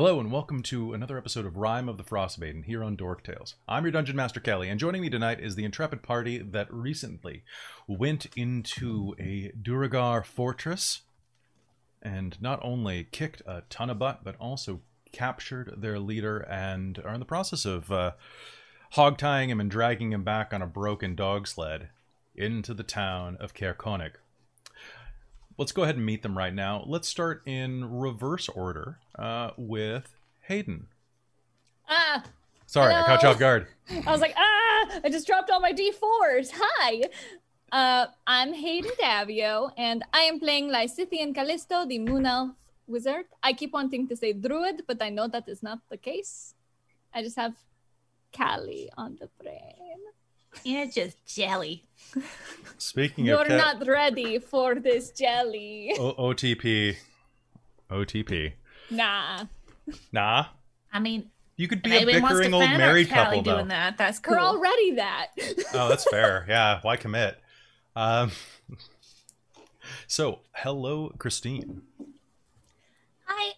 Hello and welcome to another episode of Rime of the Frostmaiden here on Dork Tales. I'm your Dungeon Master Callie, and joining me tonight is the intrepid party that recently went into a Duergar fortress and not only kicked a ton of butt, but also captured their leader and are in the process of hog-tying him and dragging him back on a broken dog sled into the town of Caer-Konig. Let's go ahead and meet them right now. Let's start in reverse order with Hayden. Sorry, hello. I caught you off guard. I was like, I just dropped all my D4s. Hi. I'm Hayden Daviau, and I am playing Lysithian Callisto, the Moon Elf Wizard. I keep wanting to say Druid, but I know that is not the case. I just have Callie on the brain. You're just jelly. Speaking of, you're not ready for this jelly. OTP. Nah. I mean, you could be a bickering old married couple though. Doing that. That's cool. We're already that. Oh, that's fair. Yeah. Why commit? So, hello, Christine. Hi,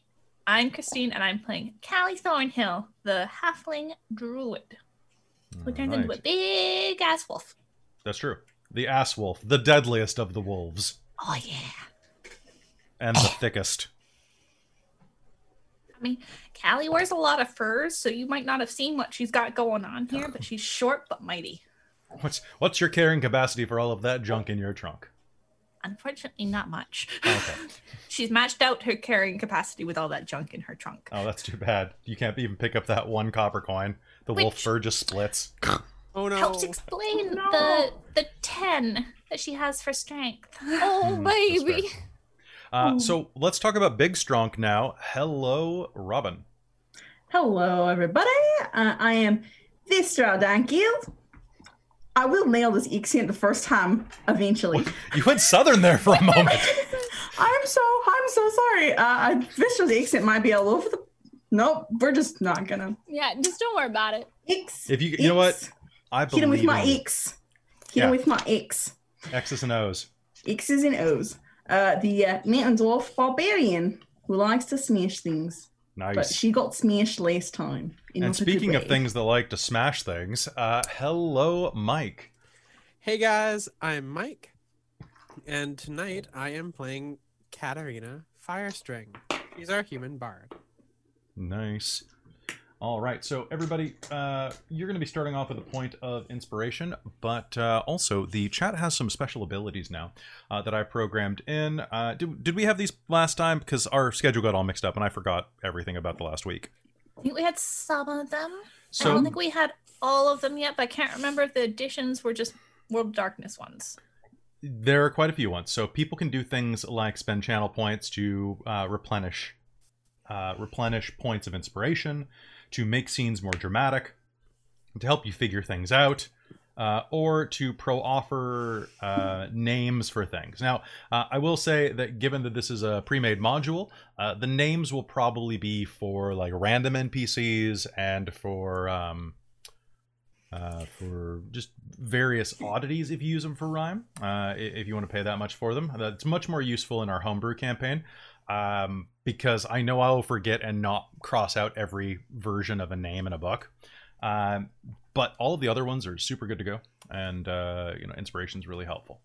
I'm Christine, and I'm playing Callie Thornhill, the halfling druid. We turned into a big ass wolf. That's true. The ass wolf, the deadliest of the wolves. Oh yeah. And the thickest. I mean, Callie wears a lot of furs, so you might not have seen what she's got going on here, but she's short but mighty. What's your carrying capacity for all of that junk in your trunk? Unfortunately, not much. Okay. She's matched out her carrying capacity with all that junk in her trunk. Oh, that's too bad. You can't even pick up that one copper coin. The wolf fur just splits. Oh no. Helps explain the 10 that she has for strength. Oh, baby. So let's talk about Big Stronk now. Hello, Robin. Hello, everybody. I am Vistra Dankil. I will nail this accent the first time eventually. You went southern there for a moment. I'm so sorry. Vistra's accent might be all over the place. Nope, we're just not gonna. Yeah, just don't worry about it. X. If you know what, I believe. Hit him with my X. X's and O's. X's and O's. The mountain dwarf barbarian who likes to smash things. Nice. But she got smashed last time. And speaking of things that like to smash things, hello, Mike. Hey guys, I'm Mike, and tonight I am playing Katerina Firestring. She's our human bard. Nice. All right, so everybody, you're going to be starting off with a point of inspiration, but also the chat has some special abilities now that I programmed in. Did we have these last time? Because our schedule got all mixed up, and I forgot everything about the last week. I think we had some of them. So, I don't think we had all of them yet, but I can't remember if the additions were just World of Darkness ones. There are quite a few ones. So people can do things like spend channel points to replenish points of inspiration, to make scenes more dramatic, to help you figure things out, or to pro-offer names for things. Now, I will say that given that this is a pre-made module, the names will probably be for like random NPCs and for just various oddities if you use them for Rime, if you want to pay that much for them. That's much more useful in our homebrew campaign. Because I know I'll forget and not cross out every version of a name in a book. But all of the other ones are super good to go. And, inspiration's really helpful.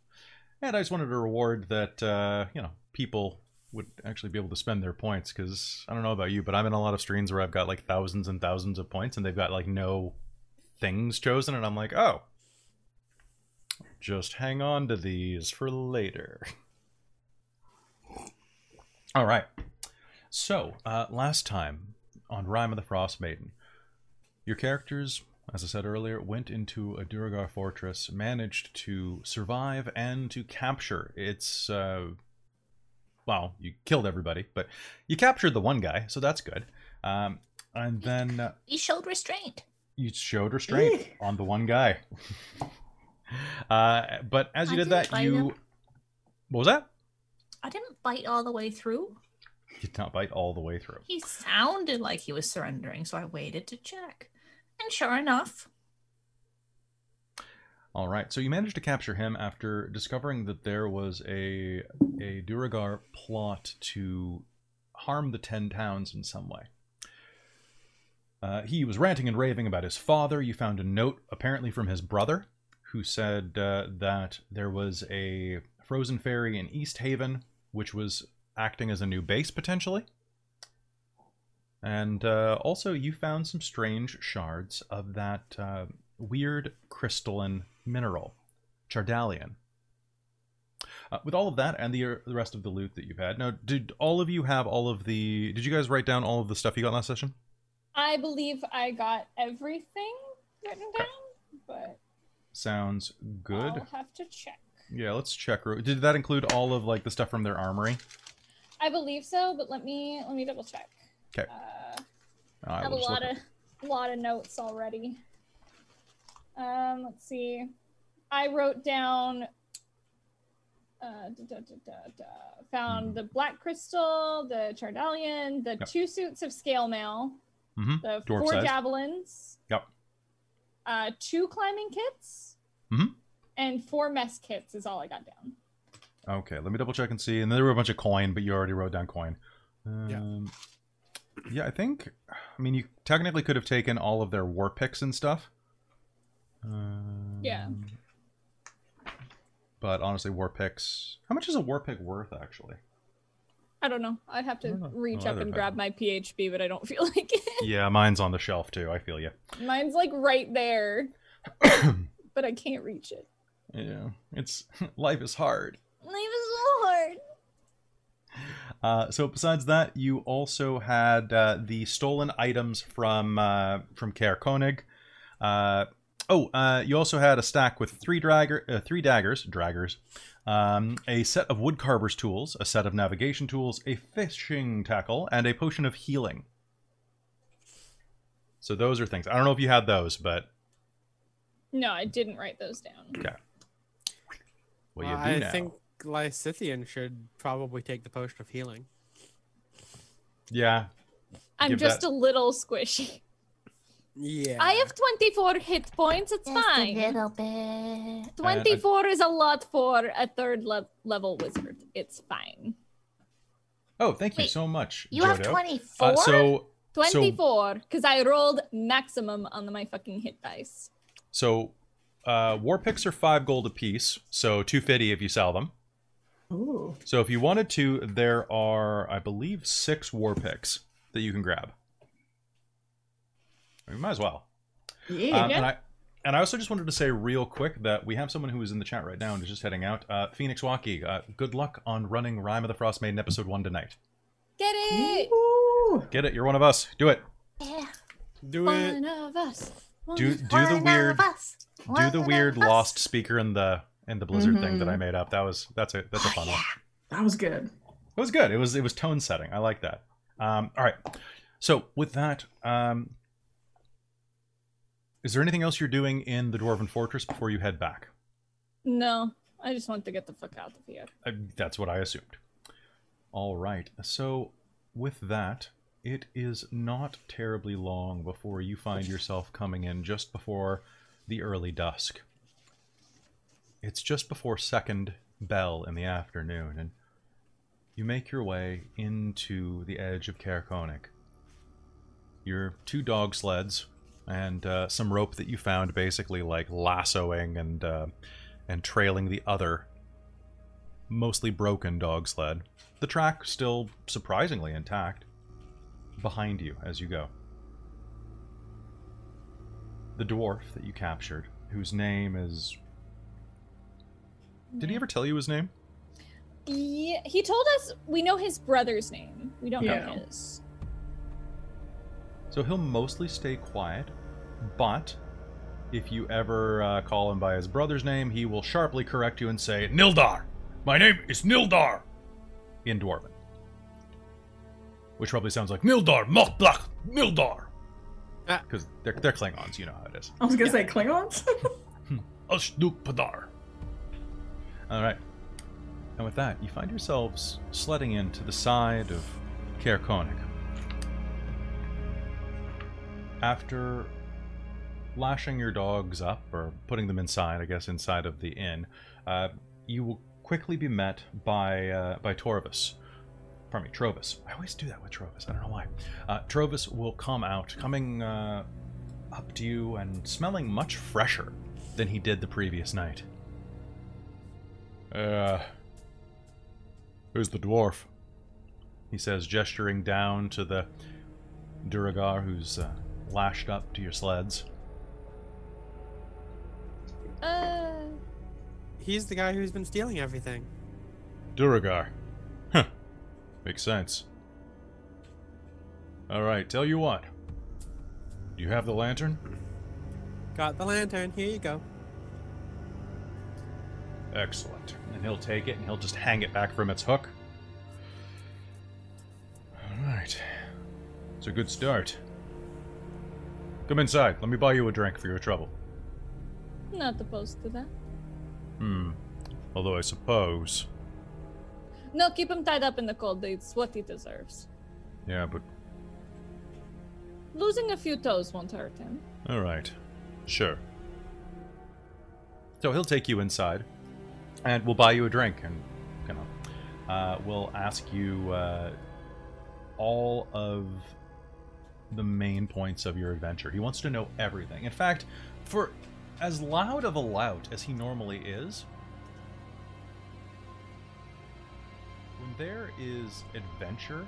And I just wanted to reward that, people would actually be able to spend their points. Because I don't know about you, but I'm in a lot of streams where I've got like thousands and thousands of points. And they've got like no things chosen. And I'm like, oh, just hang on to these for later. All right. So, last time on Rime of the Frostmaiden, your characters, as I said earlier, went into a Duergar fortress, managed to survive and to capture its, you killed everybody, but you captured the one guy, so that's good. And then... you showed restraint. You showed restraint on the one guy. But as you did that, you... What was that? I didn't bite all the way through. Did not bite all the way through. He sounded like he was surrendering, so I waited to check. And sure enough. All right, so you managed to capture him after discovering that there was a Duergar plot to harm the 10 towns in some way. He was ranting and raving about his father. You found a note, apparently from his brother, who said that there was a frozen fairy in East Haven, which was acting as a new base, potentially. And also, you found some strange shards of that weird crystalline mineral, Chardalyn. With all of that and the rest of the loot that you've had. Now, did all of you have all of the... Did you guys write down all of the stuff you got last session? I believe I got everything written down, but... Sounds good. I'll have to check. Yeah, let's check. Did that include all of, like, the stuff from their armory? I believe so, but let me double check. Okay. I have a lot of notes already. Let's see. I wrote down... Found the black crystal, the Chardalyn, the two suits of scale mail, the Dwarf four size. Javelins, two climbing kits, and four mess kits is all I got down. Okay, let me double check and see. And there were a bunch of coin, but you already wrote down coin. Yeah, I think, I mean, you technically could have taken all of their war picks and stuff. Yeah. But honestly, war picks... How much is a war pick worth, actually? I don't know. I'd have to reach up and grab my PHB, but I don't feel like it. Yeah, mine's on the shelf, too. I feel you. Mine's, like, right there. But I can't reach it. Yeah. Life is hard. Life is so hard. So besides that, you also had the stolen items from Caer-Konig. You also had a stack with three daggers, a set of woodcarver's tools, a set of navigation tools, a fishing tackle, and a potion of healing. So those are things. I don't know if you had those, but... No, I didn't write those down. Okay. Well, I think Lysithian should probably take the potion of healing. Yeah. I'm just a little squishy. Yeah. I have 24 hit points, it's just fine. A little bit. 24 is a lot for a third level wizard. It's fine. Oh, thank you so much, you Jodo. Have 24? 24, because I rolled maximum on my fucking hit dice. So, war picks are 5 gold apiece, so 250 if you sell them. Ooh. So if you wanted to, there are, I believe, 6 war picks that you can grab. We might as well. Yeah. And I also just wanted to say real quick that we have someone who is in the chat right now and is just heading out. Phoenix Walkie, good luck on running Rime of the Frostmaiden Episode 1 tonight. Get it! Ooh. Get it, you're one of us. Do it. Yeah. Do it. One of us. Do the weird lost speaker in the Blizzard thing that I made up. That's a fun one. That was good. It was good. It was tone setting. I like that. All right. So with that, is there anything else you're doing in the Dwarven Fortress before you head back? No, I just want to get the fuck out of here. That's what I assumed. All right, so with that, it is not terribly long before you find yourself coming in just before the early dusk. It's just before second bell in the afternoon, and you make your way into the edge of Caer-Konig. Your 2 dog sleds... and some rope that you found, basically like lassoing and trailing the other mostly broken dog sled. The track still surprisingly intact behind you as you go. The dwarf that you captured, whose name is... Did he ever tell you his name? Yeah, he told us we know his brother's name. We don't know his. So he'll mostly stay quiet, but if you ever call him by his brother's name, he will sharply correct you and say, Nildar! My name is Nildar! In Dwarven. Which probably sounds like, Nildar! Mochblach! Nildar! Because they're Klingons, you know how it is. I was going to say Klingons? Ashduk Padar. Alright. And with that, you find yourselves sledding into the side of Caer-Konig. After lashing your dogs up, or putting them inside, I guess, inside of the inn, you will quickly be met by Trovus, pardon me, Trovus. I always do that with Trovus. I don't know why. Trovus will come out, coming up to you and smelling much fresher than he did the previous night. Who's the dwarf? He says, gesturing down to the Duergar who's lashed up to your sleds. He's the guy who's been stealing everything. Duergar. Huh. Makes sense. Alright, tell you what. Do you have the lantern? Got the lantern. Here you go. Excellent. And he'll take it and he'll just hang it back from its hook. Alright. It's a good start. Come inside. Let me buy you a drink for your trouble. Not opposed to that. Although I suppose... No, keep him tied up in the cold. It's what he deserves. Yeah, but... Losing a few toes won't hurt him. All right. Sure. So he'll take you inside, and we'll buy you a drink, and we'll ask you all of the main points of your adventure. He wants to know everything. In fact, for as loud of a lout as he normally is... There is adventure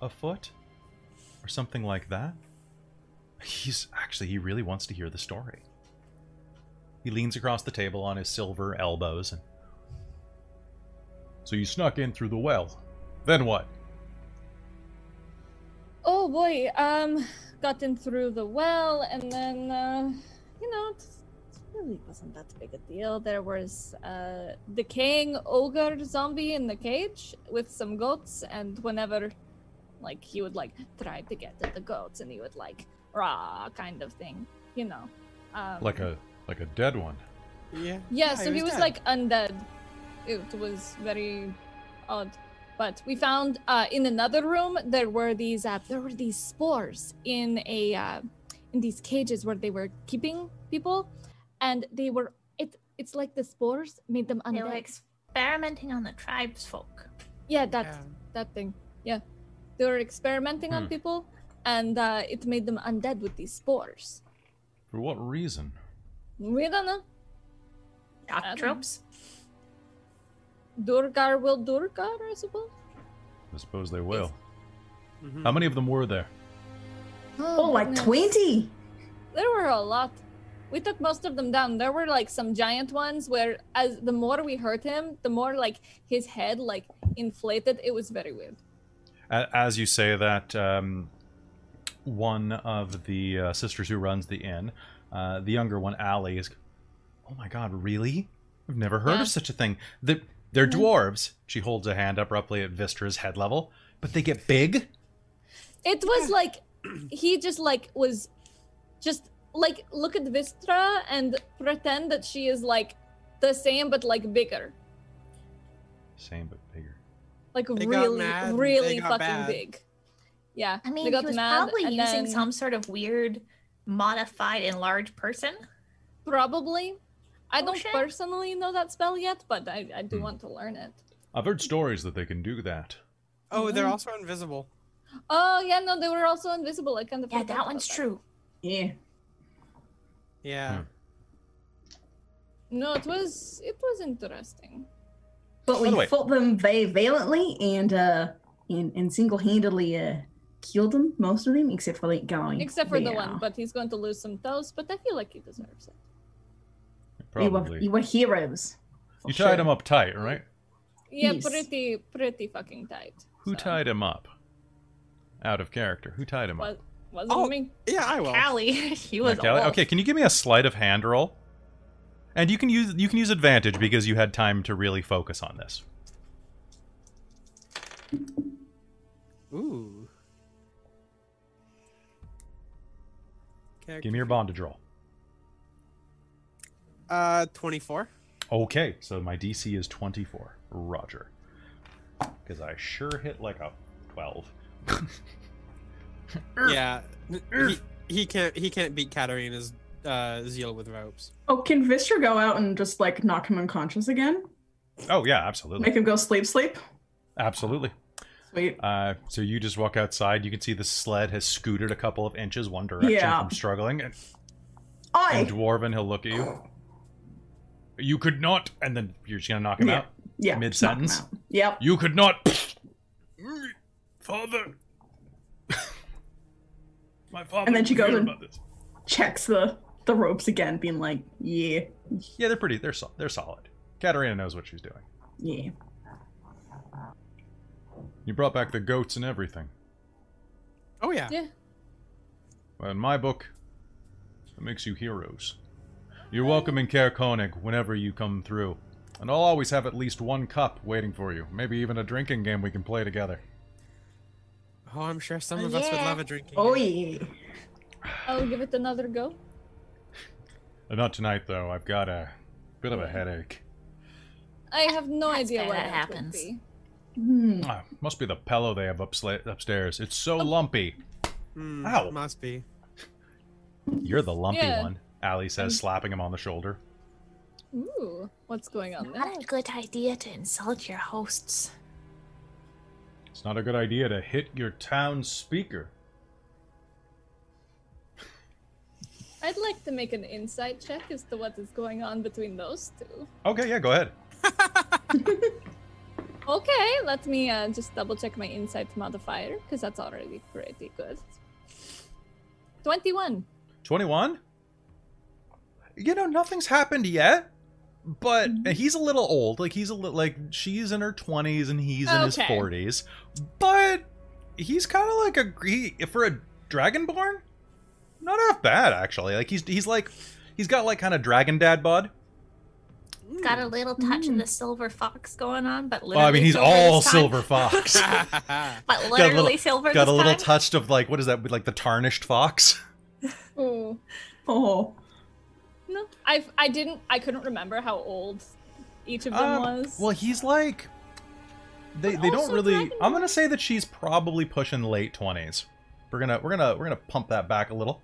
afoot or something like that. He really wants to hear the story. He leans across the table on his silver elbows and... So you snuck in through the well. Then what? Oh boy, got in through the well and then, really wasn't that big a deal. There was a decaying ogre zombie in the cage with some goats, and whenever he would try to get at the goats and he would rah kind of thing, like a dead one. Yeah so he was dead. Undead. It was very odd, but we found in another room there were these spores in these cages where they were keeping people. And they were, it's like the spores made them undead. They were experimenting on the tribesfolk. Yeah, that thing. Yeah. They were experimenting on people, and it made them undead with these spores. For what reason? We don't know. Dark tropes? Duergar will Duergar, I suppose? I suppose they will. Yes. Mm-hmm. How many of them were there? Oh, 20! There were a lot. We took most of them down. There were some giant ones where as the more we hurt him, the more his head inflated. It was very weird. As you say that, one of the sisters who runs the inn, the younger one, Allie, is, oh my god, really? I've never heard of such a thing. They're dwarves. She holds a hand up roughly at Vistra's head level, but they get big? It was he just was just... look at Vistra and pretend that she is, the same, but, bigger. Same, but bigger. They really, really fucking bad. Big. Yeah. I mean, he was probably using some sort of weird modified enlarged person. Probably. I don't personally know that spell yet, but I do want to learn it. I've heard stories that they can do that. Oh, they're also invisible. Oh, yeah, no, they were also invisible. Yeah, that one's true. Yeah. Yeah. No, it was interesting. But we fought them very valiantly and single-handedly killed them, most of them, except for guy. Except for the one, but he's going to lose some toes. But I feel he deserves it. Probably. You were heroes. You tied him up tight, right? Yeah, yes. Pretty fucking tight. Who tied him up? Out of character. Who tied him up? Wasn't me. Yeah, I will. Callie. He was Callie. Okay, can you give me a sleight of hand roll? And you can use advantage because you had time to really focus on this. Ooh. Character. Give me your bondage roll. 24. Okay, so my DC is 24. Roger. Because I sure hit a 12. Yeah, he can't beat Katarina's zeal with ropes. Oh, can Vistra go out and just knock him unconscious again? Oh yeah, absolutely. Make him go sleep. Absolutely. Sweet. So you just walk outside. You can see the sled has scooted a couple of inches one direction from struggling. And Dwarven, he'll look at you. You could not, and then you're just going to knock him out? Yeah. Mid-sentence? Out. Yep. You could not. Father. My father. And then she goes and checks the ropes again, being like, yeah. Yeah, they're pretty. They're solid. Katerina knows what she's doing. Yeah. You brought back the goats and everything. Oh, yeah. Yeah. Well, in my book, it makes you heroes. You're welcome in Caer-Konig whenever you come through. And I'll always have at least one cup waiting for you. Maybe even a drinking game we can play together. Oh, I'm sure some of us would love a drinking game. Yeah. I'll give it another go. Not tonight, though. I've got a bit of a headache. I have no idea why that happens. Must be the pillow they have upstairs. It's so lumpy. Ow. Must be. You're the lumpy one, Allie says, slapping him on the shoulder. Ooh, what's going on there? Not a good idea to insult your hosts. It's not a good idea to hit your town speaker. I'd like to make an insight check as to what is going on between those two. Okay, yeah, go ahead. Okay, let me just double check my insight modifier, because that's already pretty good. 21. 21? You know, nothing's happened yet, but he's a little old. Like, she's in her 20s and he's in his 40s. But he's kind of like for a dragonborn, not half bad, actually. Like, he's got like kind of dragon dad bod. Got a little touch of the silver fox going on, but literally he's all silver fox. But literally silver. Got a little touch of like, what is that? Like the tarnished fox. Oh. No, I couldn't remember how old each of them was. Well, he's like, they don't really. I'm gonna say that she's probably pushing late 20s. We're gonna pump that back a little.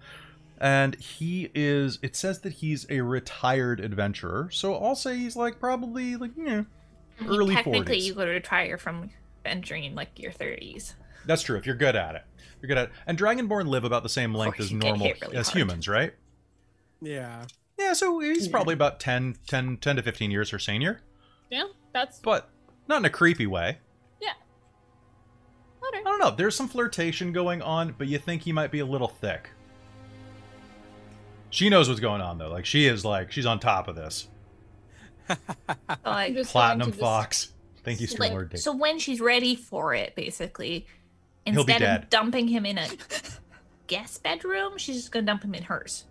And he is, it says that he's a retired adventurer. So I'll say he's like probably like, early 40s. Technically you would retire from adventuring in like your 30s. That's true. If you're good at it. And Dragonborn live about the same length as normal, really as humans, right? Yeah. Yeah. So he's probably about 10 to 15 years her senior. Yeah. But not in a creepy way. Yeah. I don't know. There's some flirtation going on, but you think he might be a little thick. She knows what's going on, though. Like, she is, like, she's on top of this. Platinum Fox. Thank you, Streamlord. So when she's ready for it, basically, instead of dumping him in a guest bedroom, she's just going to dump him in hers.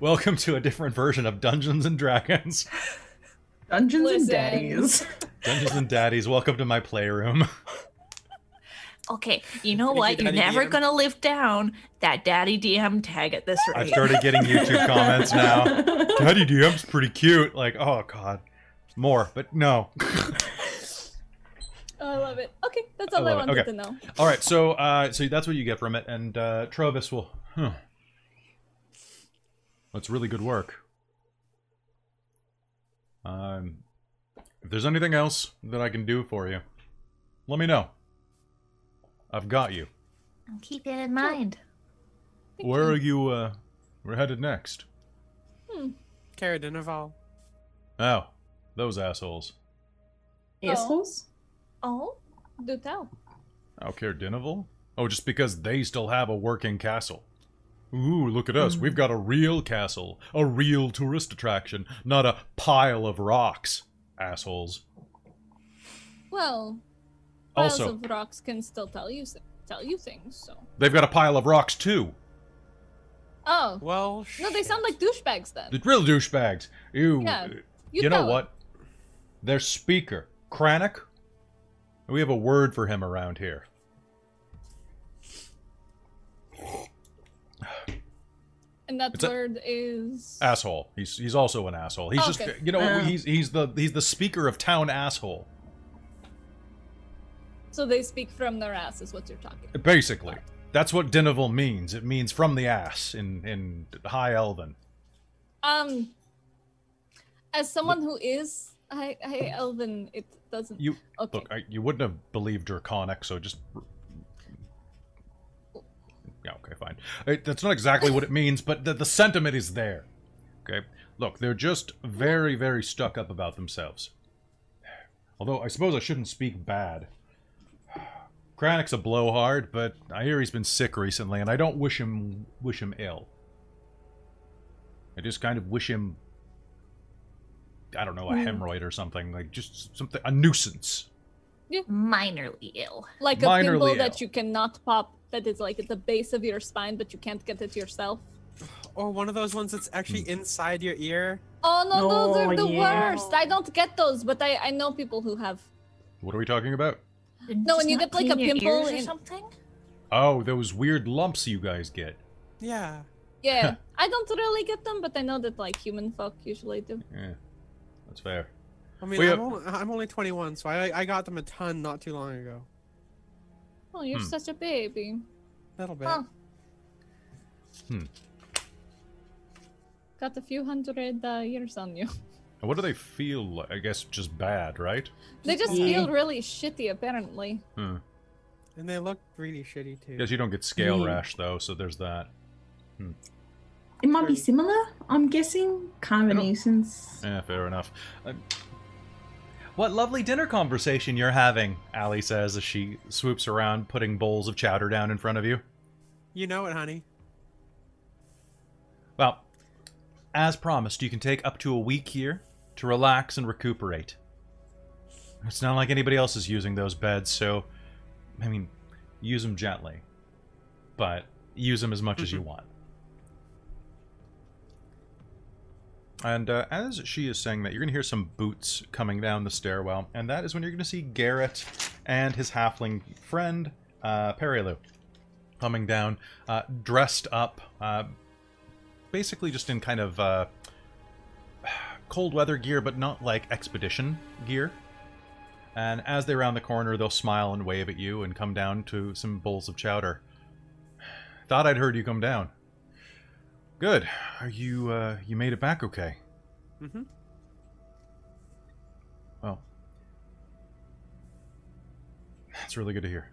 Welcome to a different version of Dungeons and Dragons. Dungeons and Daddies. Dungeons and Daddies. Welcome to my playroom. Okay, you know what? You're never going to live down that Daddy DM tag at this rate. I've started getting YouTube comments now. Daddy DM's pretty cute. Like, oh, God. More, but no. Oh, I love it. Okay, that's all I wanted to know. All right, so that's what you get from it. And Trovus will... That's really good work. If there's anything else that I can do for you, let me know. I've got you. I'll keep it in mind. Where are you, we're headed next? Caer-Dineval. Oh, those assholes. Assholes? Oh, do tell. Oh, Caer-Dineval? Oh, just because they still have a working castle. Ooh, look at us. We've got a real castle. A real tourist attraction. Not a pile of rocks. Assholes. Well... Piles also, of rocks can still tell you things, so... They've got a pile of rocks, too. Oh. Well, no, they sound like douchebags, then. The real douchebags. Ew. Yeah, you know what? Their speaker, Kranek, we have a word for him around here. And that word is... Asshole. He's also an asshole. He's just... You know, he's the speaker of town asshole. So they speak from their ass is what you're talking about. Basically. That's what Dineval means. It means from the ass in High Elven. As someone who is Hey, Elvin, it doesn't... You, okay. Look, you wouldn't have believed Draconic, so just... Yeah, okay, fine. That's not exactly what it means, but the sentiment is there. Okay? Look, they're just very, very stuck up about themselves. Although, I suppose I shouldn't speak bad. Kranek's a blowhard, but I hear he's been sick recently, and I don't wish him ill. I just kind of wish him... I don't know, a hemorrhoid or something. Like, just something, a nuisance. Yeah. Minorly ill. Like a pimple that you cannot pop, that is like at the base of your spine, but you can't get it yourself. Or one of those ones that's actually inside your ear. Oh, no, those are the worst. I don't get those, but I know people who have. What are we talking about? No, when you get like a pimple or something? Oh, those weird lumps you guys get. Yeah. Yeah. I don't really get them, but I know that like human folk usually do. Yeah. That's fair. I mean, I'm only 21, so I got them a ton not too long ago. Oh, you're such a baby. Little bit. Huh. Got a few hundred years on you. And what do they feel like? I guess just bad, right? They just feel really shitty, apparently. Hmm. And they look really shitty, too. Guess you don't get scale rash, though, so there's that. Hmm. It might be similar, I'm guessing. Kind of a nuisance. Yeah, fair enough. What lovely dinner conversation you're having, Allie says as she swoops around, putting bowls of chowder down in front of you. You know it, honey. Well, as promised, you can take up to a week here to relax and recuperate. It's not like anybody else is using those beds, so, I mean, use them gently. But use them as much as you want. And as she is saying that, you're going to hear some boots coming down the stairwell. And that is when you're going to see Garrett and his halfling friend, Perilu, coming down, dressed up, basically just in kind of cold weather gear, but not like expedition gear. And as they round the corner, they'll smile and wave at you and come down to some bowls of chowder. Thought I'd heard you come down. Good. Are you, you made it back okay? Mm-hmm. Well. That's really good to hear.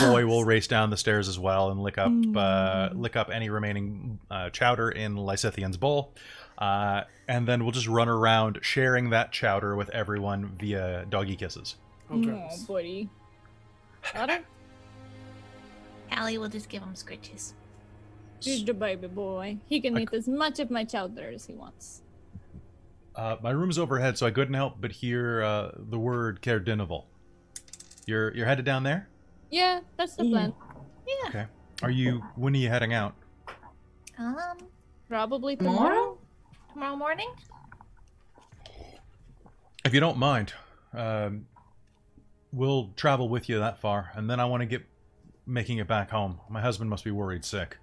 Boy will race down the stairs as well and lick up any remaining chowder in Lysithian's bowl. And then we'll just run around sharing that chowder with everyone via doggy kisses. Okay. Oh, buddy. Butter? Allie will just give him scritches. He's the baby boy. He can eat as much of my chowder as he wants. My room's overhead, so I couldn't help but hear the word Caer-Dineval. You're headed down there? Yeah, that's the plan. Yeah. Okay. When are you heading out? Probably tomorrow? Tomorrow morning? If you don't mind, we'll travel with you that far, and then I want to get making it back home. My husband must be worried sick.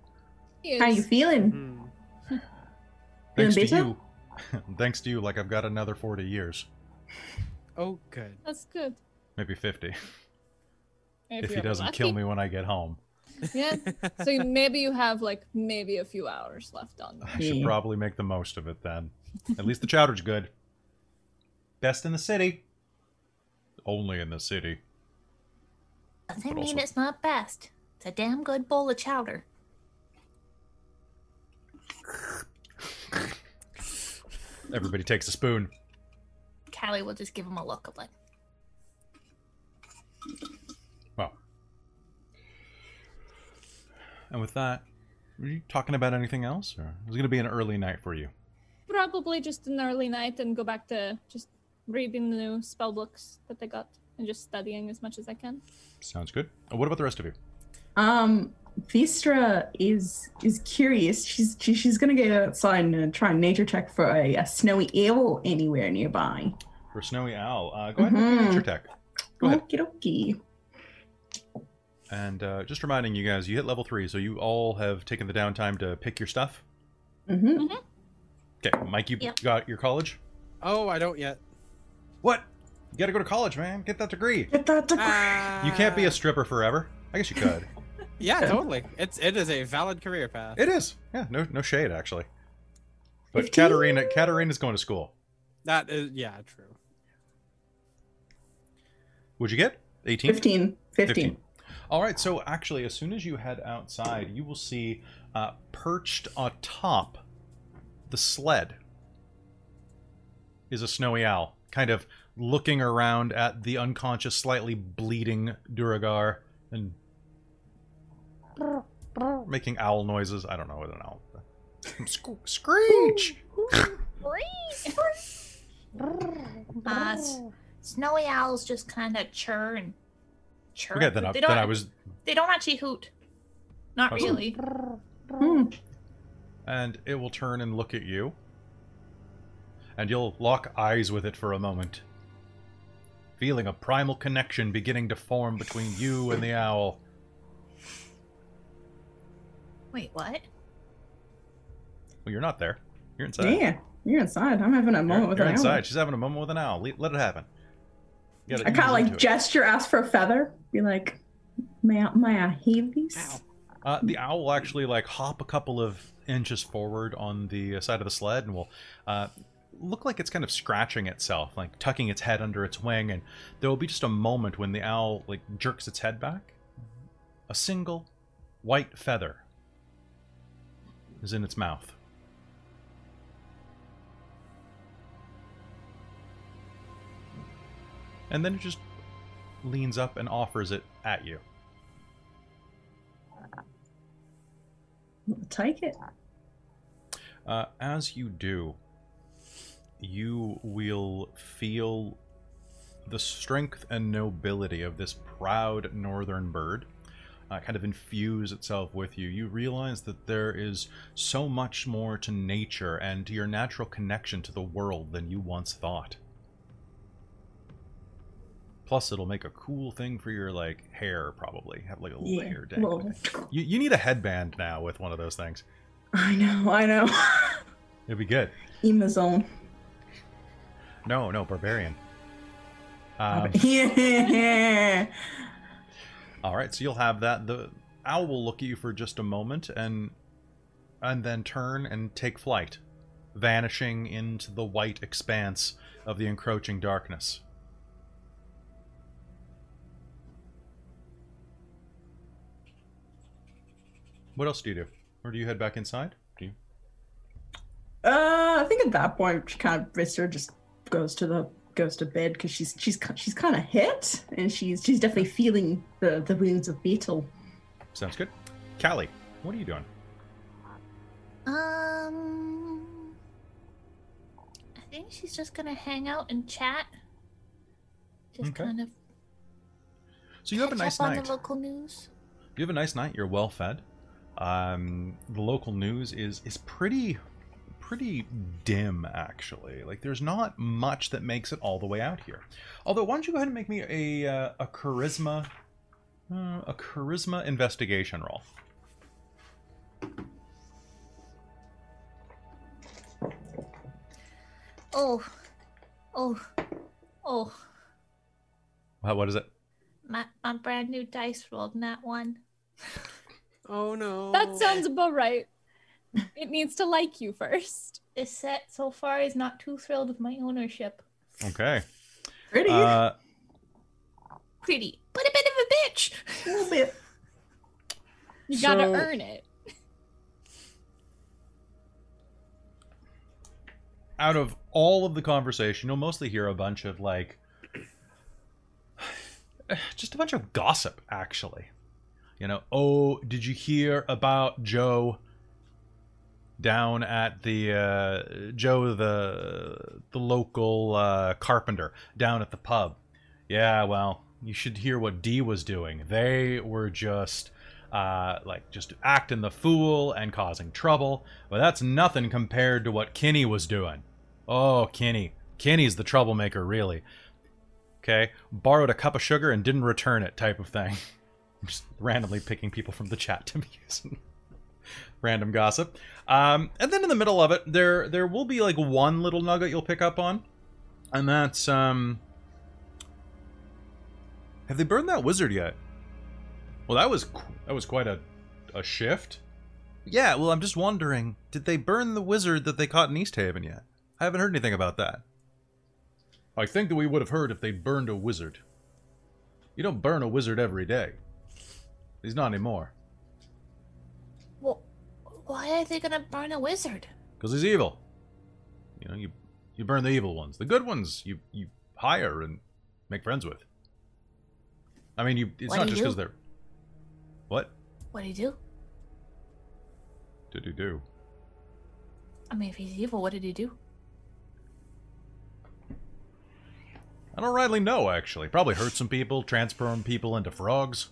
How are you feeling? Thanks to you, like I've got another 40 years. Oh, good. That's good. Maybe 50. If he doesn't kill me when I get home. Yeah, so maybe you have maybe a few hours left on that. I should probably make the most of it then. At least the chowder's good. Best in the city. Only in the city. Doesn't mean it's not best. It's a damn good bowl of chowder. Everybody takes a spoon. Callie will just give him a look of like. Well. And with that, were you talking about anything else? Or it was going to be an early night for you? Probably just an early night and go back to just reading the new spell books that I got and just studying as much as I can. Sounds good. What about the rest of you? Vistra is curious. She's going to go outside and try and nature check for a snowy owl anywhere nearby. For a snowy owl. Go ahead and nature check. Go ahead. Okie dokie. And just reminding you guys, you hit level 3, so you all have taken the downtime to pick your stuff? Mm-hmm. Okay, Mike, you got your college? Oh, I don't yet. What? You got to go to college, man. Get that degree. You can't be a stripper forever. I guess you could. Yeah, totally. It is a valid career path. It is. Yeah, no shade, actually. But Katerina's going to school. That is, yeah, true. What'd you get? 18? 15. All right, so actually, as soon as you head outside, you will see perched atop the sled is a snowy owl, kind of looking around at the unconscious, slightly bleeding Duergar and making owl noises. I don't know what an owl is. Screech! Snowy owls just kind of churn. Okay, they don't actually hoot. Not really. And it will turn and look at you. And you'll lock eyes with it for a moment, feeling a primal connection beginning to form between you and the owl. Wait, what? Well, you're not there. You're inside. Yeah, you're inside. I'm having a moment with an owl. She's having a moment with an owl. Let it happen. I kind of like gesture, ask for a feather. Be like, may I have these? Ow. The owl will actually like hop a couple of inches forward on the side of the sled and will look like it's kind of scratching itself, like tucking its head under its wing. And there will be just a moment when the owl like jerks its head back. A single white feather is in its mouth. And then it just leans up and offers it at you. Take it. As you do, you will feel the strength and nobility of this proud northern bird kind of infuse itself with you. You realize that there is so much more to nature and to your natural connection to the world than you once thought. Plus, it'll make a cool thing for your, like, hair, probably. Have, like, a little hair dangling. You need a headband now with one of those things. I know. It'd be good. Amazon. No, barbarian. Yeah! All right, so you'll have that. The owl will look at you for just a moment and then turn and take flight, vanishing into the white expanse of the encroaching darkness. What else do you do? Or do you head back inside? Do you? I think at that point, she kind of Vistra just goes to bed because she's kind of hit, and she's definitely feeling the wounds of beetle. Sounds good. Callie, what are you doing? I think she's just gonna hang out and chat. Just kind of. So you have a nice night. On the local news. You have a nice night. You're well fed. The local news is pretty dim, actually. Like, there's not much that makes it all the way out here. Although, why don't you go ahead and make me a charisma investigation roll? Oh! What is it? My brand new dice rolled nat one. Oh no. That sounds about right. It needs to like you first. This set so far is not too thrilled with my ownership. Okay. Pretty. But a bit of a bitch. A little bit. You gotta earn it. Out of all of the conversation, you'll mostly hear a bunch of just a bunch of gossip, actually. You know, did you hear about Joe down at the Joe the local carpenter down at the pub? Yeah, well, you should hear what Dee was doing. They were just just acting the fool and causing trouble. But that's nothing compared to what Kinney was doing. Oh, Kinney's the troublemaker, really. Okay, borrowed a cup of sugar and didn't return it, type of thing. I'm just randomly picking people from the chat to be using random gossip. And then in the middle of it, there will be like one little nugget you'll pick up on. And that's, have they burned that wizard yet? Well, that was quite a shift. Yeah, well, I'm just wondering, did they burn the wizard that they caught in East Haven yet? I haven't heard anything about that. I think that we would have heard if they burned a wizard. You don't burn a wizard every day. He's not anymore. Well, why are they gonna burn a wizard? Because he's evil. You know, you burn the evil ones. The good ones you hire and make friends with. I mean, it's not just because they're... What? What do you do? Do-do-do. I mean, if he's evil, what did he do? I don't rightly know, actually. Probably hurt some people, transform people into frogs.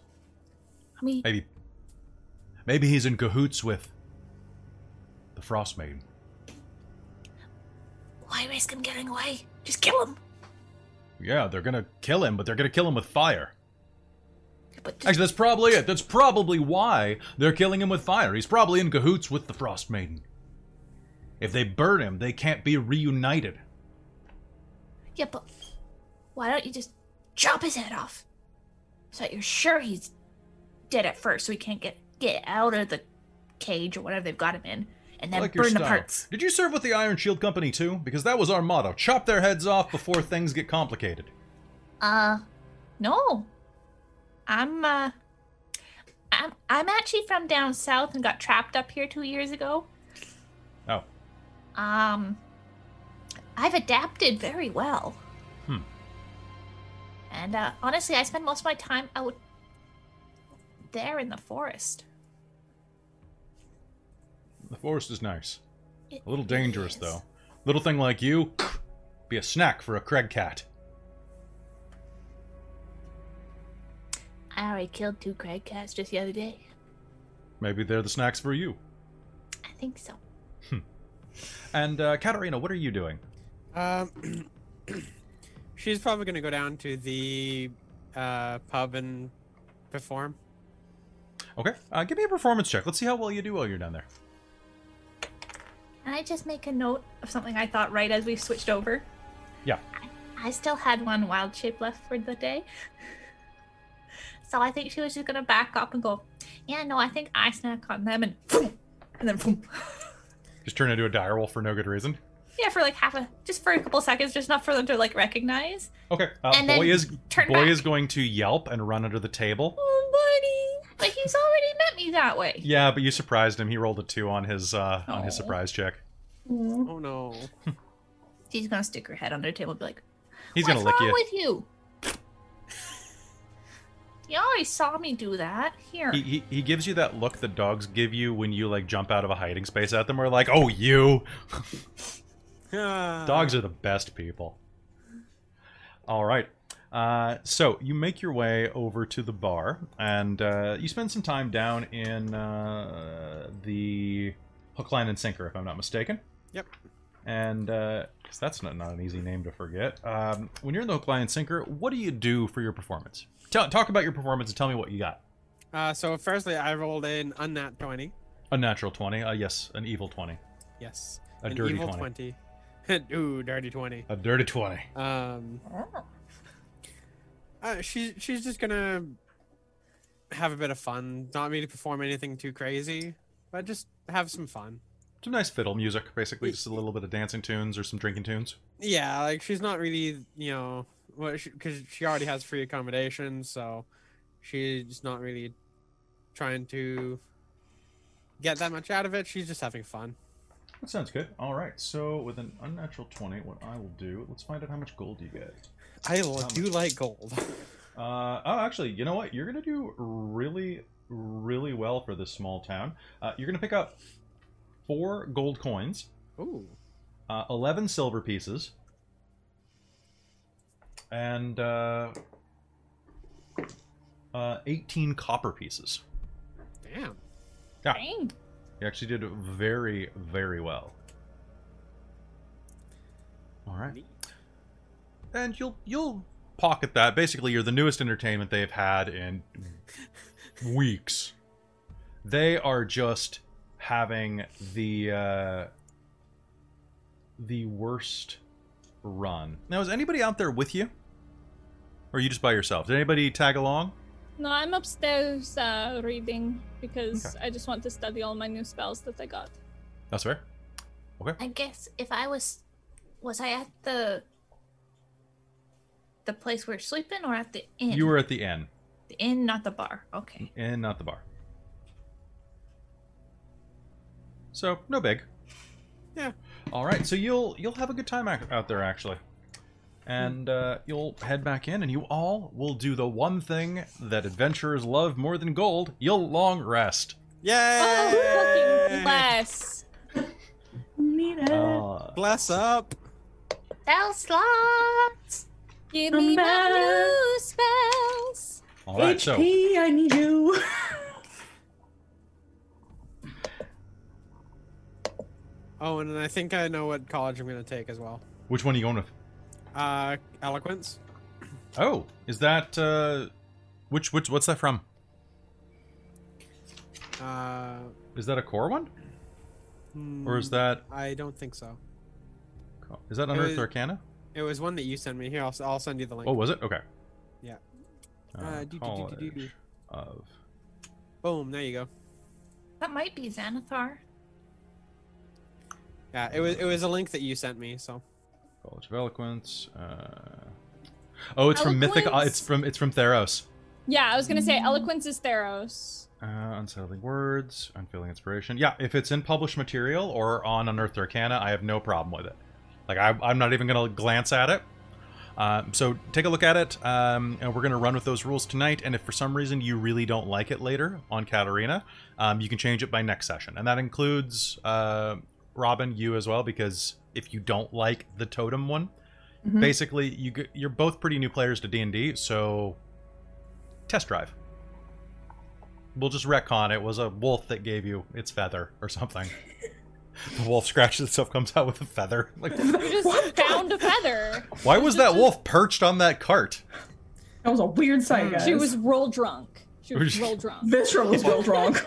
I mean... Maybe he's in cahoots with the Frostmaiden. Why risk him getting away? Just kill him! Yeah, they're gonna kill him, but they're gonna kill him with fire. Actually, that's probably it. That's probably why they're killing him with fire. He's probably in cahoots with the Frostmaiden. If they burn him, they can't be reunited. Yeah, but why don't you just chop his head off? So that you're sure he's dead at first, so he can't get out of the cage or whatever they've got him in, and then burn the parts. Did you serve with the Iron Shield Company too? Because that was our motto. Chop their heads off before things get complicated. No. I'm actually from down south and got trapped up here 2 years ago. Oh. I've adapted very well. Hmm. And honestly, I spend most of my time out there in the forest. The forest is nice. A little dangerous, though. Little thing like you, be a snack for a Craig cat. I already killed 2 Craig cats just the other day. Maybe they're the snacks for you. I think so. And Katerina, what are you doing? She's probably going to go down to the pub and perform. Okay. Give me a performance check. Let's see how well you do while you're down there. Can I just make a note of something I thought right as we switched over? Yeah. I still had one wild shape left for the day. So I think she was just going to back up and go, yeah, no, I think I snack on them, and then boom. Just turn into a direwolf for no good reason? Yeah, for like a couple seconds, just enough for them to like recognize. Okay, boy is going to yelp and run under the table. Oh, buddy. But he's already met me that way. Yeah, but you surprised him. He rolled a 2 on his surprise check. Mm. Oh, no. She's going to stick her head under the table and be like, he's going to lick you. What's wrong with you? You always saw me do that. Here. He gives you that look that dogs give you when you like jump out of a hiding space at them. Or like, oh, you. Dogs are the best people. All right. So you make your way over to the bar. And you spend some time down in the hook, line, and sinker, if I'm not mistaken. Yep. And because that's not an easy name to forget. When you're in the hook, line, and sinker, what do you do for your performance? Talk about your performance and tell me what you got. So firstly, I rolled an unnat 20. A natural 20. Yes, an evil 20. Yes. A dirty evil 20. Ooh, dirty 20. A dirty 20. She's just going to have a bit of fun. Not me to perform anything too crazy, but just have some fun. Some nice fiddle music, basically. Just a little bit of dancing tunes or some drinking tunes. Yeah, like she's not really, you know... Because she already has free accommodation, so she's not really trying to get that much out of it. She's just having fun. That sounds good. All right. So with an unnatural 20, what I will do, let's find out how much gold you get. I do like gold. Actually, you know what? You're going to do really, really well for this small town. You're going to pick up 4 gold coins. Ooh. 11 silver pieces. And 18 copper pieces. Damn. Yeah. Dang. You actually did very, very well. All right. Neat. And you'll pocket that. Basically, you're the newest entertainment they've had in weeks. They are just having the worst run. Now, is anybody out there with you? Or are you just by yourself? Did anybody tag along? No, I'm upstairs reading because I just want to study all my new spells that I got. That's fair. Okay. I guess if I was I at the the place we're sleeping or at the inn? You were at the inn. The inn, not the bar. Okay. Inn, not the bar. So, no big. Yeah. All right. So you'll have a good time out there, actually. And you'll head back in, and you all will do the one thing that adventurers love more than gold. You'll long rest. Yay! Oh, fucking bless. Need it. Bless up. Spell slots. Give me my new spells. All right, HP, so. I need you. Oh, and I think I know what college I'm going to take as well. Which one are you going with? Eloquence. Oh, is that, what's that from? Is that a core one? Or is that... I don't think so. Is that Unearthed Arcana? It was one that you sent me. Here, I'll send you the link. Oh, was it? Okay. Yeah. Boom, there you go. That might be Xanathar. Yeah, it was a link that you sent me, so. College of Eloquence. Oh, it's Eloquence. From Mythic. It's from Theros. Yeah, I was gonna say Eloquence is Theros. Unsettling words, unfeeling inspiration. Yeah, if it's in published material or on Unearthed Arcana, I have no problem with it. Like I'm not even gonna glance at it. So take a look at it. And we're gonna run with those rules tonight. And if for some reason you really don't like it later on Katerina, you can change it by next session, and that includes Robin, you as well, because if you don't like the totem one, basically you're both pretty new players to D&D, so test drive. We'll just retcon it was a wolf that gave you its feather or something. The wolf scratches itself, comes out with a feather. Like, you just found a feather. Why was that wolf perched on that cart? That was a weird sight, guys. She was roll drunk. Vistra was roll drunk.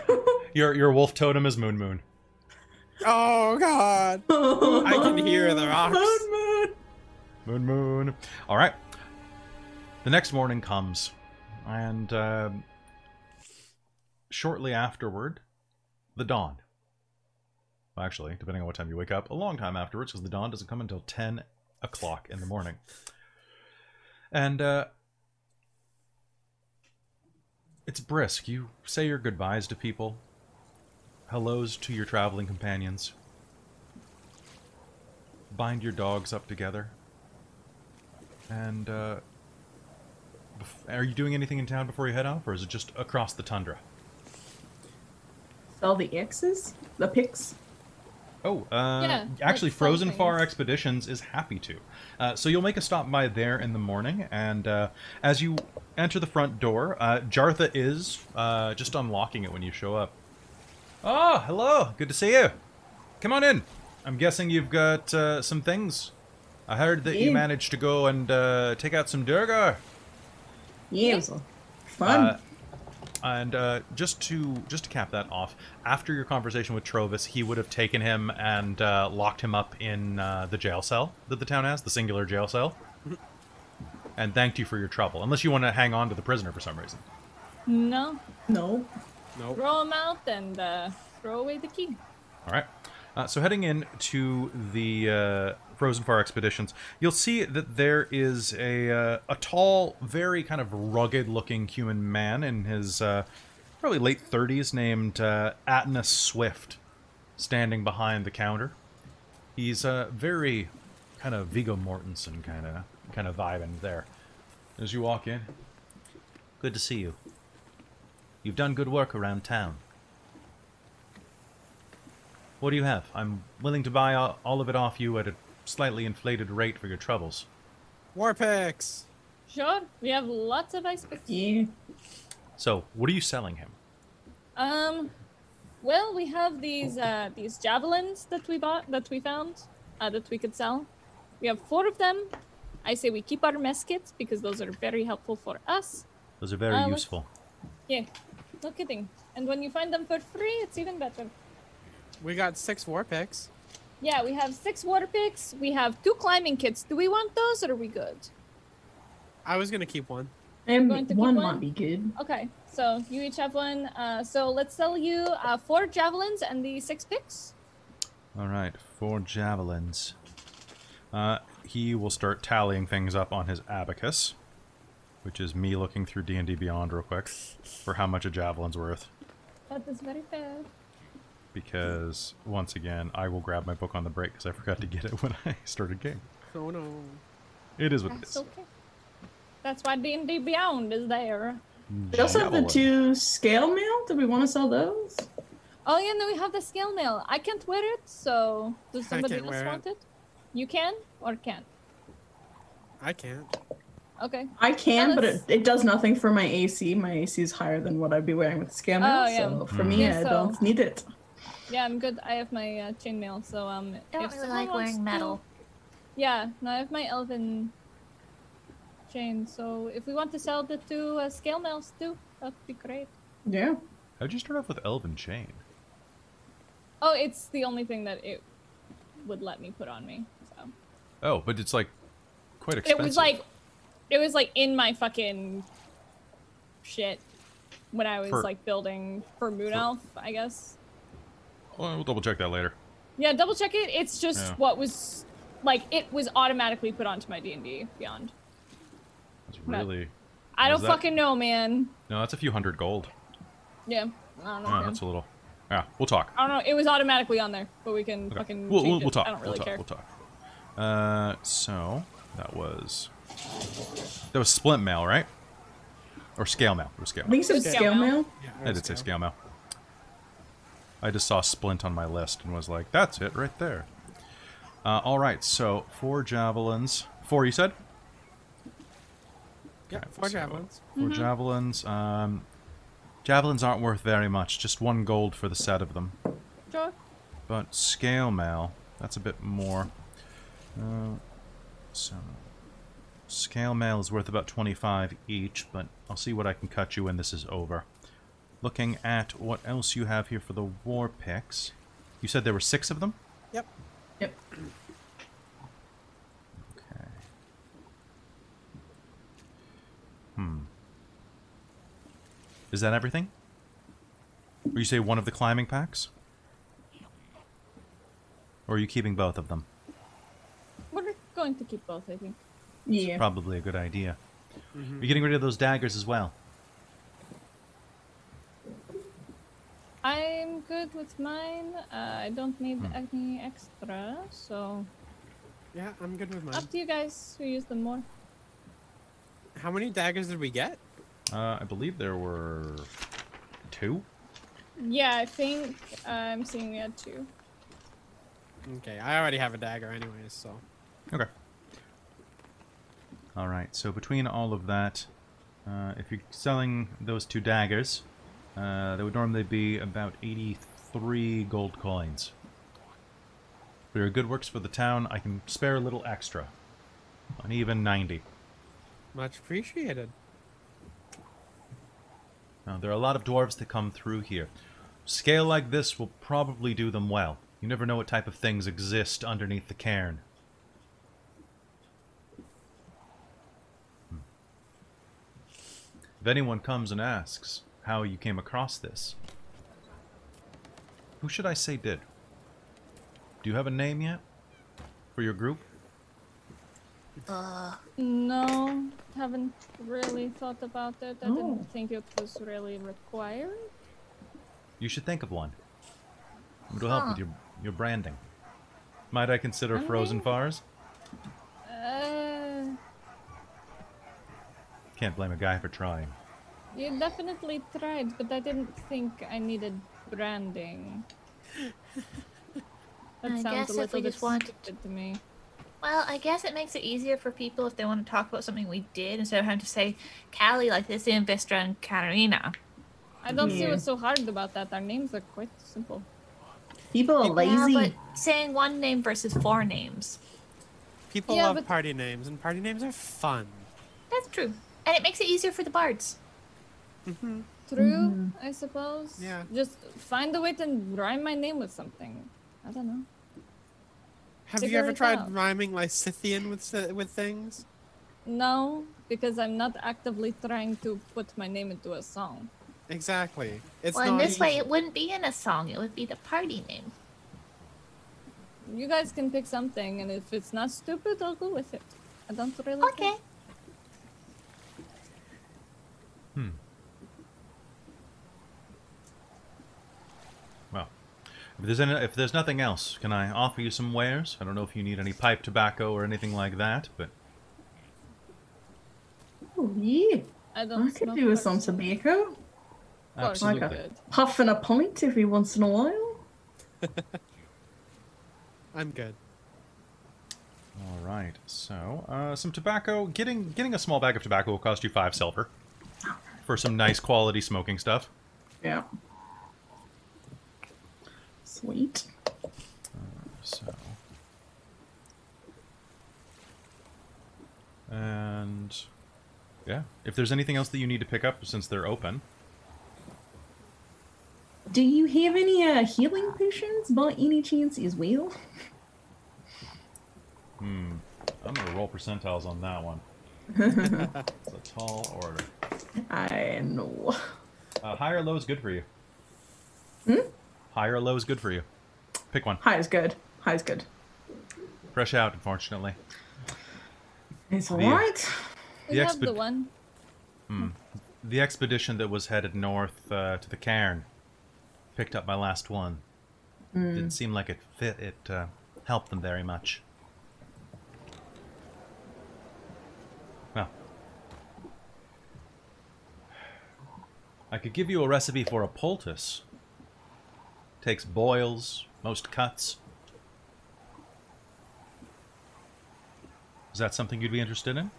Your wolf totem is Moon Moon. Oh, God. I can hear the rocks. Moon Moon. All right. The next morning comes. And shortly afterward, the dawn. Well, actually, depending on what time you wake up, a long time afterwards, because the dawn doesn't come until 10 o'clock in the morning. And it's brisk. You say your goodbyes to people. Hellos to your traveling companions. Bind your dogs up together. And, are you doing anything in town before you head off, or is it just across the tundra? All the X's? The picks? Oh, actually, like Frozen Far Expeditions is happy to. So you'll make a stop by there in the morning, and as you enter the front door, Jartha is just unlocking it when you show up. Oh, hello. Good to see you. Come on in. I'm guessing you've got some things. I heard that you managed to go and take out some Duergar. Yeah, it was fun. Just to cap that off, after your conversation with Trovus, he would have taken him and locked him up in the jail cell that the town has, the singular jail cell, and thanked you for your trouble. Unless you want to hang on to the prisoner for some reason. No. Nope. Throw him out and throw away the key. All right. So heading in to the Frozen Far Expeditions, you'll see that there is a tall, very kind of rugged-looking human man in his probably late 30s named Atna Swift standing behind the counter. He's very kind of Viggo Mortensen kind of vibing there. As you walk in, good to see you. You've done good work around town. What do you have? I'm willing to buy all of it off you at a slightly inflated rate for your troubles. War picks! Sure, we have lots of ice picks. Yeah. So, what are you selling him? Well, we have these javelins that we bought, that we found, that we could sell. We have 4 of them. I say we keep our muskets because those are very helpful for us. Those are very useful. Yeah, no kidding. And when you find them for free, it's even better. We got 6 war picks. Yeah, we have 6 war picks. We have 2 climbing kits. Do we want those, or are we good? I was going to keep one. And one might be good. Okay, so you each have one. So let's sell you 4 javelins and the 6 picks. All right, 4 javelins. He will start tallying things up on his abacus, which is me looking through D&D Beyond real quick for how much a javelin's worth. That is very fair. Because, once again, I will grab my book on the break because I forgot to get it when I started game. Oh no. It is what it is. Okay. That's why D&D Beyond is there. We also have the 2 scale mail. Do we want to sell those? Oh yeah, no, we have the scale mail. I can't wear it, so does somebody else want it? You can or can't? I can't. Okay. I can, but it does nothing for my AC. My AC is higher than what I'd be wearing with the scale mail, so for me, I don't need it. Yeah, I'm good. I have my chain mail, so I don't really like wearing metal. Yeah, no, I have my elven chain, so if we want to sell the 2 scale mails too, that'd be great. Yeah. How'd you start off with elven chain? Oh, it's the only thing that it would let me put on me. So. Oh, but it's like quite expensive. It was like in my fucking shit when I was building for Moon Elf, I guess. Well, we'll double check that later. Yeah, double check it. It's just what was it was automatically put onto my D&D Beyond. That's really. I don't fucking know, man. No, that's a few hundred gold. Yeah, I don't know. Yeah, that's a little. Yeah, we'll talk. I don't know. It was automatically on there, but we can fucking. We'll talk. I don't really care. We'll talk. So that was splint mail, right? Or scale mail. Or scale. I think it was scale mail. Yeah, I did say scale mail. I just saw splint on my list and was like, "That's it right there." All right, so 4 javelins. 4, you said? Yeah, 4 javelins. 4 javelins. Javelins aren't worth very much, just 1 gold for the set of them. Sure. But scale mail, that's a bit more. So scale mail is worth about 25 each, but I'll see what I can cut you when this is over. Looking at what else you have here for the war picks. You said there were 6 of them? Yep. Okay. Is that everything? Or you say one of the climbing packs? Or are you keeping both of them? We're going to keep both, I think. Yeah. That's probably a good idea. Mm-hmm. Are you getting rid of those daggers as well? I'm good with mine. I don't need any extra, so... Yeah, I'm good with mine. Up to you guys who use them more. How many daggers did we get? I believe there were 2. Yeah, I think I'm seeing we had 2. Okay, I already have a dagger anyways, so... Okay. Alright, so between all of that, if you're selling those 2 daggers, they would normally be about 83 gold coins. For your good works for the town, I can spare a little extra. An even 90. Much appreciated. Now, there are a lot of dwarves that come through here. Scale like this will probably do them well. You never know what type of things exist underneath the cairn. If anyone comes and asks how you came across this, who should I say did? Do you have a name yet for your group? No, haven't really thought about it. I didn't think it was really required. You should think of one. It'll help with your branding. Might I consider Frozen Fars? Can't blame a guy for trying. You definitely tried, but I didn't think I needed branding. That sounds a little bit stupid to me. Well, I guess it makes it easier for people if they want to talk about something we did instead of having to say Callie like this in Vistra and Katerina. I don't see what's so hard about that. Our names are quite simple. People are lazy. Yeah, but saying 1 name versus 4 names. People love party names, and party names are fun. That's true. And it makes it easier for the bards. Mm-hmm. True, I suppose. Yeah. Just find a way to rhyme my name with something. I don't know. Have you ever tried rhyming Lysithian with things? No, because I'm not actively trying to put my name into a song. Exactly. It's in this way, it wouldn't be in a song. It would be the party name. you guys can pick something, and if it's not stupid, I'll go with it. I don't really care. Well, if there's nothing else, can I offer you some wares? I don't know if you need any pipe tobacco or anything like that, but. Oh yeah, I could do with some tobacco. Absolutely. Like a puff and a pint every once in a while. I'm good. All right, so some tobacco. Getting a small bag of tobacco will cost you 5 silver for some nice quality smoking stuff. Yeah. Sweet. Yeah, if there's anything else that you need to pick up since they're open. Do you have any healing potions by any chance as well? I'm going to roll percentiles on that one. It's a tall order. I know. High or low is good for you. High or low is good for you. Pick one. High is good. Fresh out, unfortunately. It's alright. The expedition that was headed north to the cairn picked up my last one. Didn't seem like it fit. It helped them very much. Well, I could give you a recipe for a poultice. Takes boils, most cuts. Is that something you'd be interested in?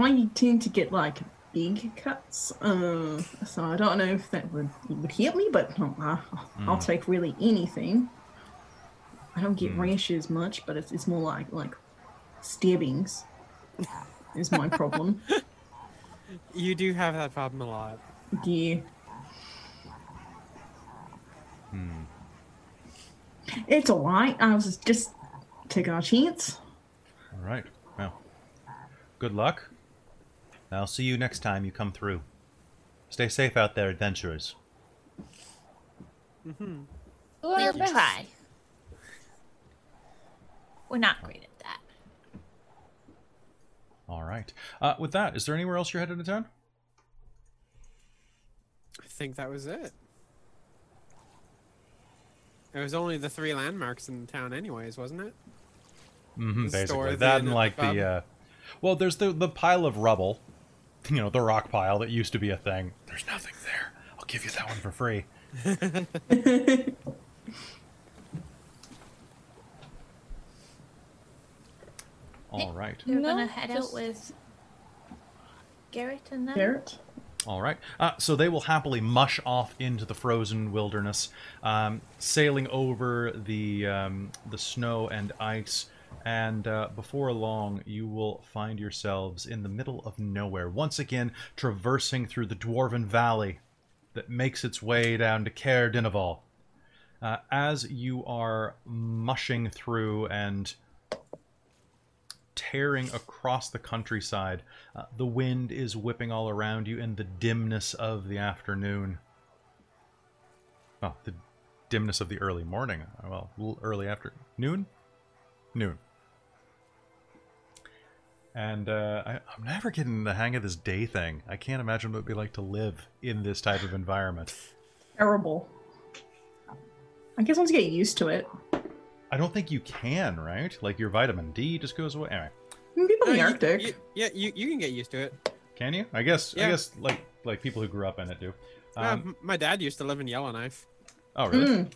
I tend to get like big cuts, so I don't know if that would help me, but I'll take really anything. I don't get rashes much, but it's more like stabbings is my problem. You do have that problem a lot. Yeah. It's alright. I was just taking our chance. Alright. Well, good luck. I'll see you next time you come through. Stay safe out there, adventurers. We'll try. We're not great at that. Alright. With that, is there anywhere else you're headed to town? I think that was it. It was only the 3 landmarks in town anyways, wasn't it? Basically. That and like the... well, there's the pile of rubble. You know, the rock pile that used to be a thing. There's nothing there. I'll give you that one for free. All right. We're going to head out with Garrett and them. All right. So they will happily mush off into the frozen wilderness, sailing over the snow and ice. And before long, you will find yourselves in the middle of nowhere, once again traversing through the Dwarven Valley that makes its way down to Caer-Dineval. As you are mushing through and tearing across the countryside, the wind is whipping all around you in the dimness of the afternoon. Oh, the dimness of the early morning. Well, early afternoon? Noon. And I'm never getting the hang of this day thing. I can't imagine what it would be like to live in this type of environment. Terrible. I guess once you get used to it. I don't think you can, right? Like your vitamin D just goes away. Anyway. People in the Arctic. You can get used to it. Can you? I guess. Yeah. I guess like people who grew up in it do. My dad used to live in Yellowknife. Oh really?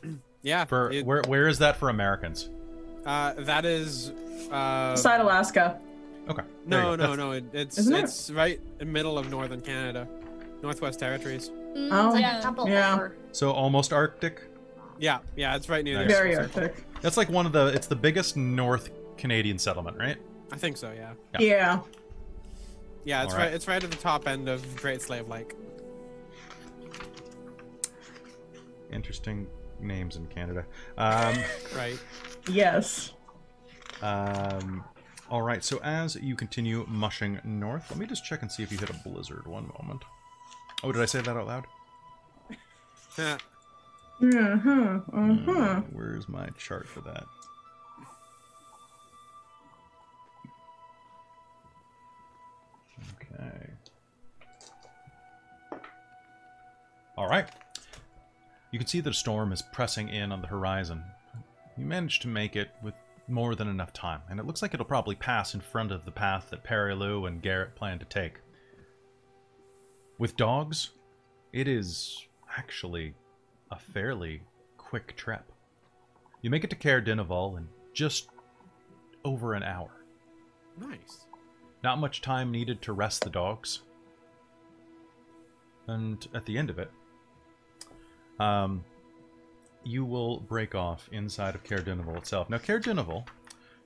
Yeah. Where is that for Americans? That is beside Alaska. Okay. No. It's right in the middle of northern Canada, Northwest Territories. Over. So almost Arctic. Yeah. It's right near there. Very Arctic. That's like one of the. It's the biggest North Canadian settlement, right? I think so. Yeah. Yeah. It's right. It's right at the top end of Great Slave Lake. Interesting names in Canada. Right. Yes. All right, so as you continue mushing north, let me just check and see if you hit a blizzard. One moment. Oh, did I say that out loud? Where's my chart for that? Alright. You can see that a storm is pressing in on the horizon. You managed to make it with more than enough time, and it looks like it'll probably pass in front of the path that Perilu and Garrett plan to take. With dogs, it is actually a fairly quick trip. You make it to Caer-Dineval in just over an hour. Nice. Not much time needed to rest the dogs. And at the end of it, you will break off inside of Caer-Dineval itself. Now, Caer-Dineval,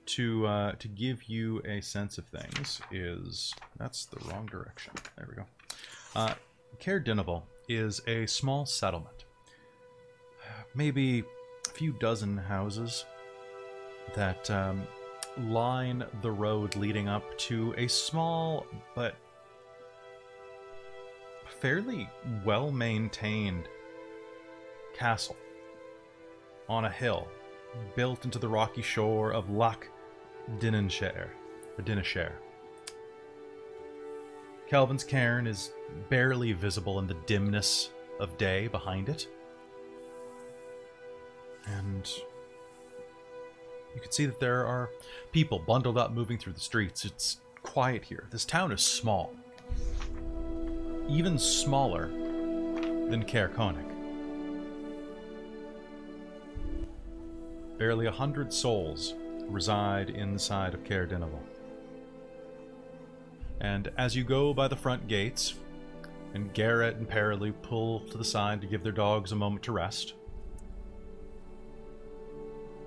to give you a sense of things, is... That's the wrong direction. There we go. Caer-Dineval is a small settlement. Maybe a few dozen houses that line the road leading up to a small but fairly well-maintained castle on a hill built into the rocky shore of Loch Dineshire. Kelvin's cairn is barely visible in the dimness of day behind it. And you can see that there are people bundled up moving through the streets. It's quiet here. This town is small. Even smaller than Caer-Konig. Barely 100 souls reside inside of Caer-Dineval. And as you go by the front gates, and Garrett and Perilu pull to the side to give their dogs a moment to rest,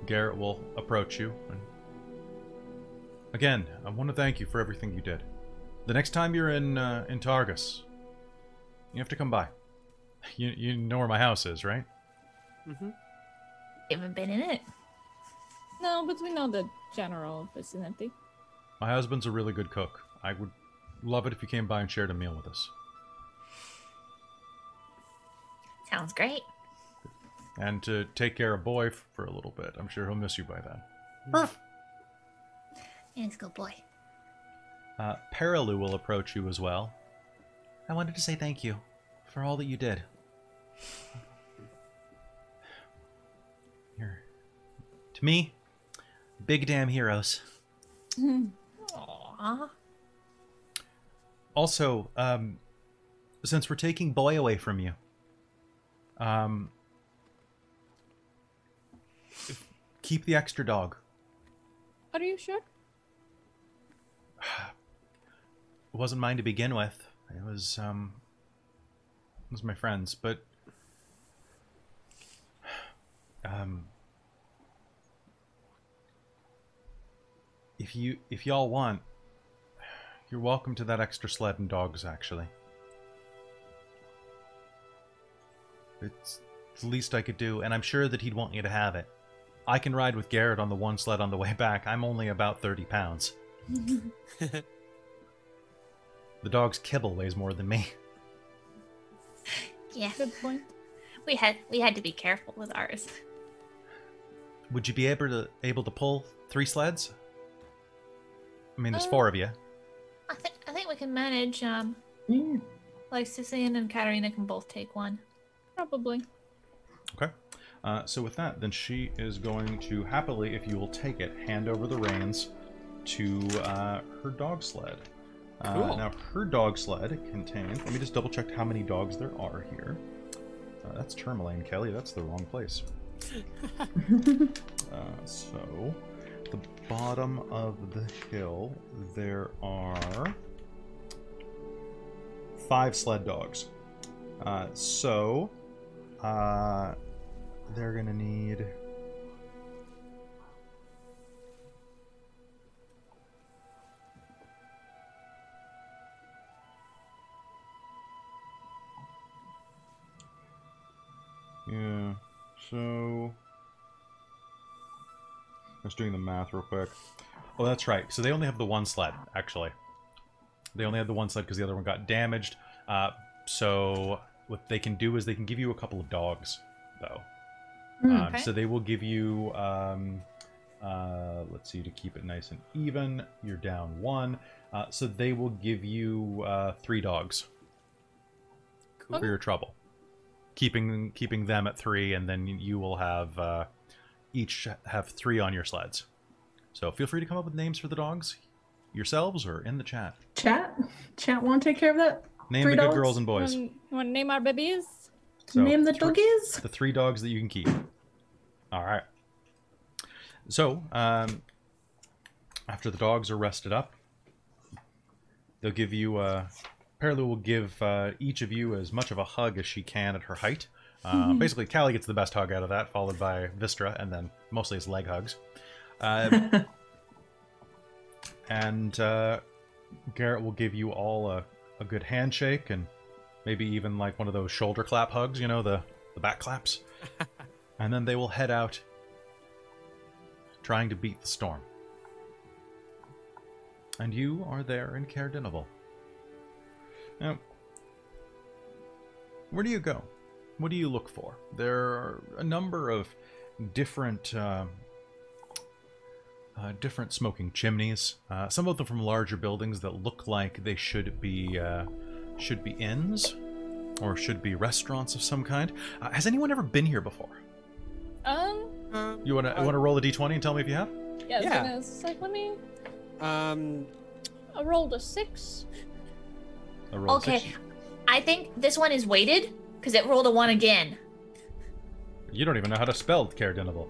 Garrett will approach you. And again, I want to thank you for everything you did. The next time you're in Targus, you have to come by. You know where my house is, right? Mm-hmm. You haven't been in it. No, but we know the general vicinity. My husband's a really good cook. I would love it if you came by and shared a meal with us. Sounds great. And to take care of Boy for a little bit. I'm sure he'll miss you by then. Thanks, good boy. Perilu will approach you as well. I wanted to say thank you for all that you did. You're, to me, big damn heroes. Aww. Also, since we're taking Boy away from you, keep the extra dog. Are you sure? It wasn't mine to begin with. It was my friend's, but if y'all want, you're welcome to that extra sled and dogs, actually. It's the least I could do, and I'm sure that he'd want you to have it. I can ride with Garrett on the one sled on the way back. I'm only about 30 pounds. The dog's kibble weighs more than me. Yeah. Good point. We had to be careful with ours. Would you be able to pull 3 sleds? I mean, there's 4 of you. I think we can manage. Lysithian and Katerina can both take one. Probably. Okay. So with that, then she is going to happily, if you will take it, hand over the reins to her dog sled. Cool. Now, her dog sled contains... Let me just double-check how many dogs there are here. That's Tourmaline, Kelly. That's the wrong place. So, at the bottom of the hill, there are 5 sled dogs. They're going to need... Yeah, so... Just doing the math real quick. Oh, that's right. So they only have the one sled, actually. They only had the one sled because the other one got damaged. So what they can do is they can give you a couple of dogs, though. Okay. So they will give you, let's see, to keep it nice and even, you're down 1. So they will give you 3 dogs for your trouble. keeping them at 3, and then you will have each have 3 on your sleds. So feel free to come up with names for the dogs yourselves or in the chat. Chat want to take care of that? Name the good girls and boys. Want to name our babies? So name the doggies? The 3 dogs that you can keep. All right. So after the dogs are rested up, they'll give you... Perilu will give each of you as much of a hug as she can at her height. Basically, Callie gets the best hug out of that, followed by Vistra, and then mostly his leg hugs. And Garrett will give you all a good handshake and maybe even like one of those shoulder clap hugs, you know, the back claps. And then they will head out trying to beat the storm. And you are there in Caer-Dineval. Now, where do you go? What do you look for? There are a number of different different smoking chimneys. Some of them from larger buildings that look like they should be inns or should be restaurants of some kind. Has anyone ever been here before? You want to roll a d20 and tell me if you have? Yeah. It's like, let me. I rolled a 6. Okay, 6. I think this one is weighted because it rolled a 1 again. You don't even know how to spell Caer-Dineval.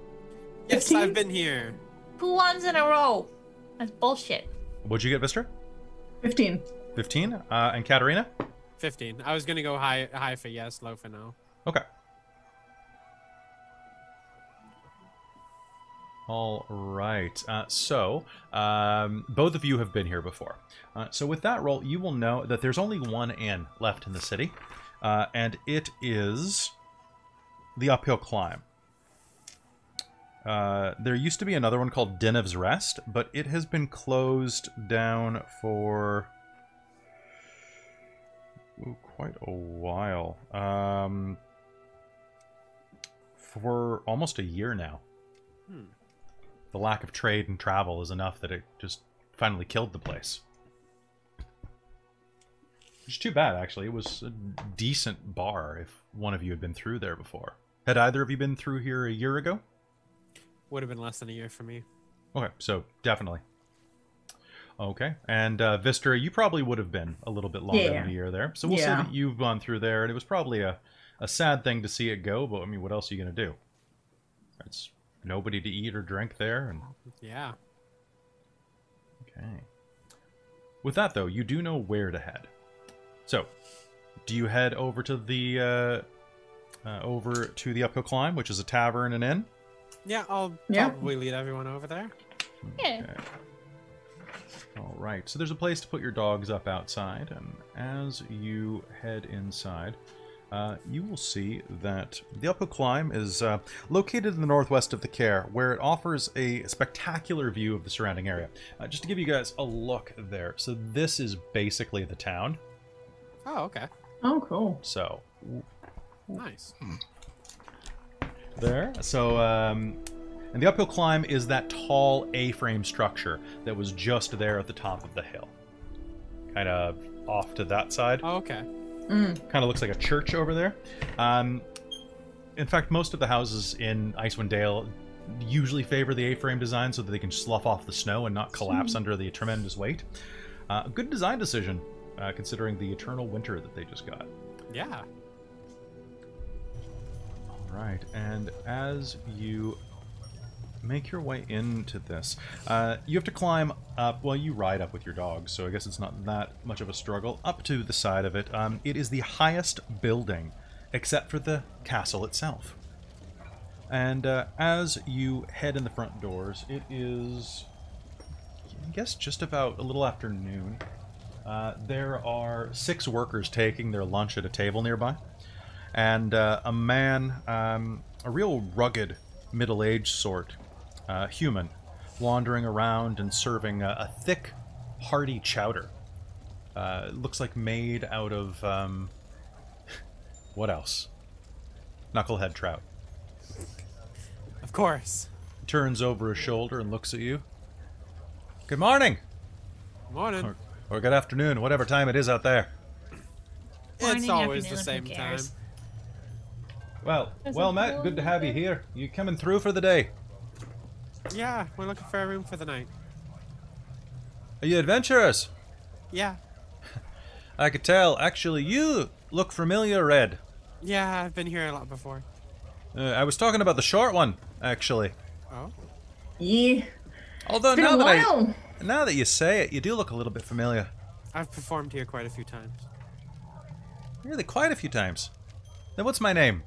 Yes, I've been here. 2 ones in a row. That's bullshit. What'd you get, Vistra? 15. 15? And Katerina? 15. I was going to go high for yes, low for no. Okay. All right. So both of you have been here before. So with that roll, you will know that there's only one inn left in the city, and it is the uphill climb. There used to be another one called Denev's Rest, but it has been closed down for quite a while. For almost a year now. The lack of trade and travel is enough that it just finally killed the place. Which is too bad, actually. It was a decent bar if one of you had been through there before. Had either of you been through here a year ago? Would have been less than a year for me. Okay, so definitely. Okay, and Vistra, you probably would have been a little bit longer than a year there. So we'll say that you've gone through there, and it was probably a sad thing to see it go, but I mean, what else are you going to do? It's... nobody to eat or drink there, and okay. With that though, you do know where to head. So, do you head over to the uphill climb, which is a tavern and inn? Yeah, I'll probably lead everyone over there. Okay. Yeah. All right. So there's a place to put your dogs up outside, and as you head inside. You will see that the uphill climb is located in the northwest of the Caer, where it offers a spectacular view of the surrounding area. Just to give you guys a look there. So this is basically the town. Oh, okay. Oh, cool. So. Nice. There. So, and the uphill climb is that tall A-frame structure that was just there at the top of the hill. Kind of off to that side. Oh, okay. Kind of looks like a church over there. In fact, most of the houses in Icewind Dale usually favor the A-frame design so that they can slough off the snow and not collapse under the tremendous weight. A good design decision, considering the eternal winter that they just got. Yeah. All right, and as you make your way into this, you have to climb up. Well, you ride up with your dog, so I guess it's not that much of a struggle up to the side of it. It is the highest building except for the castle itself, and as you head in the front doors, it is, I guess, just about a little after noon. There are 6 workers taking their lunch at a table nearby, and a man, a real rugged middle-aged sort, human, wandering around and serving a thick, hearty chowder. Looks like made out of, what else? Knucklehead trout. Of course. Turns over his shoulder and looks at you. Good morning! Morning. Or good afternoon, whatever time it is out there. Morning, it's always the same time. Well, well, Matt, good to have you here. You coming through for the day? Yeah, we're looking for a room for the night. Are you adventurous? Yeah. I could tell. Actually, you look familiar, Red. Yeah, I've been here a lot before. I was talking about the short one, actually. Oh? Yeah. Although now that you say it, you do look a little bit familiar. I've performed here quite a few times. Really, quite a few times? Then what's my name?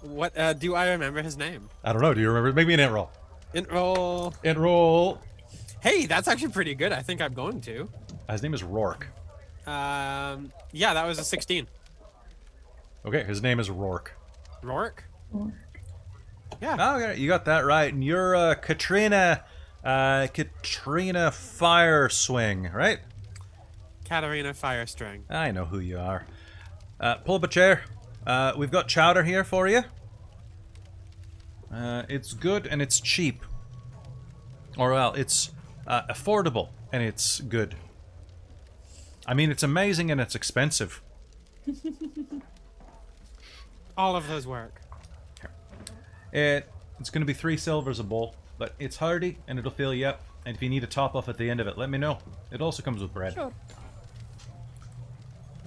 What, do I remember his name? I don't know. Do you remember? Make me an int roll. Int roll. Int roll. Hey, that's actually pretty good. I think I'm going to. His name is Rourke. Yeah, that was a 16. Okay, his name is Rourke. Rourke? Yeah. Oh, you got that right. And you're Katerina Firestring, right? Katerina Firestring. I know who you are. Pull up a chair. We've got chowder here for you. It's good and it's cheap. Or, well, it's affordable and it's good. I mean, it's amazing and it's expensive. All of those work. It's going to be 3 silvers a bowl, but it's hearty and it'll fill you up. And if you need a top off at the end of it, let me know. It also comes with bread. Sure.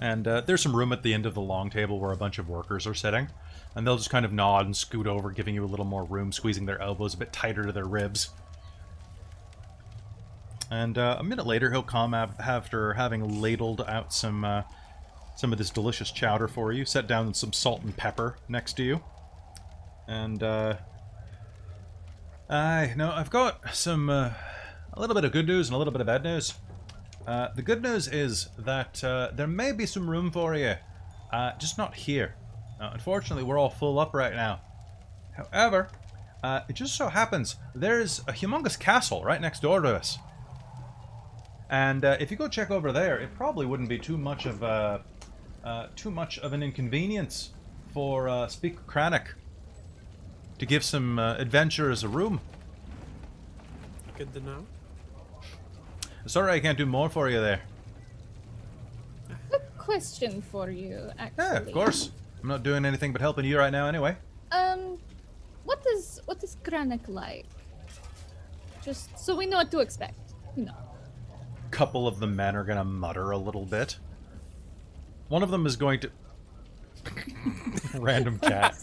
And there's some room at the end of the long table where a bunch of workers are sitting. And they'll just kind of nod and scoot over, giving you a little more room, squeezing their elbows a bit tighter to their ribs. And a minute later, he'll come after having ladled out some of this delicious chowder for you, set down some salt and pepper next to you. And I've got some a little bit of good news and a little bit of bad news. The good news is that there may be some room for you, just not here. Unfortunately, we're all full up right now. However, it just so happens there's a humongous castle right next door to us. And if you go check over there, it probably wouldn't be too much of an inconvenience for Speaker Kranek to give some adventurers a room. Good to know. Sorry, I can't do more for you there. A question for you, actually. Yeah, of course. I'm not doing anything but helping you right now, anyway. What is Kranek like? Just so we know what to expect. You know. A couple of the men are gonna mutter a little bit. One of them is going to. Random cat.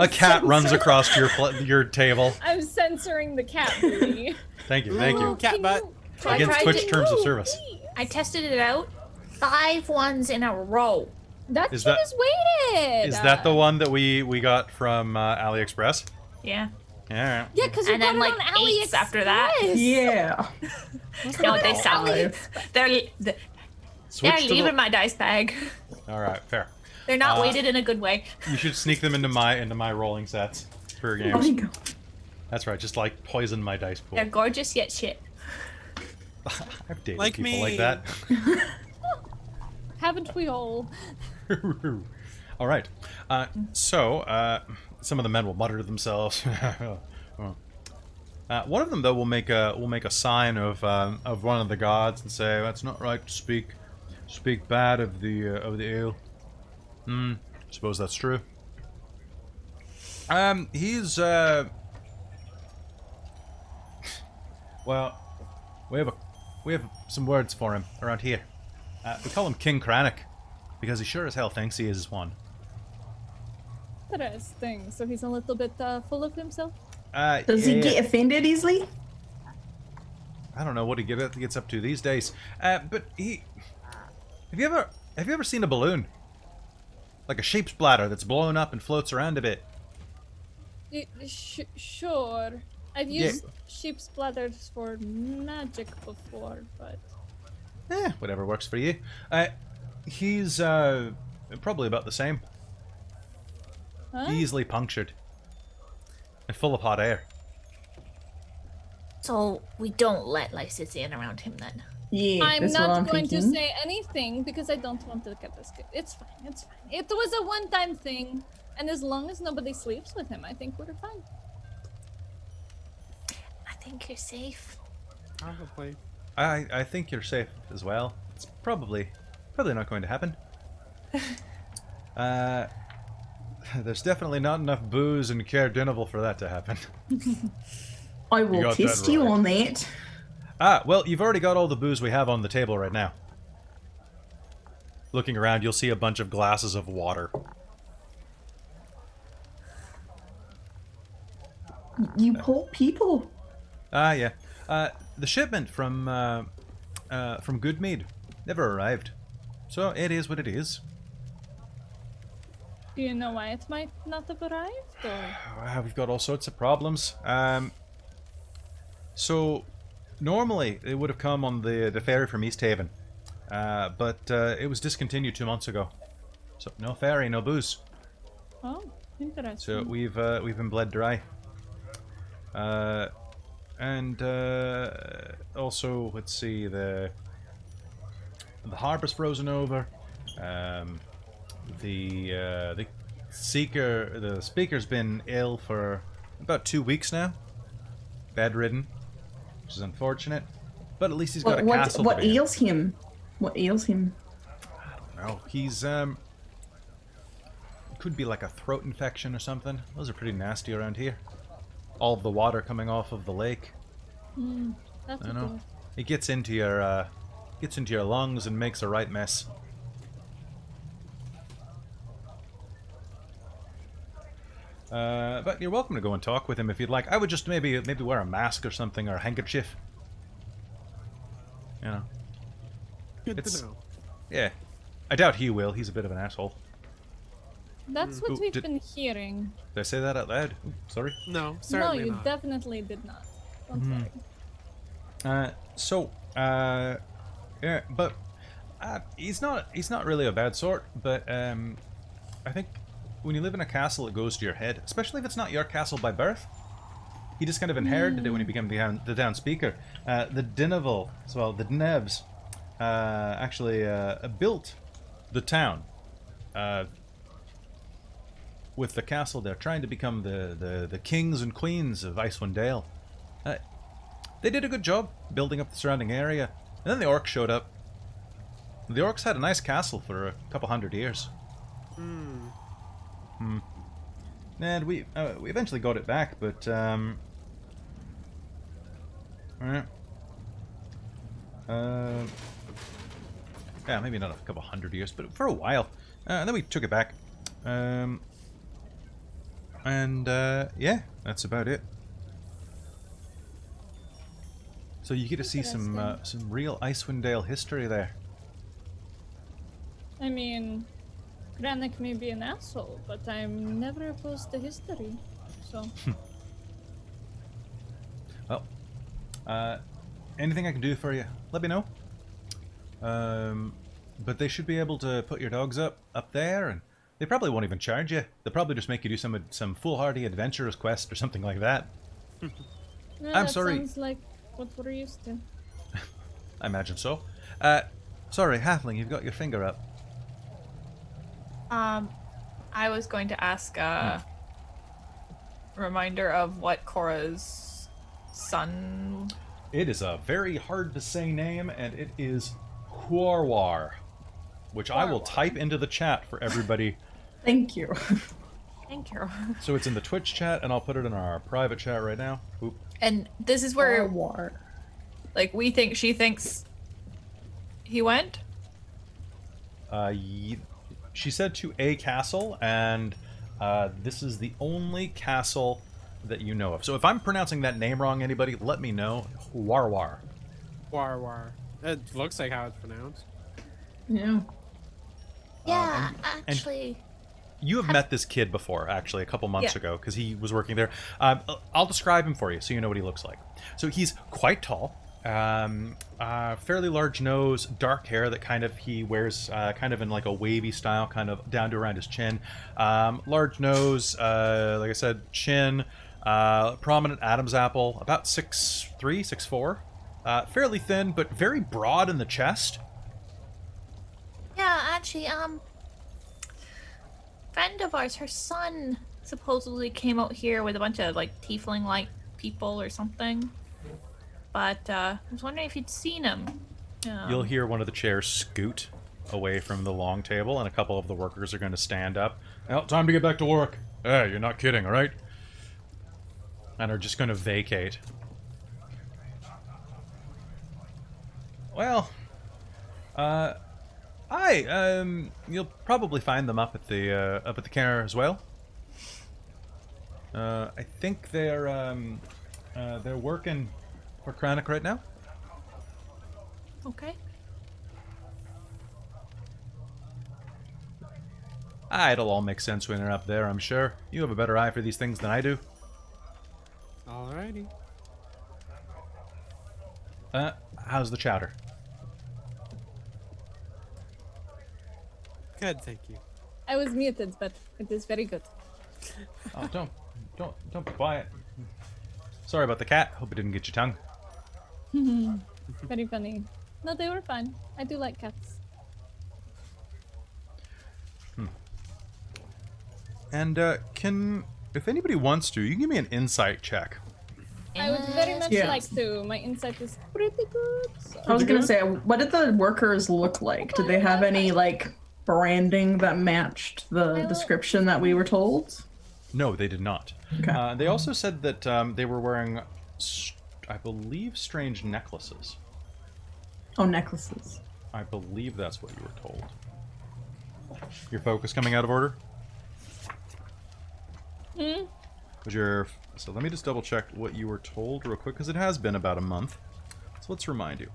A cat runs across to your table. I'm censoring the cat, really. Thank you. Cat butt. Against Twitch terms of service. Please. I tested it out. 5 ones in a row. That is weighted. Is that the one that we got from AliExpress? Yeah. Yeah. Yeah, because we got it on AliExpress. After that. Yeah. No, they sound like they're leaving my dice bag. All right, fair. They're not weighted in a good way. You should sneak them into my rolling sets for games. Oh my God. That's right. Just like poison my dice pool. They're gorgeous yet shit. I've dated like people like that. Haven't we all? All right. So some of the men will mutter to themselves. One of them, though, will make a sign of one of the gods and say, "That's not right to speak bad of the ale." I suppose that's true. He's well. We have some words for him around here. We call him King Kranek, because he sure as hell thinks he is one. Interesting. So he's a little bit full of himself? Does he get offended easily? I don't know what he gets up to these days. But he... Have you ever seen a balloon? Like a sheep's bladder that's blown up and floats around a bit. Sure. I've used sheep's bladders for magic before, but... whatever works for you. He's probably about the same. Huh? Easily punctured. And full of hot air. So we don't let Lysithian around him then? Yeah, I'm not going to say anything because I don't want to look at this kid. It's fine. It was a one-time thing, and as long as nobody sleeps with him, I think we're fine. I think you're safe. Probably. I think you're safe as well. It's probably not going to happen. There's definitely not enough booze in Caer-Dineval for that to happen. I will test you on that. Ah, well, you've already got all the booze we have on the table right now. Looking around, you'll see a bunch of glasses of water. You poor people. Ah, yeah. The shipment from Goodmead never arrived. So it is what it is. Do you know why it might not have arrived? Or? We've got all sorts of problems. So normally it would have come on the ferry from East Haven. But it was discontinued 2 months ago. So no ferry, no booze. Oh, interesting. So we've been bled dry. Also, let's see, the harbor's frozen over. The speaker's been ill for about 2 weeks now, bedridden, which is unfortunate. But at least he's got a castle. What ails him? What ails him? I don't know. He's could be like a throat infection or something. Those are pretty nasty around here. All of the water coming off of the lake. That's know. It gets into your lungs and makes a right mess. But you're welcome to go and talk with him if you'd like. I would just maybe wear a mask or something, or a handkerchief. You know. Good to know. Yeah. I doubt he will. He's a bit of an asshole. That's what we've been hearing. Did I say that out loud? Ooh, sorry. No, certainly not. No, you definitely did not. Don't worry. Yeah, but he's not really a bad sort. But I think when you live in a castle, it goes to your head, especially if it's not your castle by birth. He just kind of inherited it when he became the town speaker. The Dnevs actually built the town. With the castle, they're trying to become the kings and queens of Icewind Dale. They did a good job building up the surrounding area, and then the orcs showed up. The orcs had a nice castle for a couple hundred years. And we eventually got it back, but yeah, maybe not a couple hundred years, but for a while, and then we took it back. Yeah, that's about it. So you get to see some real Icewind Dale history there. I mean, Kranek may be an asshole, but I'm never opposed to history, so. Well, anything I can do for you, let me know. But they should be able to put your dogs up there, and they probably won't even charge you. They'll probably just make you do some foolhardy adventurous quest or something like that. No, I'm sorry. Sounds like what we're used to. I imagine so. Sorry, Halfling, you've got your finger up. I was going to ask a reminder of what Cora's son... It is a very hard-to-say name, and it is Hwarwar. Which I will type into the chat for everybody. Thank you. Thank you. So it's in the Twitch chat, and I'll put it in our private chat right now. Oop. And this is where... Like, we think she thinks he went? She said to a castle, and this is the only castle that you know of. So if I'm pronouncing that name wrong, anybody, let me know. Hwarwar. Hwarwar. It looks like how it's pronounced. Yeah. Yeah, actually. You have met this kid before, actually, a couple months ago, because he was working there. I'll describe him for you so you know what he looks like. So he's quite tall, fairly large nose, dark hair that kind of he wears kind of in like a wavy style, kind of down to around his chin. Large nose, like I said, chin, prominent Adam's apple, about 6'3", 6'4". Fairly thin, but very broad in the chest. Yeah, actually, friend of ours, her son supposedly came out here with a bunch of, like, tiefling-like people or something. But, I was wondering if you'd seen him. You'll hear one of the chairs scoot away from the long table, and a couple of the workers are going to stand up. Well, time to get back to work. Hey, you're not kidding, alright? And are just gonna vacate. Well, you'll probably find them up at the counter as well. I think they're working for Kranek right now. Okay. Ah, it'll all make sense when you're up there, I'm sure. You have a better eye for these things than I do. Alrighty. How's the chowder? Good, thank you. I was muted, but it is very good. Oh, don't buy it. Sorry about the cat. Hope it didn't get your tongue. Very funny. No, they were fine. I do like cats. And if anybody wants to, you can give me an insight check. I would very much like to. My insight is pretty good. So. I was going to say, what did the workers look like? Did they have any, like, branding that matched the description that we were told? No, they did not. Okay. They also said that they were wearing, I believe, strange necklaces. Oh, necklaces. I believe that's what you were told. Your focus coming out of order? Mm. So let me just double check what you were told real quick, because it has been about a month. So let's remind you.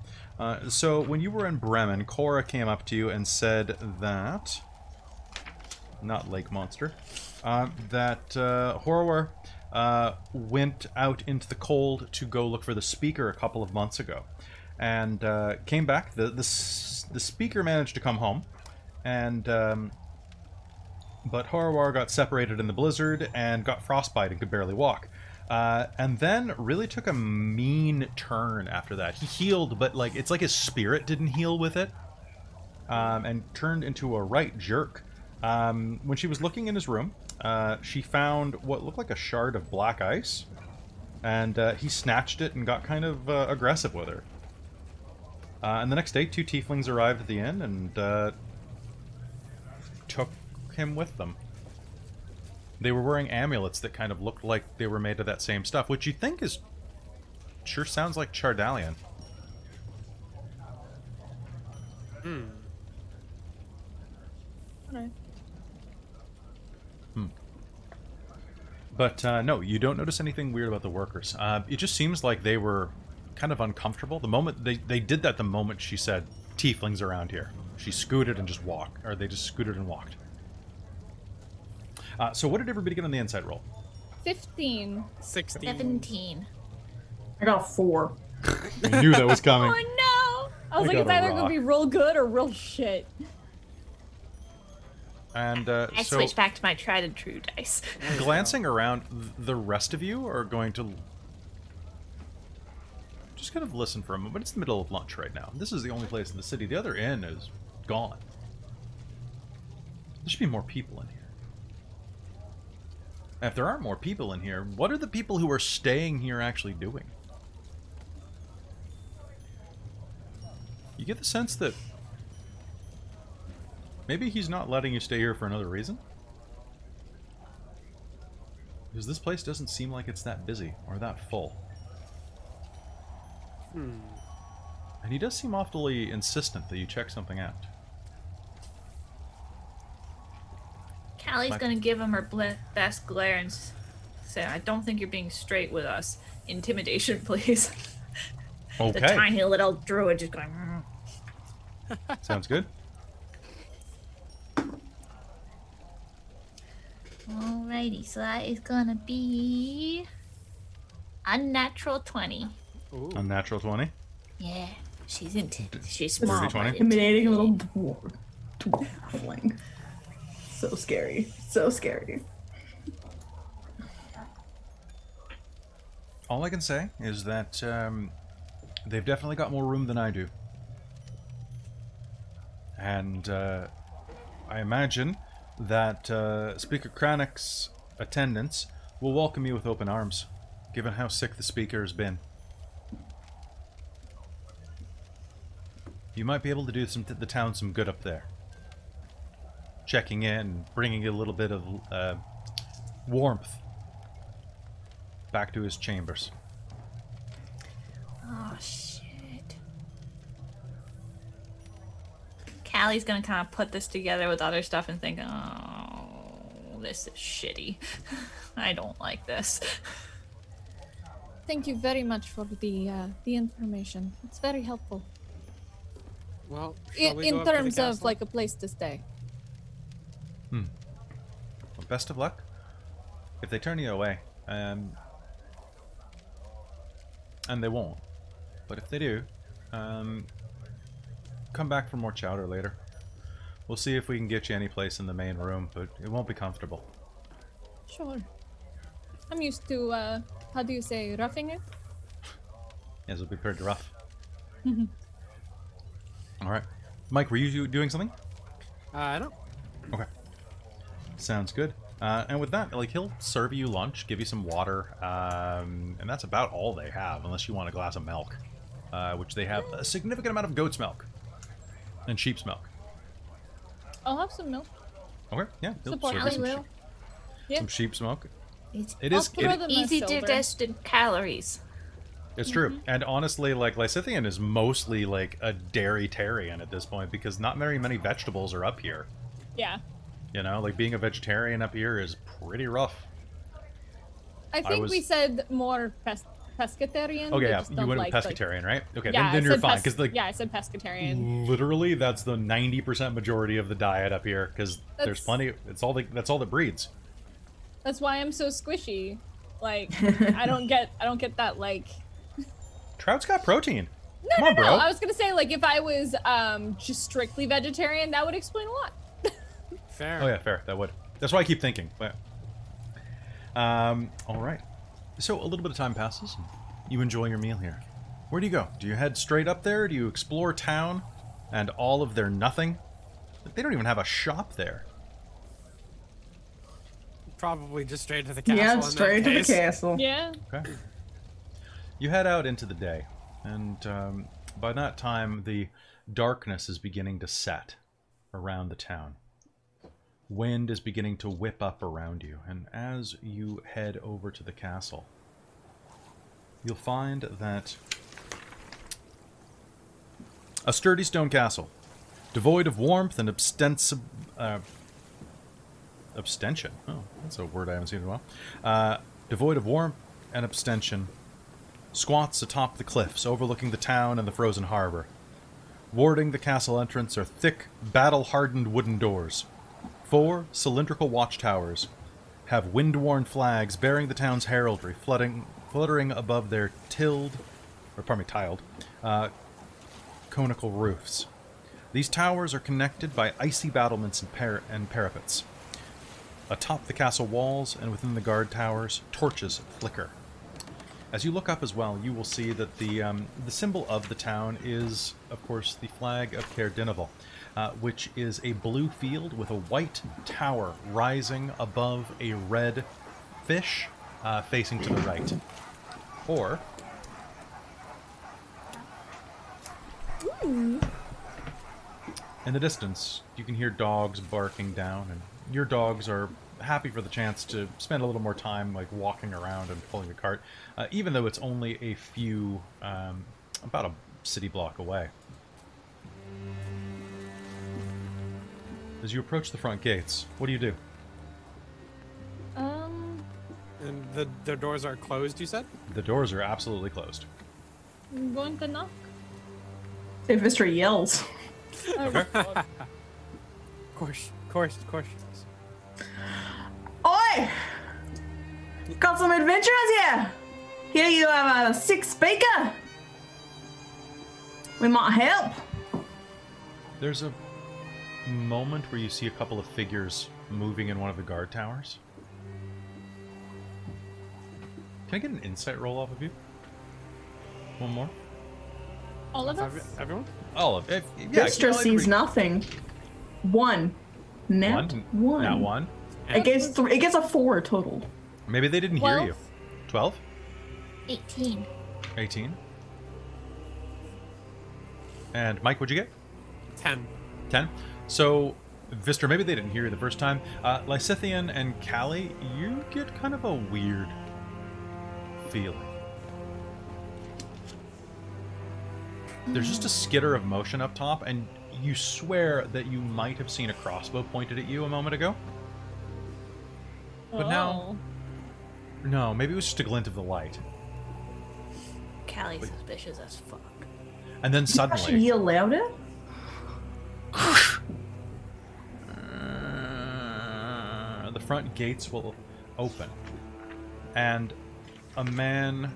So when you were in Bremen, Cora came up to you and said that, not Lake Monster, that Hwarwar went out into the cold to go look for the speaker a couple of months ago, and came back. The speaker managed to come home, and but Hwarwar got separated in the blizzard and got frostbite and could barely walk. And then really took a mean turn after that. He healed, but like it's like his spirit didn't heal with it, and turned into a right jerk. When she was looking in his room, she found what looked like a shard of black ice, and he snatched it and got kind of aggressive with her. And the next day, 2 tieflings arrived at the inn and took him with them. They were wearing amulets that kind of looked like they were made of that same stuff, which you think is sure sounds like Chardalyn. Hmm. Okay. Hmm. But no, you don't notice anything weird about the workers. It just seems like they were kind of uncomfortable. The moment they did that, the moment she said tieflings around here, she scooted and just walked, or they just scooted and walked. So what did everybody get on the inside roll? 15. 16. 17. I got a 4. I knew that was coming. Oh, no! I was like, it's either going to be real good or real shit. And I switched back to my tried and true dice. Glancing around, the rest of you are going to just kind of listen for a moment. It's the middle of lunch right now. This is the only place in the city. The other inn is gone. There should be more people in here. If there aren't more people in here, what are the people who are staying here actually doing? You get the sense that maybe he's not letting you stay here for another reason? Because this place doesn't seem like it's that busy or that full. Hmm. And he does seem awfully insistent that you check something out. Callie's going to give him her best glare and say, I don't think you're being straight with us. Intimidation, please. Okay. The tiny little druid just going... Mm. Sounds good. Alrighty, so that is going to be... Unnatural 20. Ooh. Unnatural 20? Yeah. She's she's small. Intimidating a little dwarfling. So scary. So scary. All I can say is that they've definitely got more room than I do. And I imagine that Speaker Kranek's attendants will welcome you with open arms, given how sick the speaker has been. You might be able to do the town some good up there. checking in, bringing a little bit of warmth back to his chambers. Oh, shit. Callie's gonna kind of put this together with other stuff and think, oh, this is shitty. I don't like this. Thank you very much for the information. It's very helpful. Well, in terms of like a place to stay. Well, best of luck. If they turn you away, and they won't, but if they do, come back for more chowder later. We'll see if we can get you any place in the main room, but it won't be comfortable. Sure. I'm used to, how do you say, roughing it? Yes, we'll be prepared to rough. All right. Mike, were you doing something? I don't. Okay. Sounds good. And with that, like, he'll serve you lunch, give you some water, and that's about all they have, unless you want a glass of milk, which they have a significant amount of goat's milk and sheep's milk. I'll have some milk. Okay, yeah. He'll serve you some sheep's milk. It is easy to digest calories. It's true. And honestly, like, Lysithian is mostly like a dairy-tarian at this point because not very many vegetables are up here. Yeah. You know, like, being a vegetarian up here is pretty rough. I think we said more pescatarian. Okay, yeah, you went pescatarian, right? Okay, yeah, then you're fine. I said pescatarian. Literally, that's the 90% majority of the diet up here because there's plenty. That's all that breeds. That's why I'm so squishy. Like, I don't get that, like... Trout's got protein. No. I was gonna say, like, if I was just strictly vegetarian, that would explain a lot. Fair. Oh, yeah, fair. That would. That's why I keep thinking. But, all right. So, a little bit of time passes. You enjoy your meal here. Where do you go? Do you head straight up there? Do you explore town and all of their nothing? They don't even have a shop there. Probably just straight to the castle. Yeah, straight to the castle. Yeah. Okay. You head out into the day, and by that time, the darkness is beginning to set around the town. Wind is beginning to whip up around you, and as you head over to the castle, you'll find that a sturdy stone castle, devoid of warmth and abstention. Oh, that's a word I haven't seen in a while. Devoid of warmth and abstention, squats atop the cliffs, overlooking the town and the frozen harbor. Warding the castle entrance are thick, battle-hardened wooden doors. 4 cylindrical watchtowers have wind-worn flags bearing the town's heraldry, fluttering above their tiled, conical roofs. These towers are connected by icy battlements and parapets. Atop the castle walls and within the guard towers, torches flicker. As you look up as well, you will see that the symbol of the town is, of course, the flag of Caer-Dineval, which is a blue field with a white tower rising above a red fish facing to the right. Or... Ooh. In the distance, you can hear dogs barking down, and your dogs are happy for the chance to spend a little more time, like, walking around and pulling a cart, even though it's only a few, about a city block away. As you approach the front gates, what do you do? And the doors are closed, you said? The doors are absolutely closed. I'm going to knock. Say, Vistra yells. Okay. Of course. Of course. Oi! Got some adventurers here! Here you have a sick speaker! We might help! There's a moment where you see a couple of figures moving in one of the guard towers. Can I get an insight roll off of you? One more? All of us? Everyone? All of it. Yeah, Vistra sees nothing. One. Not one. Not one. It gets a 4 total. Maybe they didn't hear you. 12? 18. 18. And Mike, what'd you get? 10. So Vistra, maybe they didn't hear you the first time. Lysithian and Callie, you get kind of a weird feeling. There's just a skitter of motion up top, and you swear that you might have seen a crossbow pointed at you a moment ago. But now... No, maybe it was just a glint of the light. Callie's suspicious as fuck. And then suddenly... Should I yell louder? The front gates will open, and a man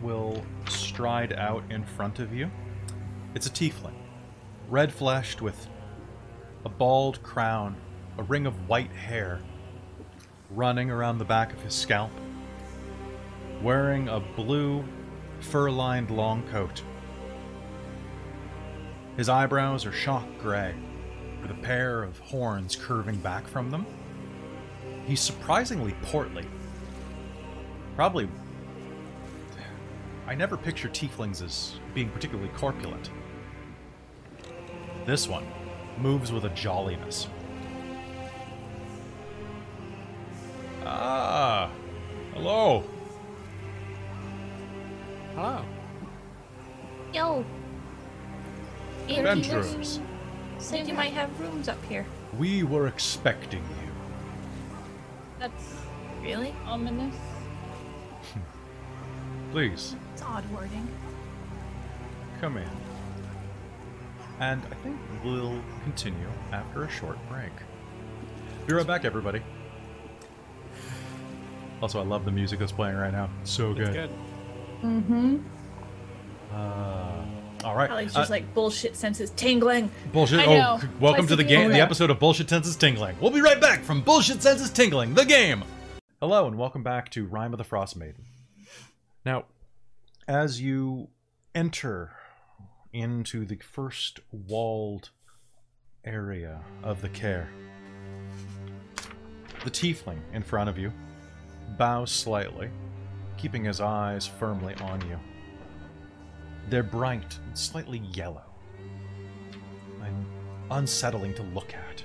will stride out in front of you. It's a tiefling, red-fleshed with a bald crown, a ring of white hair running around the back of his scalp, wearing a blue fur-lined long coat. His eyebrows are shock gray, with a pair of horns curving back from them. He's surprisingly portly. Probably... I never picture tieflings as being particularly corpulent. This one moves with a jolliness. Ah, hello. Hello. Yo. Adventurers. Said you might have rooms up here. We were expecting you. That's really ominous. Please. It's odd wording. Come in. And I think we'll continue after a short break. Be right back, everybody. Also, I love the music that's playing right now. So good. It's good. Mm-hmm. All right. Alex just like bullshit senses tingling. Bullshit. Oh, welcome to the game. The episode of Bullshit Senses Tingling. We'll be right back from Bullshit Senses Tingling, the game. Hello, and welcome back to Rime of the Frostmaiden. Now, as you enter into the first walled area of the Caer, the tiefling in front of you bows slightly, keeping his eyes firmly on you. They're bright and slightly yellow and unsettling to look at.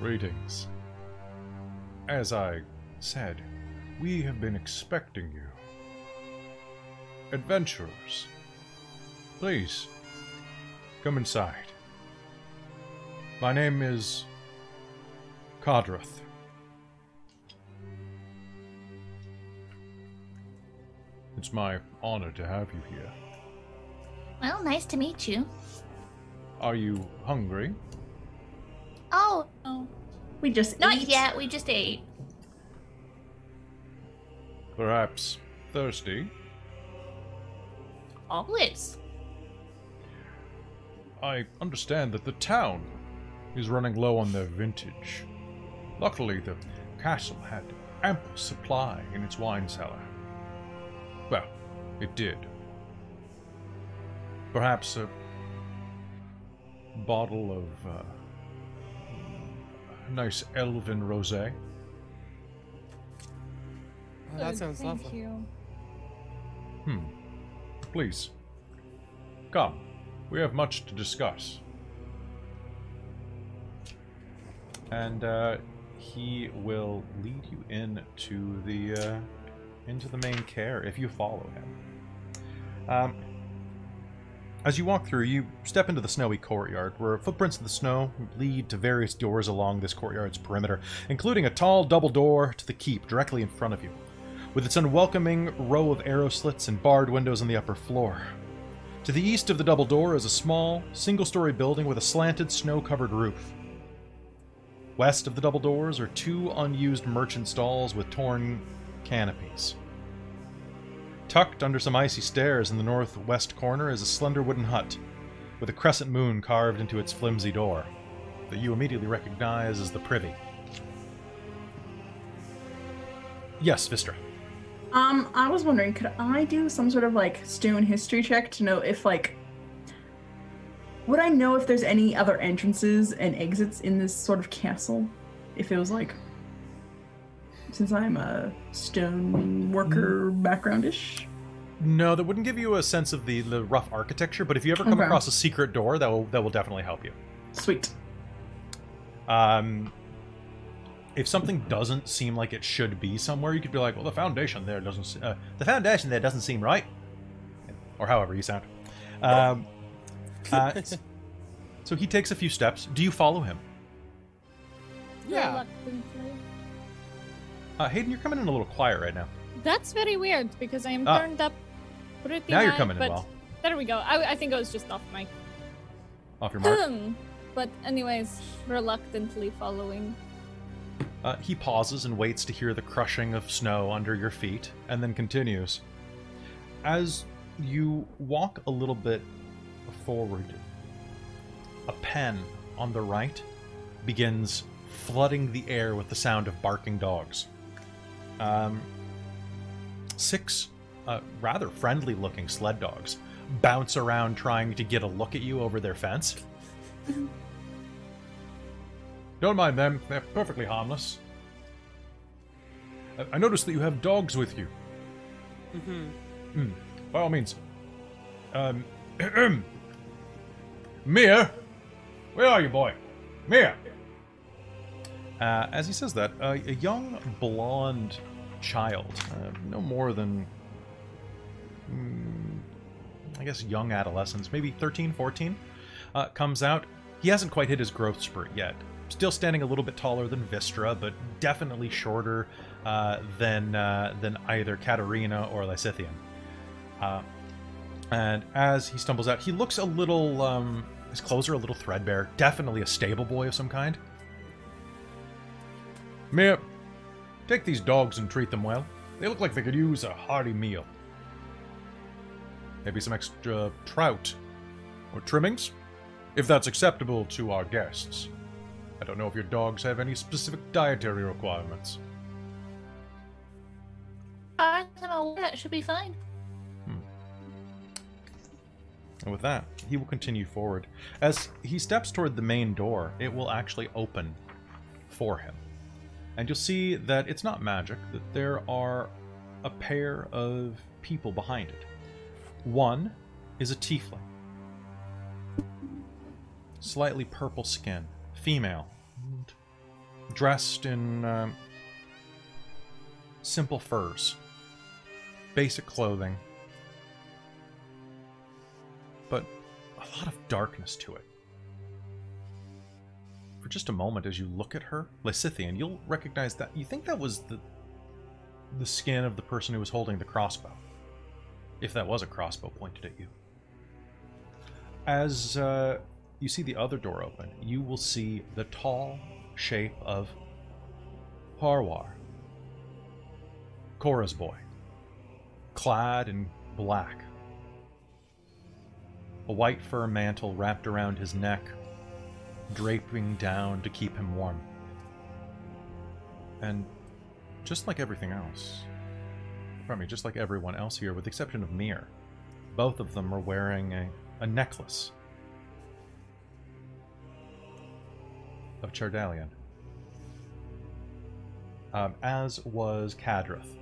Greetings. As I said, we have been expecting you. Adventurers, please, come inside. My name is Kadroth. It's my honor to have you here. Well, nice to meet you. Are you hungry? Oh, we just not ate. Yet, we just ate. Perhaps thirsty? Always. I understand that the town is running low on their vintage. Luckily, the castle had ample supply in its wine cellar. Well, it did. Perhaps a bottle of nice elven rosé. Oh, that sounds lovely. Thank you. Please. Come. We have much to discuss. And he will lead you into the main Caer if you follow him. As you walk through, you step into the snowy courtyard, where footprints in the snow lead to various doors along this courtyard's perimeter, including a tall double door to the keep directly in front of you, with its unwelcoming row of arrow slits and barred windows on the upper floor. To the east of the double door is a small, single-story building with a slanted, snow-covered roof. West of the double doors are two unused merchant stalls with torn canopies. Tucked under some icy stairs in the northwest corner is a slender wooden hut, with a crescent moon carved into its flimsy door, that you immediately recognize as the privy. Yes, Vistra. I was wondering, could I do some sort of, stone history check to know if, would I know if there's any other entrances and exits in this sort of castle? If it was, since I'm a stone worker background-ish. No, that wouldn't give you a sense of the rough architecture, but if you ever come across a secret door, that will definitely help you. Sweet. If something doesn't seem like it should be somewhere, you could be like, well, the foundation there doesn't seem right. Or however you sound. So he takes a few steps. Do you follow him? Yeah. Hayden, you're coming in a little quiet right now. That's very weird, because I am turned up pretty high. Now you're coming in well. There we go. I think I was just off mic. Off your mark? But anyways, reluctantly following. He pauses and waits to hear the crushing of snow under your feet, and then continues. As you walk a little bit forward, a pen on the right begins flooding the air with the sound of barking dogs. Six rather friendly-looking sled dogs bounce around trying to get a look at you over their fence. Don't mind them. They're perfectly harmless. I noticed that you have dogs with you. Mm-hmm. By all means. Mir! Where are you, boy? Mir! As he says that, a young blonde child, no more than I guess young adolescence, maybe 13, 14, comes out. He hasn't quite hit his growth spurt yet, still standing a little bit taller than Vistra, but definitely shorter than either Katerina or Lysithian, and as he stumbles out, he looks a little his clothes are a little threadbare, definitely a stable boy of some kind. Mip, take these dogs and treat them well. They look like they could use a hearty meal. Maybe some extra trout or trimmings, if that's acceptable to our guests. I don't know if your dogs have any specific dietary requirements. I don't know. That should be fine. And with that, he will continue forward. As he steps toward the main door, it will actually open for him. And you'll see that it's not magic, that there are a pair of people behind it. One is a tiefling. Slightly purple skin. Female. Dressed in simple furs. Basic clothing. But a lot of darkness to it. For just a moment, as you look at her, Lysithian, you'll recognize that. You think that was the skin of the person who was holding the crossbow. If that was a crossbow pointed at you. As you see the other door open, you will see the tall shape of Hwarwar, Cora's boy, clad in black. A white fur mantle wrapped around his neck, draping down to keep him warm. And just like everything else, just like everyone else here, with the exception of Mir, both of them are wearing a necklace of Chardalyn, as was Kadroth.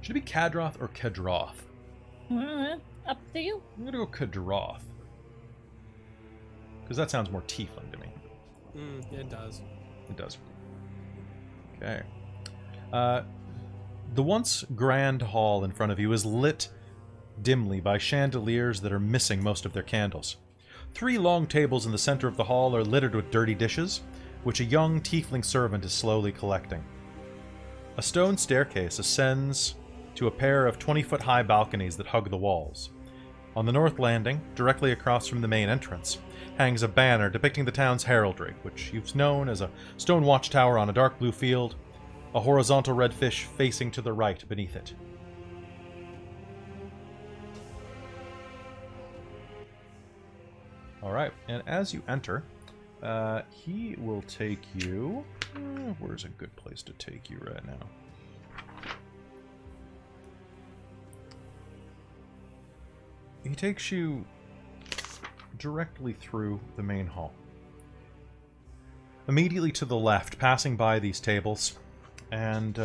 Should it be Kadroth or Kadroth? Up to you. I'm gonna go Kadroth. Because that sounds more tiefling to me. It does. It does. Okay. The once grand hall in front of you is lit dimly by chandeliers that are missing most of their candles. Three long tables in the center of the hall are littered with dirty dishes, which a young tiefling servant is slowly collecting. A stone staircase ascends to a pair of 20-foot-high balconies that hug the walls. On the north landing, directly across from the main entrance, hangs a banner depicting the town's heraldry, which you've known as a stone watchtower on a dark blue field, a horizontal red fish facing to the right beneath it. Alright, and as you enter, he will take you... Where's a good place to take you right now? He takes you directly through the main hall. Immediately to the left, passing by these tables, and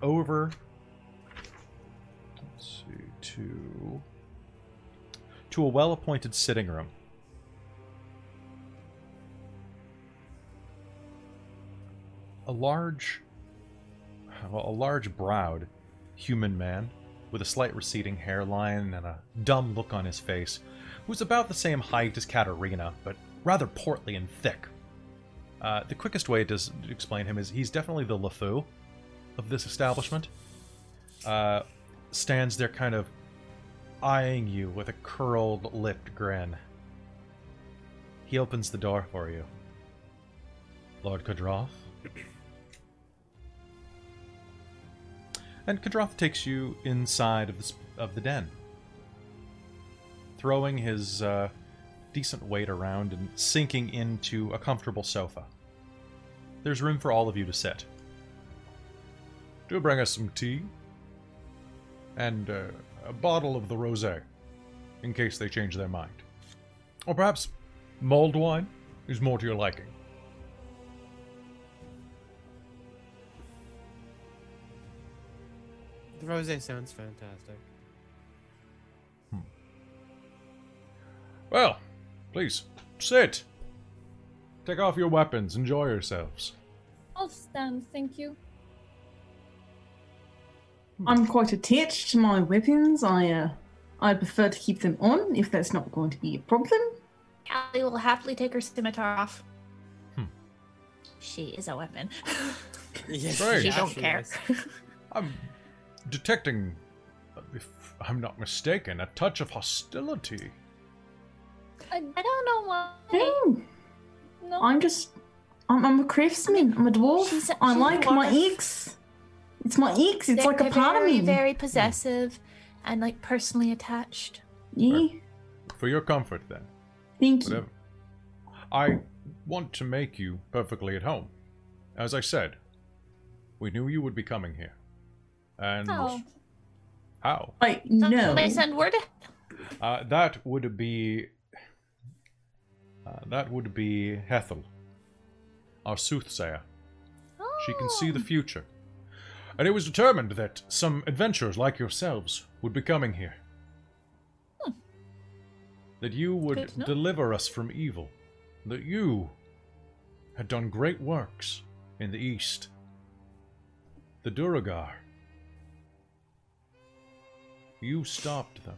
over to a well-appointed sitting room. A large browed human man with a slight receding hairline and a dumb look on his face, who's about the same height as Katerina, but rather portly and thick. The quickest way to explain him is he's definitely the LeFou of this establishment. Stands there kind of eyeing you with a curled-lipped grin. He opens the door for you. Lord Kadroth. And Kadroth takes you inside of the den, throwing his decent weight around and sinking into a comfortable sofa. There's room for all of you to sit. Do bring us some tea. And a bottle of the rosé, in case they change their mind. Or perhaps mulled wine is more to your liking. The rosé sounds fantastic. Well, please, sit. Take off your weapons, enjoy yourselves. I'll stand, thank you. I'm quite attached to my weapons. I prefer to keep them on, if that's not going to be a problem. Callie will happily take her scimitar off. She is a weapon. Yes, she don't care. I'm detecting, if I'm not mistaken, a touch of hostility. I don't know why. No. I'm a craftsman. I'm a dwarf. I like my ex. It's my ex. It's like a part of me. Very possessive and like personally attached. Yeah. For your comfort, then. Thank you. I want to make you perfectly at home. As I said, we knew you would be coming here. And how? I know. They send word. That would be Hethel, our soothsayer. Oh. She can see the future. And it was determined that some adventurers like yourselves would be coming here. That you would deliver us from evil. That you had done great works in the East. The Duergar. You stopped them.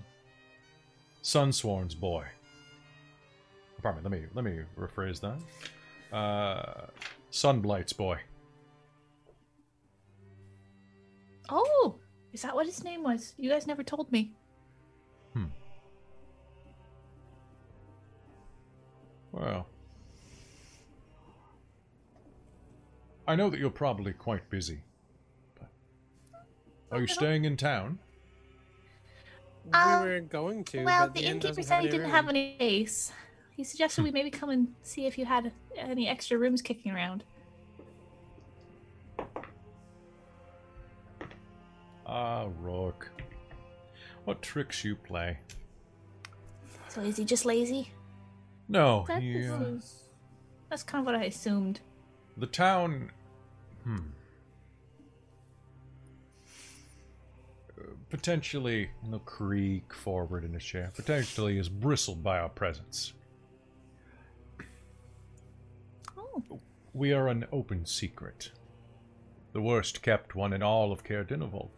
Sunsworn's boy. Pardon me, let me rephrase that. Sunblight's boy. Oh, is that what his name was? You guys never told me. Well, I know that you're probably quite busy. But are you staying in town? We were going to. Well, the innkeeper said he didn't have any space. He suggested we maybe come and see if you had any extra rooms kicking around. Ah, Rourke. What tricks you play. So is he just lazy? No, that's kind of what I assumed. The town... Potentially... He'll creak forward in his chair. Potentially is bristled by our presence. We are an open secret. The worst kept one in all of Caer-Dineval.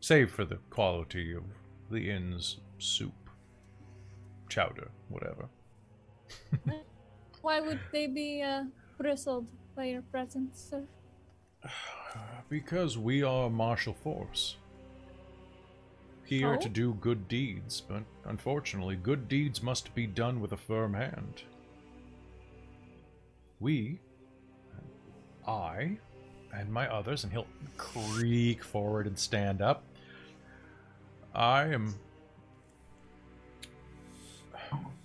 Save for the quality of the inn's soup. Chowder, whatever. Why would they be bristled by your presence, sir? Because we are a martial force. Here to do good deeds, but unfortunately, good deeds must be done with a firm hand. I, and my others, and he'll creak forward and stand up. I am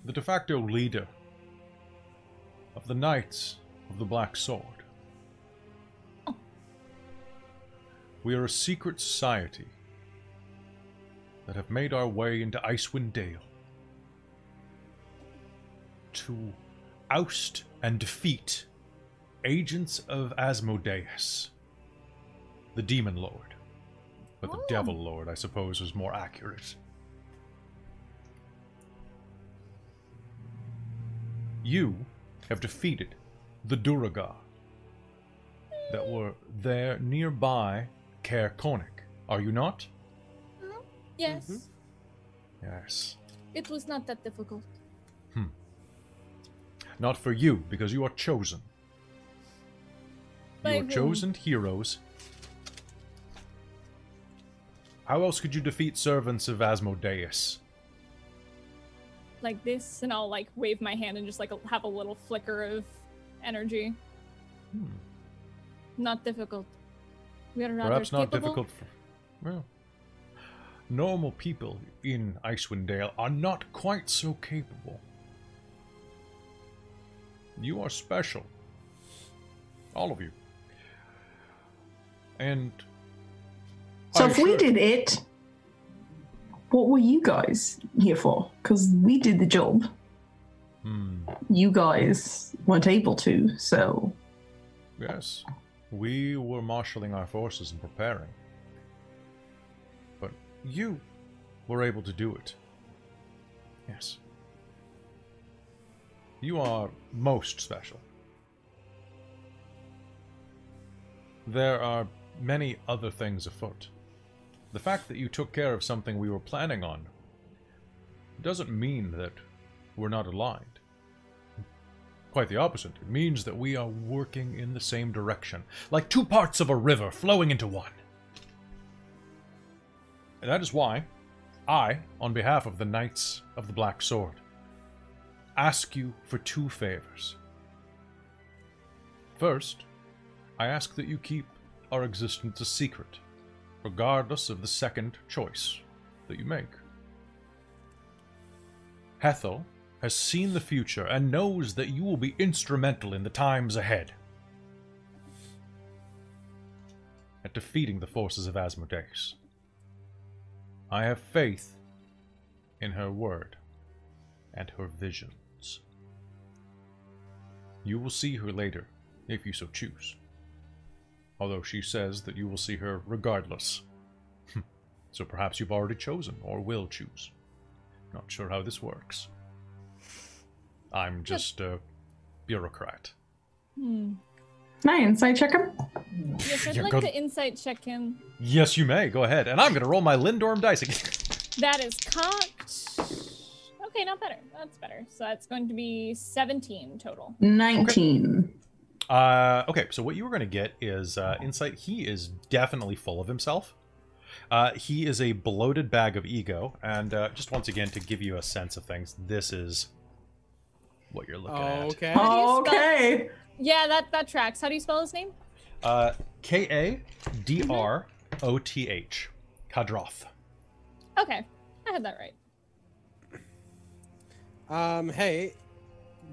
the de facto leader of the Knights of the Black Sword. We are a secret society that have made our way into Icewind Dale to oust and defeat agents of Asmodeus, the demon lord. But the Devil Lord, I suppose, was more accurate. You have defeated the Duergar that were there nearby Caer-Konig, are you not? Mm-hmm. Yes. Mm-hmm. Yes. It was not that difficult. Not for you, because you are chosen. You are chosen heroes. How else could you defeat servants of Asmodeus? Like this, and I'll like wave my hand and just like have a little flicker of energy. Not difficult. We are rather perhaps not capable. Difficult. Well, normal people in Icewind Dale are not quite so capable. You are special. All of you. And so if we did it, what were you guys here for? Because we did the job. You guys weren't able to, so... Yes. We were marshalling our forces and preparing. But you were able to do it. Yes. You are most special. There are many other things afoot. The fact that you took care of something we were planning on doesn't mean that we're not aligned. Quite the opposite. It means that we are working in the same direction, like two parts of a river flowing into one. And that is why I, on behalf of the Knights of the Black Sword, ask you for two favors. First, I ask that you keep our existence a secret, regardless of the second choice that you make. Hethel has seen the future and knows that you will be instrumental in the times ahead at defeating the forces of Asmodeus. I have faith in her word and her visions. You will see her later, if you so choose. Although she says that you will see her regardless. So perhaps you've already chosen, or will choose. Not sure how this works. I'm just a bureaucrat. May I insight check him? Yes, I'd like to insight check him. Yes, you may. Go ahead. And I'm going to roll my Lindorm dice again. That is cocked. Okay, not better. That's better. So that's going to be 17 total. 19. Okay. So what you were going to get is insight. He is definitely full of himself. He is a bloated bag of ego. And just once again, to give you a sense of things, this is what you're looking at. Okay. Okay. Yeah, that tracks. How do you spell his name? Kadroth. Kadroth. Okay. I had that right. Hey,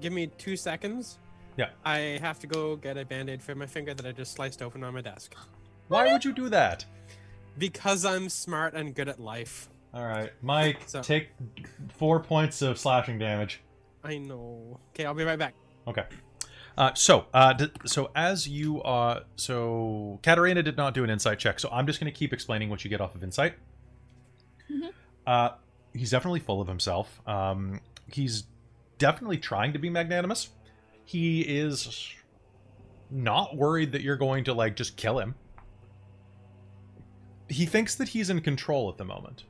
give me 2 seconds. Yeah. I have to go get a Band-Aid for my finger that I just sliced open on my desk. Why would you do that? Because I'm smart and good at life. Alright, Mike, take 4 points of slashing damage. I know. Okay, I'll be right back. Okay. So Katerina did not do an insight check, so I'm just going to keep explaining what you get off of insight. Mm-hmm. He's definitely full of himself. He's definitely trying to be magnanimous. He is not worried that you're going to, just kill him. He thinks that he's in control at the moment.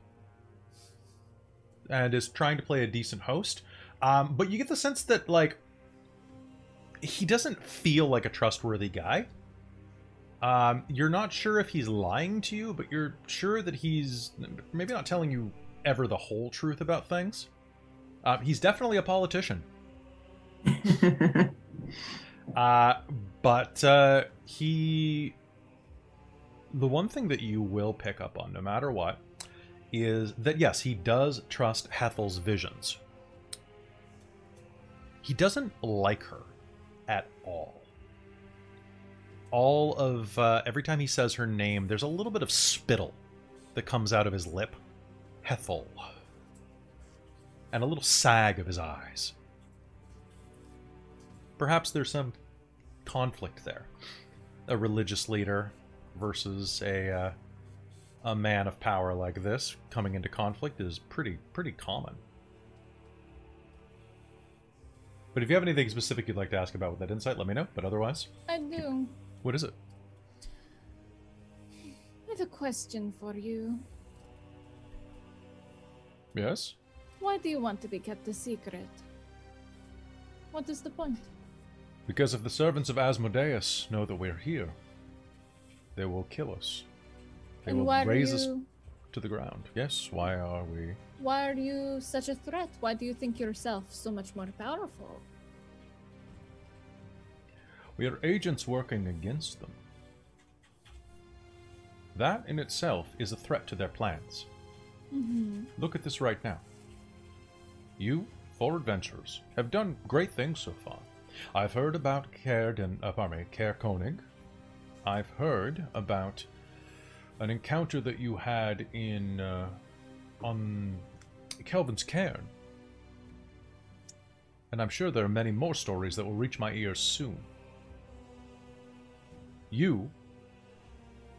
And is trying to play a decent host. But you get the sense that, he doesn't feel like a trustworthy guy. You're not sure if he's lying to you, but you're sure that he's maybe not telling you ever the whole truth about things. He's definitely a politician. The one thing that you will pick up on, no matter what, is that, yes, he does trust Hethel's visions. He doesn't like her at all. Every time he says her name, there's a little bit of spittle that comes out of his lip. Hethel. And a little sag of his eyes. Perhaps there's some conflict there. A religious leader versus a a man of power like this coming into conflict is pretty common. But if you have anything specific you'd like to ask about with that insight, let me know. But otherwise, I do. What is it? I have a question for you. Yes? Why do you want to be kept a secret? What is the point? Because if the servants of Asmodeus know that we're here, they will kill us. They will raise us to the ground. Yes, why are we? Why are you such a threat? Why do you think yourself so much more powerful? We are agents working against them. That in itself is a threat to their plans. Mm-hmm. Look at this right now. You, four adventurers, have done great things so far. I've heard about Caer-Konig. I've heard about an encounter that you had in on Kelvin's Cairn. And I'm sure there are many more stories that will reach my ears soon. You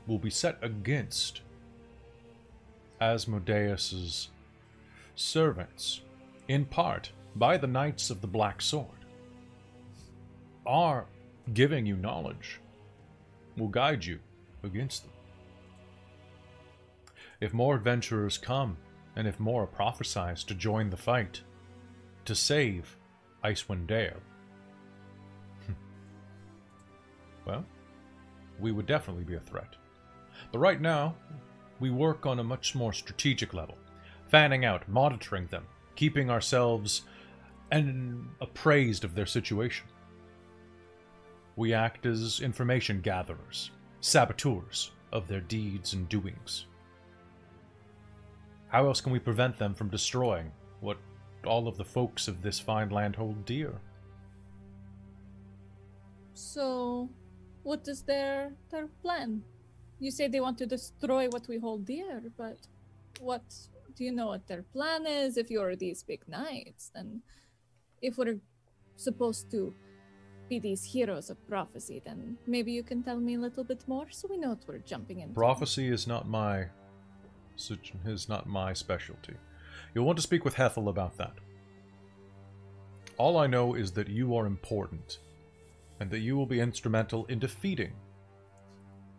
will be set against Asmodeus's servants, in part by the Knights of the Black Sword. Our giving you knowledge will guide you against them. If more adventurers come, and if more are prophesied to join the fight, to save Icewind Dale, well, we would definitely be a threat. But right now, we work on a much more strategic level, fanning out, monitoring them, keeping ourselves appraised of their situation. We act as information gatherers, saboteurs of their deeds and doings. How else can we prevent them from destroying what all of the folks of this fine land hold dear? So, what is their plan? You say they want to destroy what we hold dear, but what do you know what their plan is? If you're these big knights, then if we're supposed to be these heroes of prophecy, then maybe you can tell me a little bit more so we know what we're jumping into. Prophecy is not my... specialty. You'll want to speak with Hethel about that. All I know is that you are important, and that you will be instrumental in defeating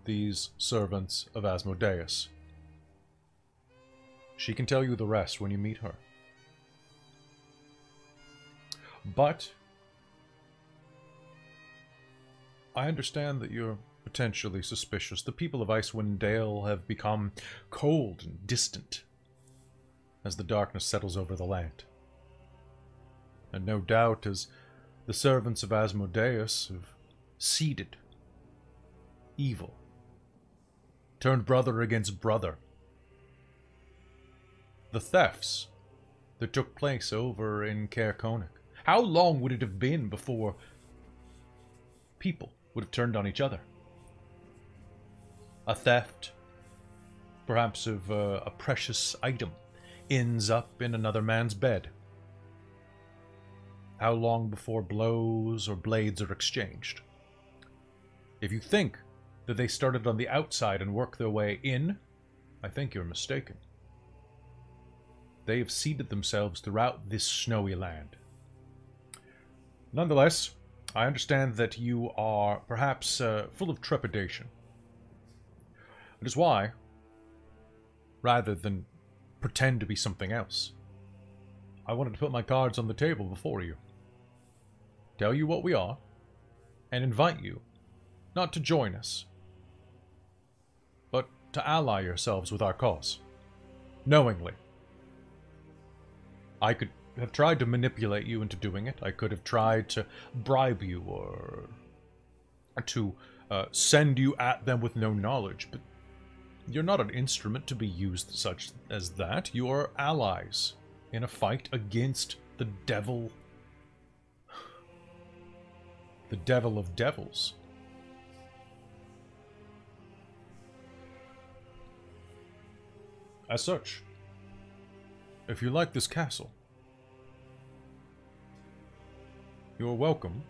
these servants of Asmodeus. She can tell you the rest when you meet her. But I understand that you're potentially suspicious. The people of Icewind Dale have become cold and distant as the darkness settles over the land. And no doubt, as the servants of Asmodeus have seeded evil, turned brother against brother. The thefts that took place over in Caer-Konig. How long would it have been before people would have turned on each other? A theft, perhaps of a precious item, ends up in another man's bed. How long before blows or blades are exchanged? If you think that they started on the outside and worked their way in, I think you're mistaken. They have seeded themselves throughout this snowy land. Nonetheless, I understand that you are perhaps full of trepidation. It is why, rather than pretend to be something else, I wanted to put my cards on the table before you, tell you what we are, and invite you not to join us, but to ally yourselves with our cause, knowingly. I could have tried to manipulate you into doing it. I could have tried to bribe you or to send you at them with no knowledge, but you're not an instrument to be used such as that. You are allies in a fight against the devil. The devil of devils. As such, if you like this castle, you are welcome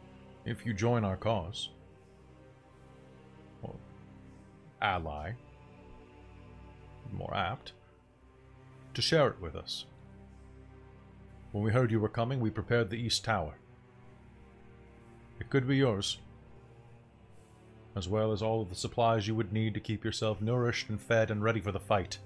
if you join our cause. Or ally. more apt, to share it with us. When we heard you were coming, we prepared the East Tower. It could be yours, as well as all of the supplies you would need to keep yourself nourished and fed and ready for the fight.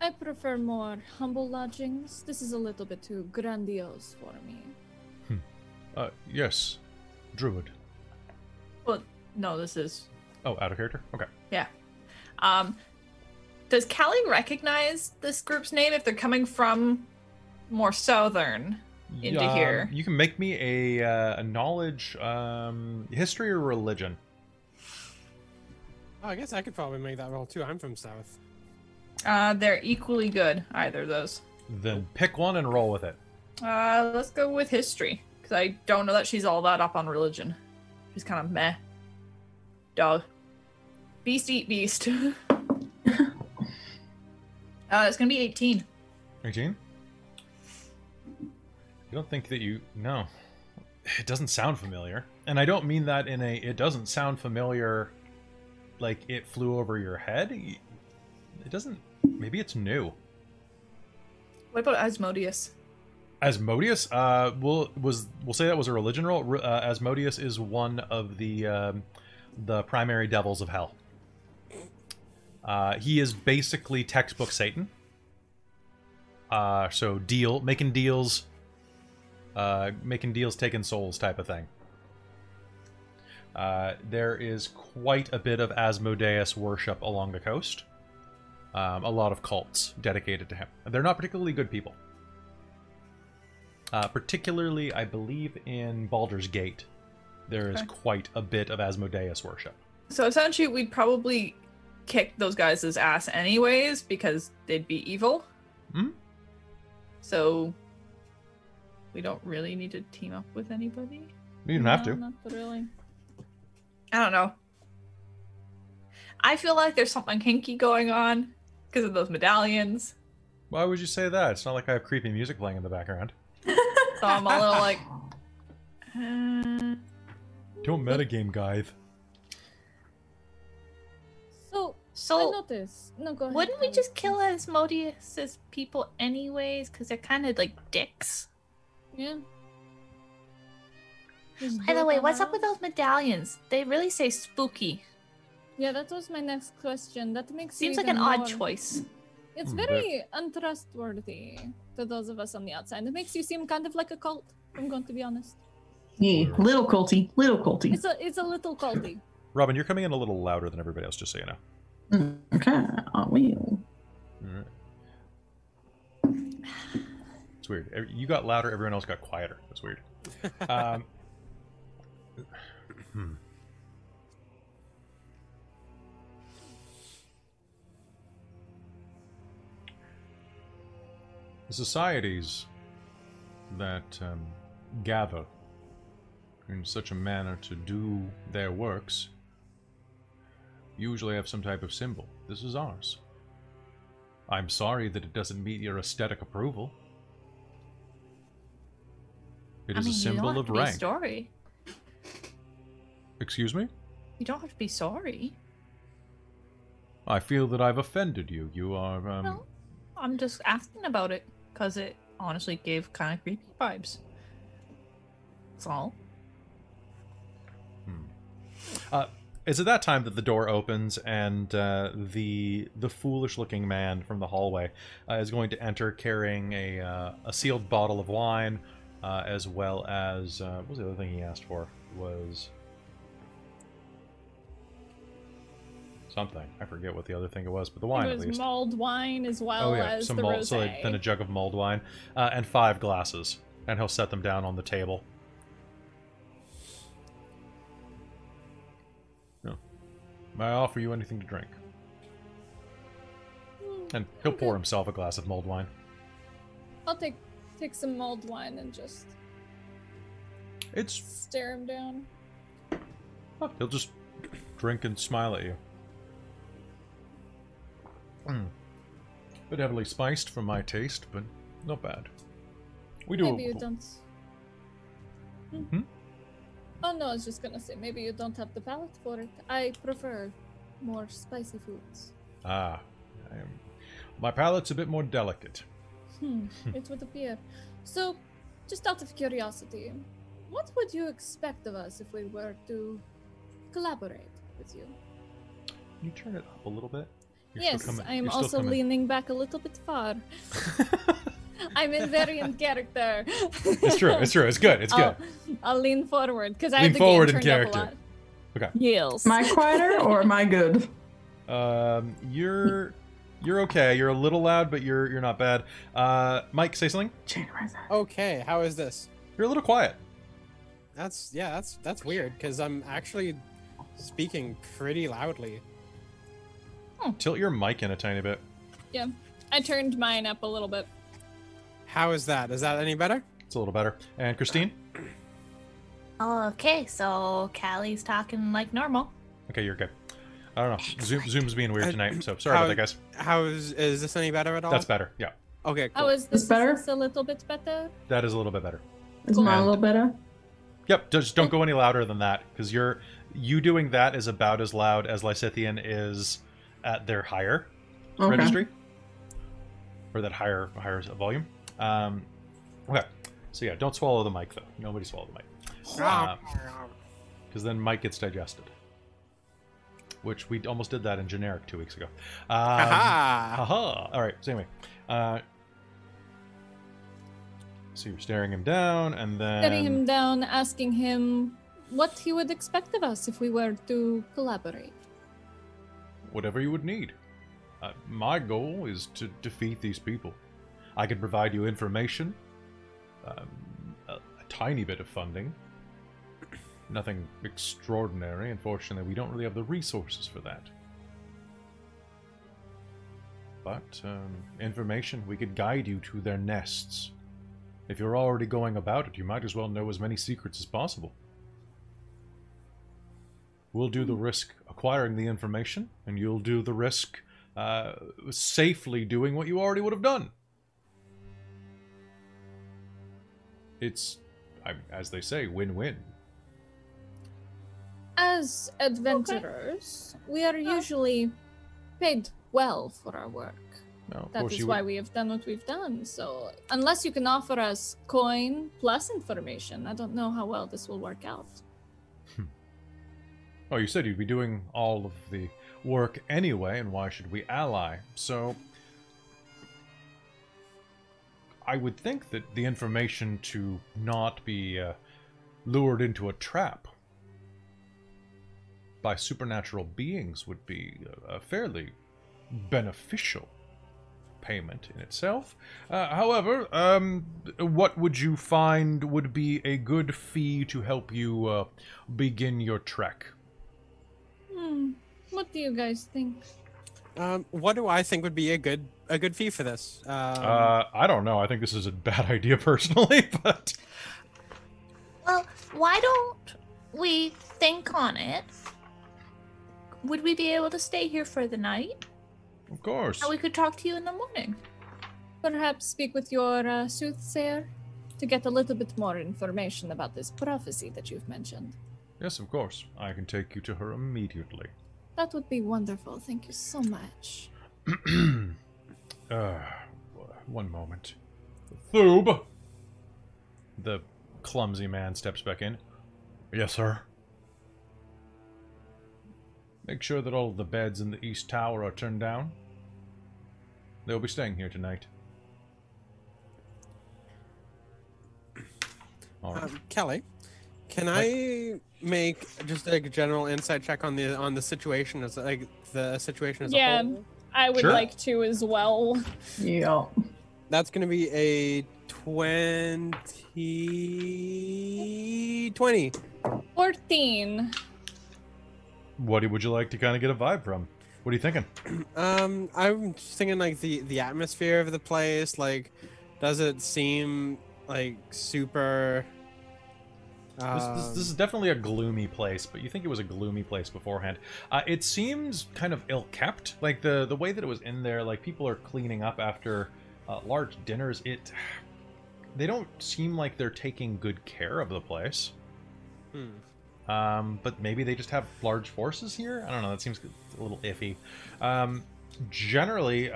I prefer more humble lodgings. This is a little bit too grandiose for me. Yes. Druid. Well, no, this is... Oh, out of character? Okay. Yeah. Does Callie recognize this group's name if they're coming from more southern into here? You can make me a knowledge, history or religion. Oh, I guess I could probably make that roll too. I'm from south. They're equally good, either of those. Then pick one and roll with it. Let's go with history, because I don't know that she's all that up on religion. She's kind of meh. Dog. Beast eat beast. It's going to be 18. 18? You don't think that you... No. It doesn't sound familiar. And I don't mean that in a... It doesn't sound familiar like it flew over your head. It doesn't... Maybe it's new. What about Asmodeus? Asmodeus? We'll say that was a religion roll. Asmodeus is one of the primary devils of hell. He is basically textbook Satan. So making deals, taking souls type of thing. There is quite a bit of Asmodeus worship along the coast. A lot of cults dedicated to him. They're not particularly good people. Particularly, I believe, in Baldur's Gate, there is quite a bit of Asmodeus worship. So essentially, we'd probably kick those guys' ass anyways, because they'd be evil. Mm-hmm. So we don't really need to team up with anybody. We don't have to. Not really. I don't know. I feel like there's something kinky going on because of those medallions. Why would you say that? It's not like I have creepy music playing in the background. So I'm a little like... Don't metagame, guys. So I noticed. No, go ahead. Wouldn't we just kill Asmodeus' people anyways? Because they're kind of like dicks. Yeah. By the way, what's up with those medallions? They really say spooky. Yeah, that was my next question. That makes seems like an odd choice. It's very untrustworthy to those of us on the outside. It makes you seem kind of like a cult, I'm going to be honest. Yeah, little culty. It's a little culty. Robin, you're coming in a little louder than everybody else, just so you know. Okay, I will. All right. It's weird. You got louder, everyone else got quieter. That's weird. The societies that gather in such a manner to do their works usually have some type of symbol. This is ours. I'm sorry that it doesn't meet your aesthetic approval. It is a symbol of rank. You don't have to be sorry. Excuse me? You don't have to be sorry. I feel that I've offended you. You are... No, I'm just asking about it. Because it honestly gave kind of creepy vibes. That's all. It's at that time that the door opens and the foolish-looking man from the hallway is going to enter carrying a sealed bottle of wine, as well as... what was the other thing he asked for? Was... something. I forget what the other thing it was, but the wine at least. It was mulled wine as well as the rosé. So then a jug of mulled wine and 5 glasses, and he'll set them down on the table. No. May I offer you anything to drink? And he'll pour himself a glass of mulled wine. I'll take some mulled wine and just stare him down. Oh, he'll just drink and smile at you. A bit heavily spiced for my taste, but not bad. We do. Maybe you don't. Mm-hmm. Oh no, I was just gonna say, maybe you don't have the palate for it. I prefer more spicy foods. Ah, my palate's a bit more delicate. It would appear. So, just out of curiosity, what would you expect of us if we were to collaborate with you? Can you turn it up a little bit? Yes, I'm also leaning back a little bit far. I'm in very in character. It's true. It's good. I'll lean forward because I have the game turned up a lot. Okay. Yields. Am I quieter or am I good? You're okay. You're a little loud, but you're not bad. Mike, say something. Okay. How is this? You're a little quiet. That's weird because I'm actually speaking pretty loudly. Tilt your mic in a tiny bit. Yeah, I turned mine up a little bit. How is that? Is that any better? It's a little better. And Christine? Okay, so Callie's talking like normal. Okay, you're good. I don't know. Zoom's being weird tonight, so sorry about that, guys. Is this any better at all? That's better, yeah. Okay, cool. How is this better? Is this a little bit better? That is a little bit better. Is mine a little better? Yep, just don't go any louder than that, because you doing that is about as loud as Lysithian is at their higher registry. Or that higher volume. Okay, so yeah, don't swallow the mic though. Nobody swallow the mic, because then mic gets digested, which we almost did that in generic 2 weeks ago. All right. So anyway, so you're staring him down, and then asking him what he would expect of us if we were to collaborate. Whatever you would need. My goal is to defeat these people. I can provide you information, a tiny bit of funding, nothing extraordinary. Unfortunately, we don't really have the resources for that. But information, we could guide you to their nests. If you're already going about it, you might as well know as many secrets as possible. We'll do the risk acquiring the information, and you'll do the risk safely doing what you already would have done. It's, as they say, win-win. As adventurers, we are usually paid well for our work. No, that is why we have done what we've done. So unless you can offer us coin plus information, I don't know how well this will work out. Oh, you said you'd be doing all of the work anyway, and why should we ally? So I would think that the information to not be lured into a trap by supernatural beings would be a fairly beneficial payment in itself. However, what would you find would be a good fee to help you begin your trek? What do you guys think? What do I think would be a good fee for this? I don't know. I think this is a bad idea personally, but... Well, why don't we think on it? Would we be able to stay here for the night? Of course. And we could talk to you in the morning. Perhaps speak with your soothsayer to get a little bit more information about this prophecy that you've mentioned. Yes, of course. I can take you to her immediately. That would be wonderful. Thank you so much. One moment. Thub! The clumsy man steps back in. Yes, sir. Make sure that all of the beds in the East Tower are turned down. They'll be staying here tonight. All right. Kelly, can I make just a general insight check on the situation as a whole? Yeah, I would like to as well. Yeah. That's going to be a 20. 14. What would you like to kind of get a vibe from? What are you thinking? I'm thinking like the atmosphere of the place. Like, does it seem like super... This is definitely a gloomy place, but you think it was a gloomy place beforehand. It seems kind of ill-kept. Like, the way that it was in there, like, people are cleaning up after large dinners. They don't seem like they're taking good care of the place. But maybe they just have large forces here? I don't know. That seems a little iffy. Generally,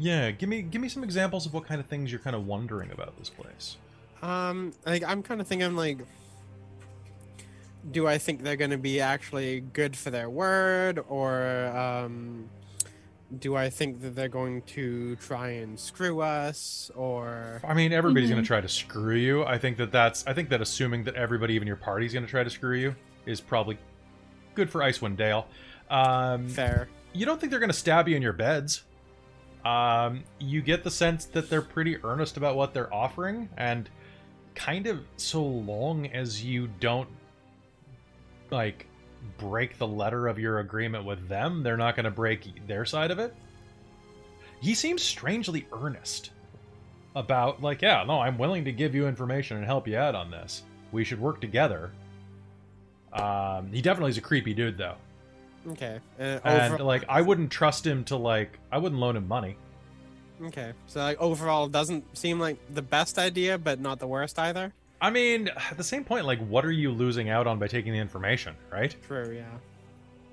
yeah, give me some examples of what kind of things you're kind of wondering about this place. Like I'm kind of thinking, like, do I think they're going to be actually good for their word, or do I think that they're going to try and screw us, or... I mean, everybody's going to try to screw you. I think that assuming that everybody, even your party's going to try to screw you, is probably good for Icewind Dale. Fair. You don't think they're going to stab you in your beds. You get the sense that they're pretty earnest about what they're offering, and kind of so long as you don't, like, break the letter of your agreement with them, they're not going to break their side of it. He seems strangely earnest about, like, yeah, no, I'm willing to give you information and help you out on this. We should work together. He definitely is a creepy dude, though. Okay. And, like, I wouldn't trust him to, like, I wouldn't loan him money. Okay. So, like, overall, doesn't seem like the best idea, but not the worst either? I mean, at the same point, like, what are you losing out on by taking the information, right? True, yeah.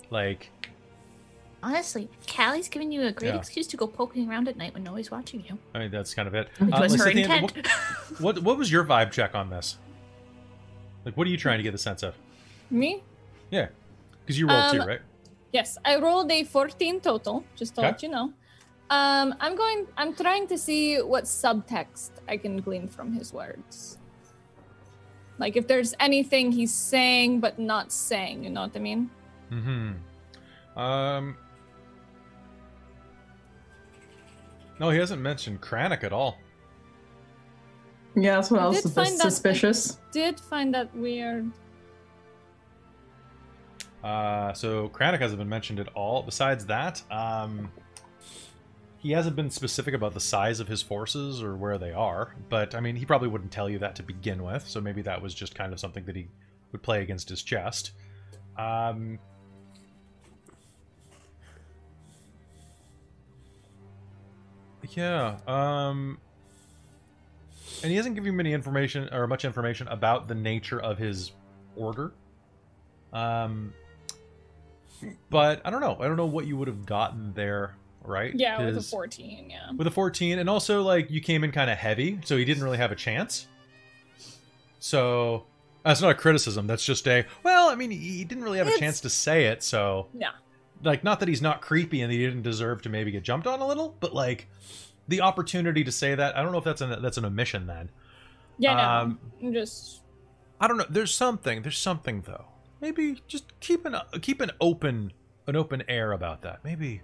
Like... Honestly, Callie's giving you a great excuse to go poking around at night when nobody's watching you. I mean, that's kind of it. Which was her intent. What was your vibe check on this? Like, what are you trying to get a sense of? Me? Yeah. Because you rolled 2, right? Yes, I rolled a 14 total, just to let you know. I'm trying to see what subtext I can glean from his words. Like, if there's anything he's saying but not saying, you know what I mean? Mm-hmm. No, he hasn't mentioned Kranek at all. Yeah, that's what I was suspicious. I did find that weird. So Kranek hasn't been mentioned at all. Besides that, he hasn't been specific about the size of his forces or where they are, but I mean, he probably wouldn't tell you that to begin with, so maybe that was just kind of something that he would play against his chest. And he hasn't given you much information about the nature of his order. But I don't know. I don't know what you would have gotten there, right? Yeah, with a 14, yeah. With a 14, and also, like, you came in kind of heavy, so he didn't really have a chance. So, that's not a criticism. That's just he didn't really have a chance to say it, so... Yeah. Like, not that he's not creepy and he didn't deserve to maybe get jumped on a little, but, like, the opportunity to say that, I don't know if that's an omission then. Yeah, no. I don't know. There's something, though. Maybe just keep an open air about that. Maybe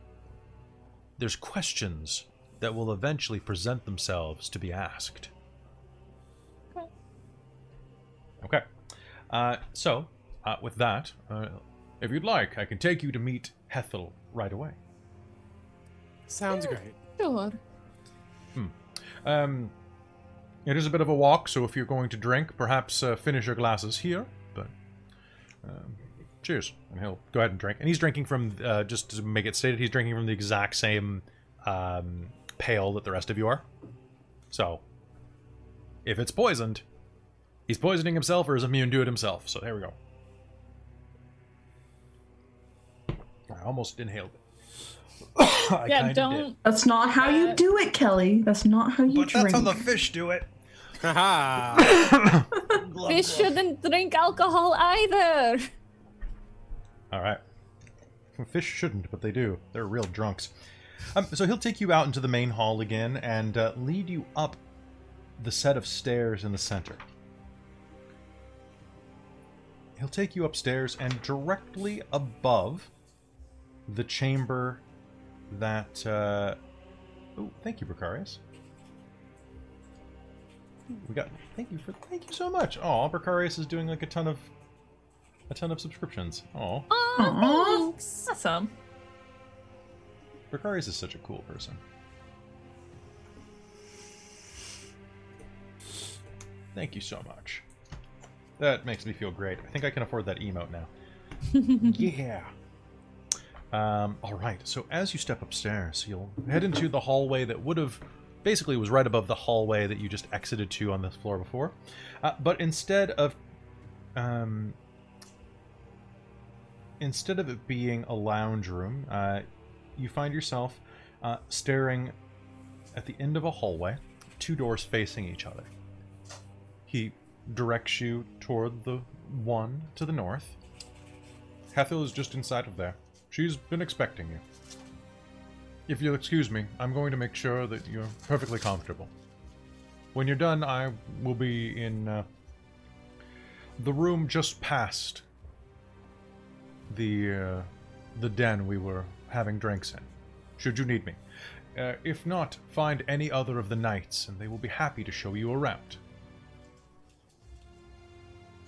there's questions that will eventually present themselves to be asked. Okay. So, with that, if you'd like, I can take you to meet Hethel right away. Sounds great. Sure. It is a bit of a walk, so if you're going to drink, perhaps finish your glasses here. Cheers, and he'll go ahead and drink. And he's drinking from, just to make it stated, he's drinking from the exact same pail that the rest of you are. So, if it's poisoned, he's poisoning himself or is immune to it himself. So there we go. I almost inhaled it. I did. That's not how you do it, Kelly. That's not how you drink. But that's how the fish do it. Haha! Fish shouldn't drink alcohol either! Alright. Fish shouldn't, but they do. They're real drunks. So he'll take you out into the main hall again and lead you up the set of stairs in the center. He'll take you upstairs and directly above the chamber that... thank you, Bricarius. Thank you so much. Oh, Bricarius is doing like a ton of subscriptions. Oh, thanks. Awesome. Bricarius is such a cool person. Thank you so much. That makes me feel great. I think I can afford that emote now. Yeah. All right. So as you step upstairs, you'll head into the hallway that would have basically was right above the hallway that you just exited to on this floor before. But instead of it being a lounge room, you find yourself staring at the end of a hallway, two doors facing each other. He directs you toward the one to the north. Hethel is just inside of there. She's been expecting you. If you'll excuse me, I'm going to make sure that you're perfectly comfortable. When you're done, I will be in the room just past the den we were having drinks in, should you need me. If not, find any other of the knights, and they will be happy to show you around.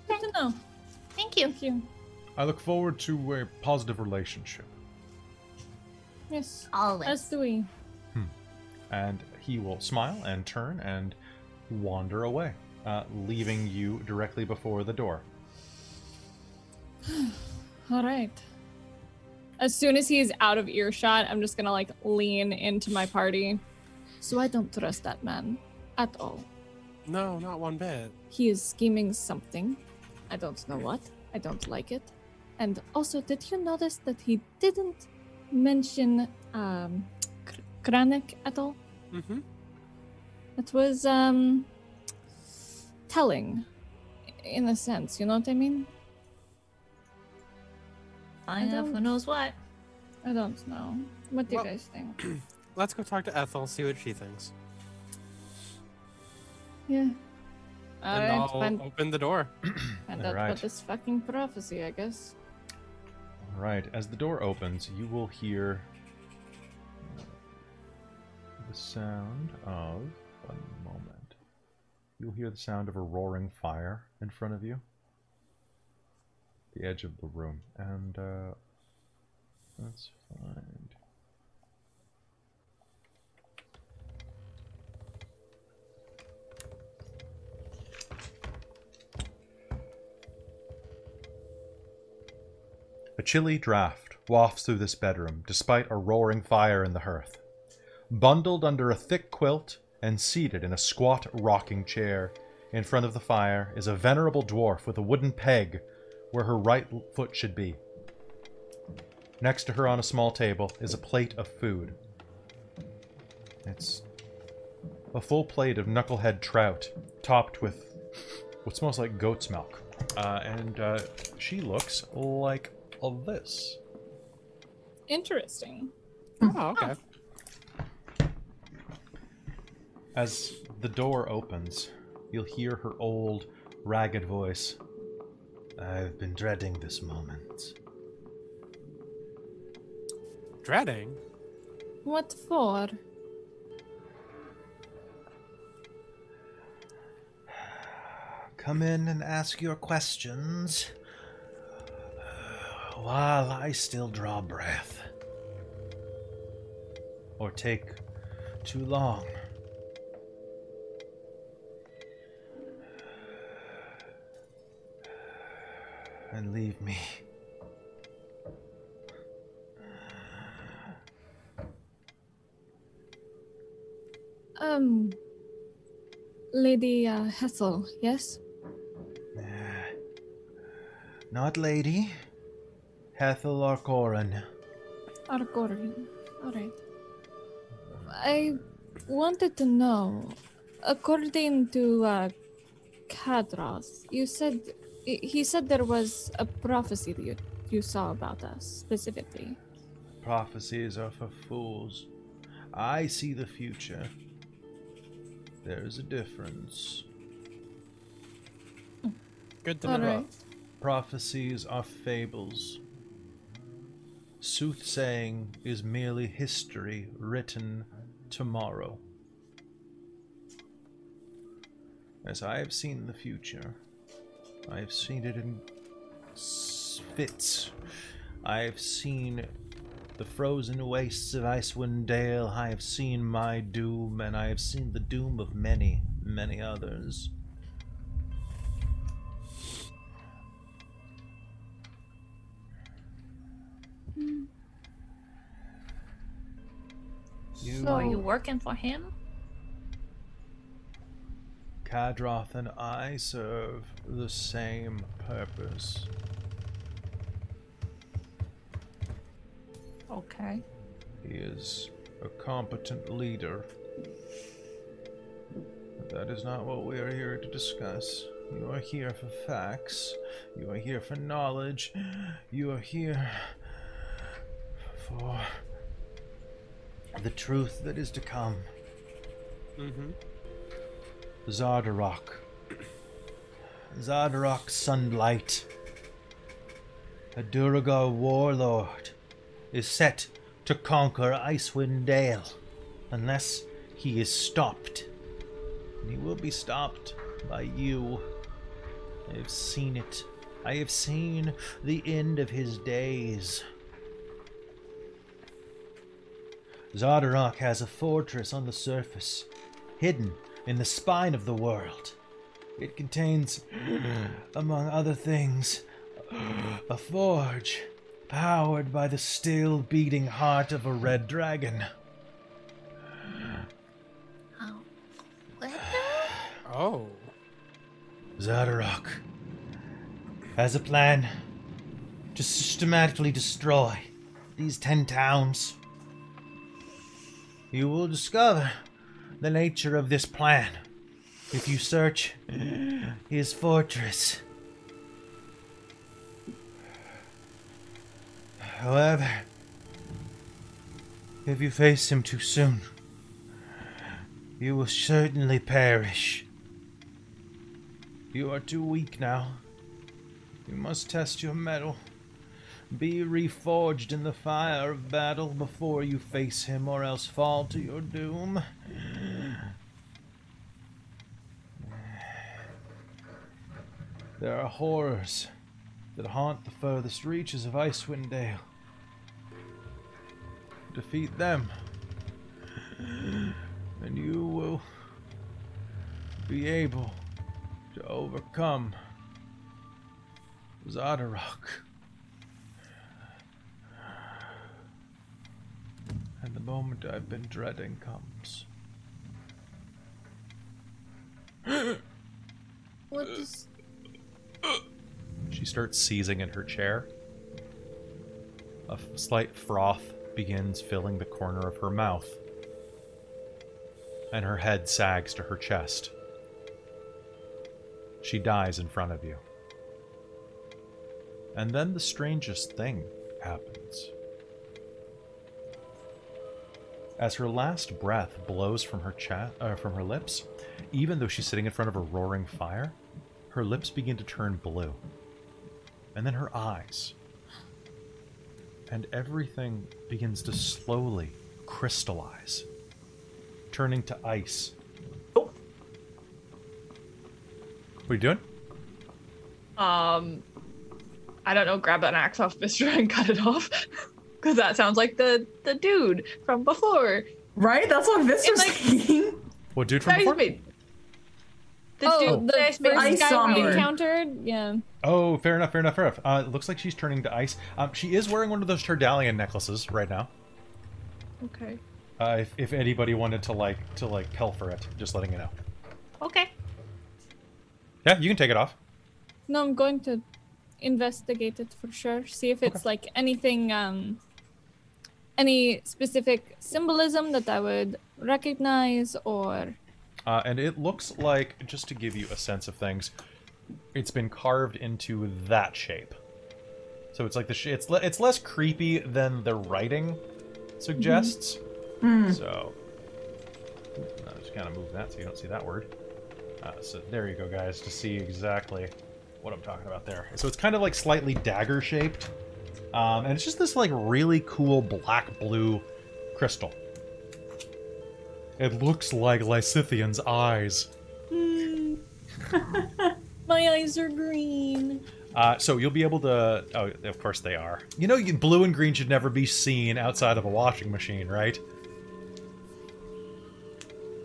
I don't know. Thank you. Thank you. I look forward to a positive relationship. Yes, always. As do we. And he will smile and turn and wander away, leaving you directly before the door. All right. As soon as he's out of earshot, I'm just gonna lean into my party. So I don't trust that man at all. No, not one bit. He is scheming something. I don't know what. I don't like it. And also, did you notice that he didn't mention Kranek at all? Mm-hmm. That was telling, in a sense. You know what I mean? I don't know who knows what. I don't know. What do you guys think? Let's go talk to Ethel, see what she thinks. Yeah. And I'll open the door. Find out about this fucking prophecy, I guess. All right. As the door opens, you will hear the sound of... One moment. You'll hear the sound of a roaring fire in front of you. The edge of the room. And let's find... A chilly draft wafts through this bedroom, despite a roaring fire in the hearth. Bundled under a thick quilt and seated in a squat rocking chair in front of the fire is a venerable dwarf with a wooden peg where her right foot should be. Next to her on a small table is a plate of food. It's a full plate of knucklehead trout, topped with what smells like goat's milk. And she looks like... of this. Interesting. Oh, okay. As the door opens, you'll hear her old, ragged voice. I've been dreading this moment. Dreading? What for? Come in and ask your questions. While I still draw breath, or take too long. And leave me. Lady Hethel, yes? Not lady. Hethel Arcoran. Arcoran, alright. I wanted to know, according to Kadroth, he said there was a prophecy that you saw about us, specifically. Prophecies are for fools. I see the future. There is a difference. Good to know. Right. Prophecies are fables. Soothsaying is merely history written tomorrow. As I have seen the future, I have seen it in fits. I have seen the frozen wastes of Icewind Dale. I have seen my doom, and I have seen the doom of many, many others. So are you working for him? Kadroth and I serve the same purpose. Okay. He is a competent leader. But that is not what we are here to discuss. You are here for facts. You are here for knowledge. You are here for the truth that is to come. Mm-hmm. Xardaorok. Xardaorok Sunblight. A Duergar warlord is set to conquer Icewind Dale unless he is stopped. And he will be stopped by you. I have seen it. I have seen the end of his days. Xardaorok has a fortress on the surface, hidden in the spine of the world. It contains, among other things, a forge powered by the still beating heart of a red dragon. Oh. What? Oh. Xardaorok has a plan to systematically destroy these 10 towns. You will discover the nature of this plan if you search his fortress. However, if you face him too soon, you will certainly perish. You are too weak now. You must test your mettle. Be reforged in the fire of battle before you face him, or else fall to your doom. There are horrors that haunt the furthest reaches of Icewind Dale. Defeat them, and you will be able to overcome Xardaorok. And the moment I've been dreading comes. What is... She starts seizing in her chair. A slight froth begins filling the corner of her mouth, and her head sags to her chest. She dies in front of you. And then the strangest thing happens. As her last breath blows from her from her lips, even though she's sitting in front of a roaring fire, her lips begin to turn blue. And then her eyes. And everything begins to slowly crystallize, turning to ice. Oh. What are you doing? I don't know, grab an axe off Vistra and cut it off. Because that sounds like the dude from before. Right? That's what Vistra's saying. What dude from before? The guy we encountered? Yeah. Oh, fair enough. Looks like she's turning to ice. She is wearing one of those Chardalyn necklaces right now. Okay. If anybody wanted to pilfer it, just letting you know. Okay. Yeah, you can take it off. No, I'm going to investigate it for sure. See if it's like anything... any specific symbolism that I would recognize, or... and it looks like, just to give you a sense of things, it's been carved into that shape. So it's like it's less creepy than the writing suggests. Mm-hmm. So I'll just kind of move that so you don't see that word. So there you go, guys, to see exactly what I'm talking about there. So it's kind of like slightly dagger shaped. And it's just this like really cool black blue crystal. It looks like Lysithian's eyes. Mm. My eyes are green. So you'll be able to... Oh, of course they are. You know, blue and green should never be seen outside of a washing machine, right?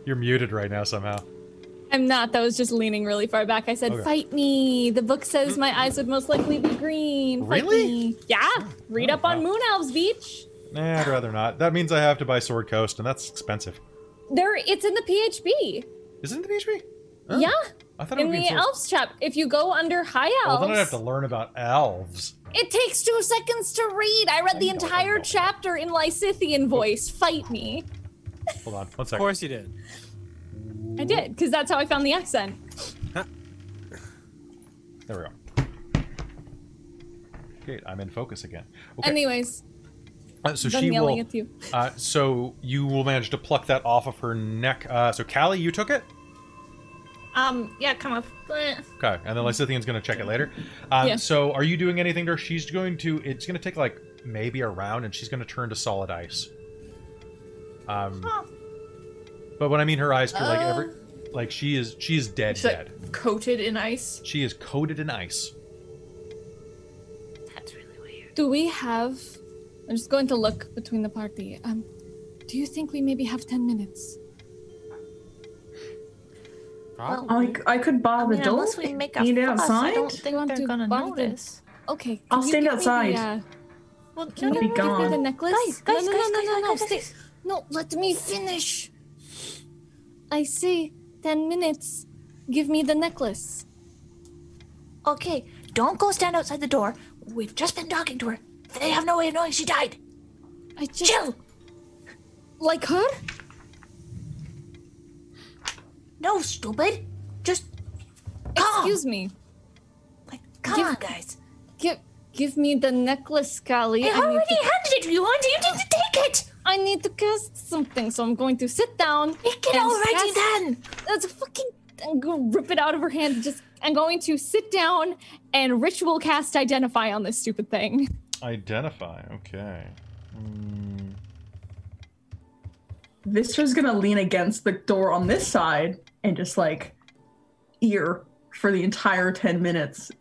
You're muted right now somehow. I'm not. I was just leaning really far back. I said, Fight me. The book says my eyes would most likely be green. Fight me. Yeah. Read up on Moon Elves, Beach. Nah, I'd rather not. That means I have to buy Sword Coast, and that's expensive. It's in the PHB. Is it in the PHB? Oh, yeah. I thought in the elves trap. If you go under high elves. Well, then I'd have to learn about elves. It takes 2 seconds to read. I read the entire chapter in Lysithian voice. Fight me. Hold on, 1 second. Of course you did. I did, because that's how I found the accent. Huh. There we go. Okay, I'm in focus again. Okay. Anyways. So she will. At you. So you will manage to pluck that off of her neck. So Callie, you took it? Yeah, come up. Okay, and then Lysithian's going to check it later. Yeah. So are you doing anything to her? She's going to, it's going to take like maybe a round, and she's going to turn to solid ice. But when I mean her eyes, like every, like she is dead. She's dead. Like coated in ice. She is coated in ice. That's really weird. Do we have? I'm just going to look between the party. Do you think we maybe have 10 minutes? Probably. I could bar the door. Unless we make a fuss, outside? I don't think they're gonna notice. Okay. I'll stand outside. Well, can you give me the necklace? Guys, no, let me finish. I say 10 minutes. Give me the necklace. Okay, don't go stand outside the door. We've just been talking to her. They have no way of knowing she died. I just... Chill! Like her? No, stupid. Just... Excuse me. Like, come on, guys. Give me the necklace, Callie. I already handed it to you, and you didn't take it! I need to cast something, so I'm going to sit down. Take it already then! That's a fucking... I'm going to rip it out of her hand. Just, I'm going to sit down and ritual cast Identify on this stupid thing. Identify, okay. Vistra's going to lean against the door on this side and just like ear for the entire 10 minutes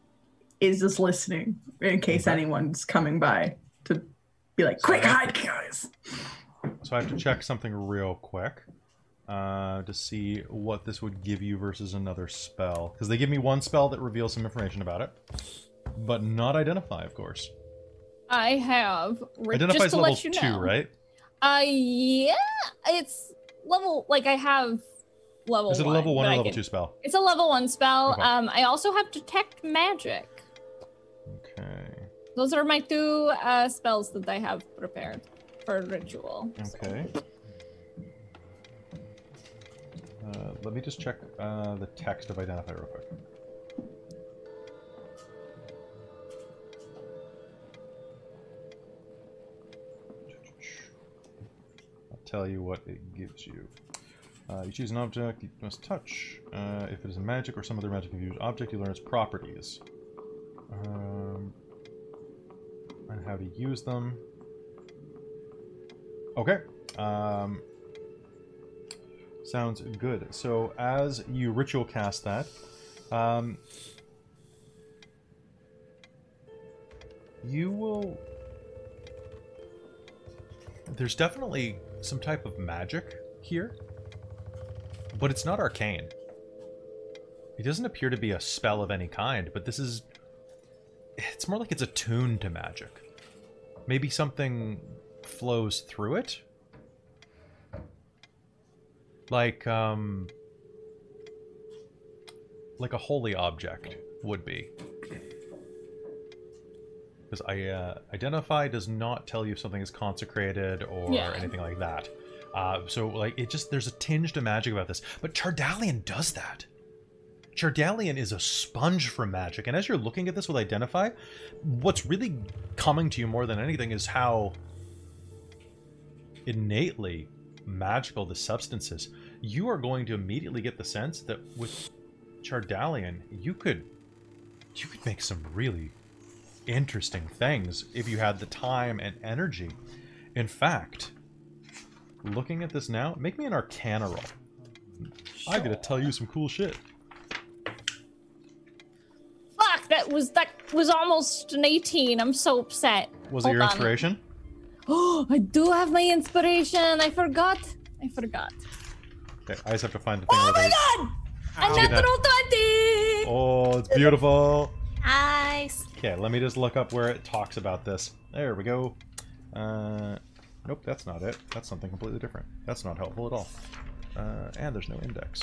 is just listening in case anyone's coming by to be like, quick, hide, guys. So I have to check something real quick to see what this would give you versus another spell. Because they give me one spell that reveals some information about it, but not Identify, of course. I have. Identify is level 2, right? Yeah. It's level, like I have level 1. Is it a level 1 or level 2 spell? It's a level 1 spell. Okay. I also have Detect Magic. Okay. Those are my two spells that I have prepared for ritual. Okay. So. Let me just check the text of Identify real quick. I'll tell you what it gives you. You choose an object you must touch. If it is a magic or some other magic infused object, you learn its properties. And how to use them. Okay. Sounds good. So as you ritual cast that, you will... There's definitely some type of magic here, but it's not arcane. It doesn't appear to be a spell of any kind, but this is... It's more like it's attuned to magic. Maybe something flows through it? Like a holy object would be. Because Identify does not tell you if something is consecrated or anything like that. So like it just, there's a tinge to magic about this. But Chardalyn does that. Chardalyn is a sponge for magic. And as you're looking at this with Identify, what's really coming to you more than anything is how innately magical the substances. You are going to immediately get the sense that with Chardalyn, you could make some really interesting things if you had the time and energy. In fact, looking at this now, make me an Arcana roll. Sure. I'm gonna tell you some cool shit. Fuck, that was almost an 18. I'm so upset. Was it your inspiration? Oh, I do have my inspiration. I forgot. Okay, I just have to find the thing. Oh my god! A natural 20! Oh, it's beautiful. Nice. Okay, let me just look up where it talks about this. There we go. Nope, that's not it. That's something completely different. That's not helpful at all. And there's no index.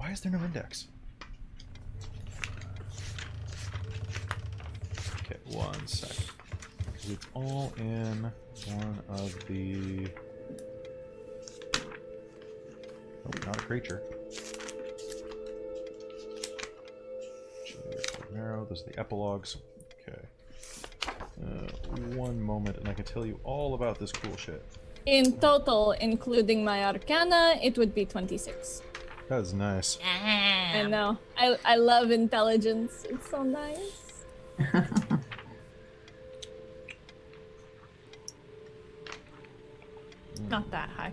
Why is there no index? Okay, one sec. Because it's all in one of the... Oh, not a creature. Narrow. Those are the epilogues. Okay. One moment, and I can tell you all about this cool shit. In total, including my arcana, it would be 26. That's nice. I know. I love intelligence. It's so nice. Not that high.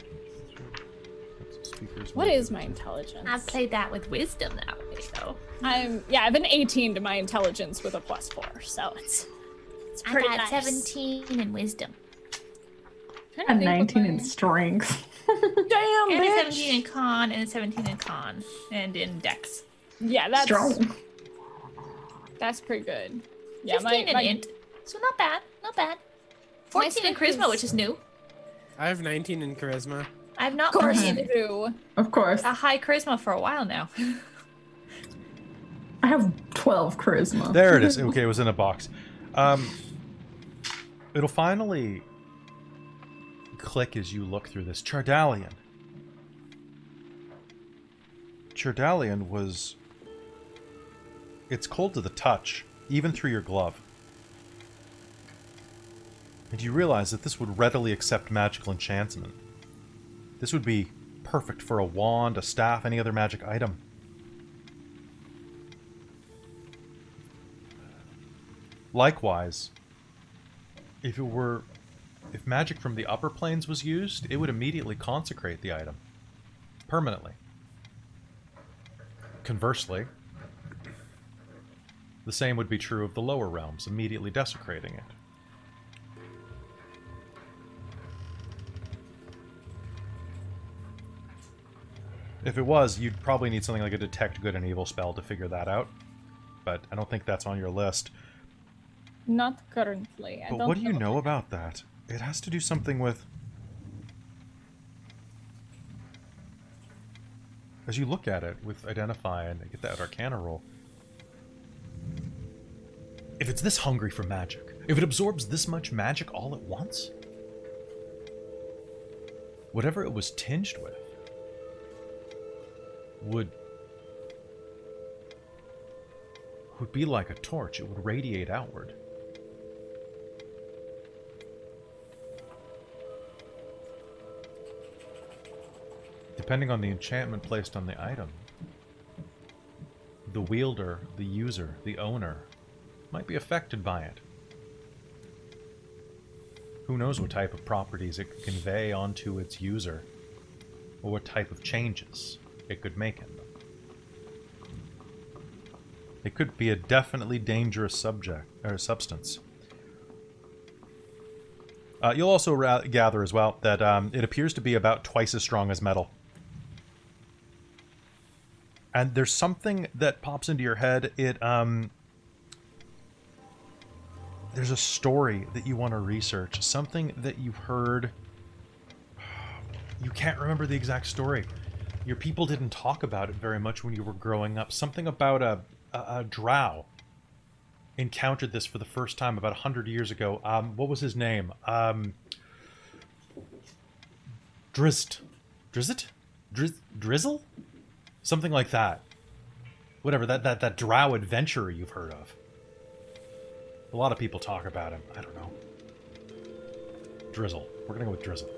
What is my intelligence? I've played that with wisdom that way, though. I have an 18 to my intelligence with a +4, so it's pretty nice. I got 17 in wisdom. I have 19 in strength. Damn, and bitch! And a 17 in con, and a 17 in con, and in dex. Yeah, that's... Strong. That's pretty good. Yeah, 15 in int, so not bad, not bad. 14 in charisma, which is new. I have 19 in charisma. I've not played a high charisma for a while now. I have 12 charisma. There it is. Okay, it was in a box. It'll finally click as you look through this. Chardalyn. Chardalyn was... It's cold to the touch, even through your glove. And you realize that this would readily accept magical enchantment. This would be perfect for a wand, a staff, any other magic item. Likewise, if magic from the upper planes was used, it would immediately consecrate the item. Permanently. Conversely, the same would be true of the lower realms, immediately desecrating it. If it was, you'd probably need something like a detect good and evil spell to figure that out. But I don't think that's on your list. Not currently. But what do you know about that? It has to do something with... As you look at it, with Identify and get that Arcana roll. If it's this hungry for magic, if it absorbs this much magic all at once, whatever it was tinged with, would be like a torch. It would radiate outward. Depending on the enchantment placed on the item, the wielder, the user, the owner might be affected by it. Who knows what type of properties it could convey onto its user, or what type of changes it could make it. It could be a definitely dangerous subject or substance. You'll also gather as well that it appears to be about twice as strong as metal. And there's something that pops into your head. There's a story that you want to research. Something that you heard. You can't remember the exact story. Your people didn't talk about it very much when you were growing up. Something about a drow encountered this for the first time about 100 years ago. What was his name? Drizzt. Drizzt? Drizzle? Something like that. Whatever, that drow adventurer you've heard of. A lot of people talk about him. I don't know. Drizzle. We're going to go with Drizzle.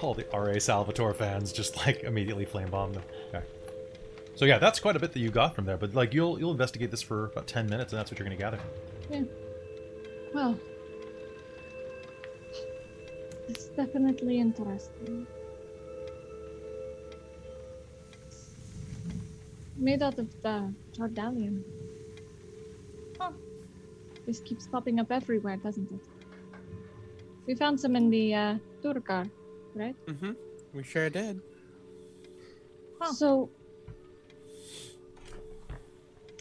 All the R.A. Salvatore fans just, immediately flame-bomb them. Okay. So, yeah, that's quite a bit that you got from there. But, you'll investigate this for about 10 minutes, and that's what you're going to gather. Yeah. Well. It's definitely interesting. Made out of the Chardalyn. Huh. This keeps popping up everywhere, doesn't it? We found some in the Duergar. Right? Mm-hmm. We sure did. Huh. So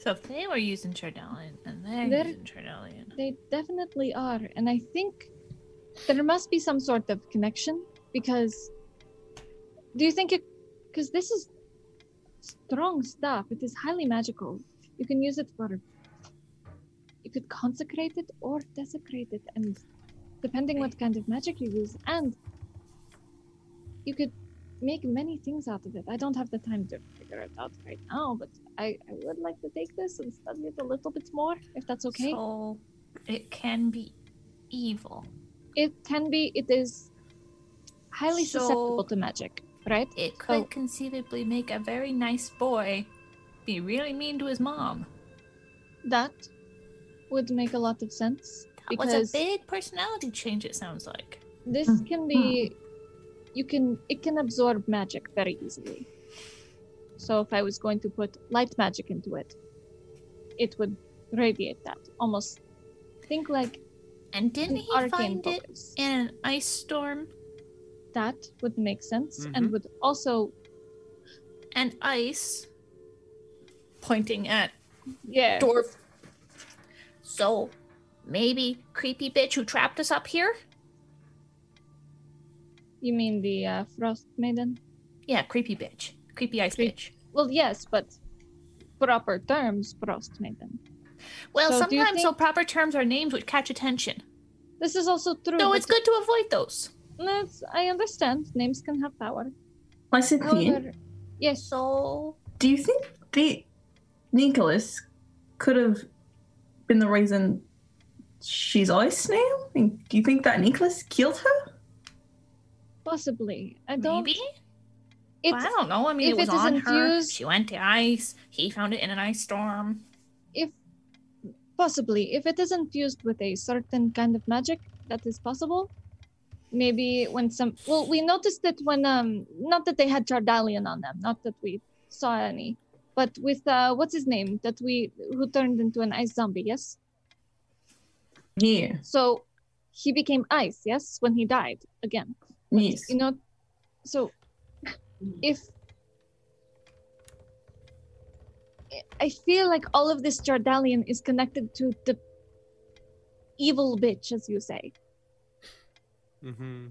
if they were using Chardalyn and they're using Chardalyn. They definitely are. And I think there must be some sort of connection because... Do you think it... Because this is strong staff. It is highly magical. You can use it for... You could consecrate it or desecrate it, and depending what kind of magic you use, and you could make many things out of it. I don't have the time to figure it out right now, but I would like to take this and study it a little bit more, if that's okay. So it can be evil. It can be. It is highly susceptible to magic, right? It could conceivably make a very nice boy be really mean to his mom. That would make a lot of sense. That was a big personality change, it sounds like. This can be... It can absorb magic very easily. So if I was going to put light magic into it, it would radiate that. Almost think like... And didn't he find focus. It in an ice storm? That would make sense, and would also... And ice... Pointing at... Yeah. Dwarf. So... Maybe creepy bitch who trapped us up here? You mean the Frostmaiden? Yeah, creepy bitch. Creepy ice bitch. Well, yes, but proper terms, Frostmaiden. Well, so sometimes proper terms or names would catch attention. This is also true. No, it's good to avoid those. That's, I understand. Names can have power. Lysithian? Yes, so... Do you think the Nicholas could have been the reason... She's ice now? Do you think that Nicholas killed her? Possibly. Maybe? Well, I don't know. I mean, it was on her. She went to ice. He found it in an ice storm. If it is infused with a certain kind of magic, that is possible. Maybe when we noticed that when, not that they had Chardalyn on them, not that we saw any, but with, what's his name, who turned into an ice zombie, yes? Yeah. So he became ice, yes, when he died again. But, yes. You know, so if I feel like all of this Chardalyn is connected to the evil bitch, as you say. Mm-hmm.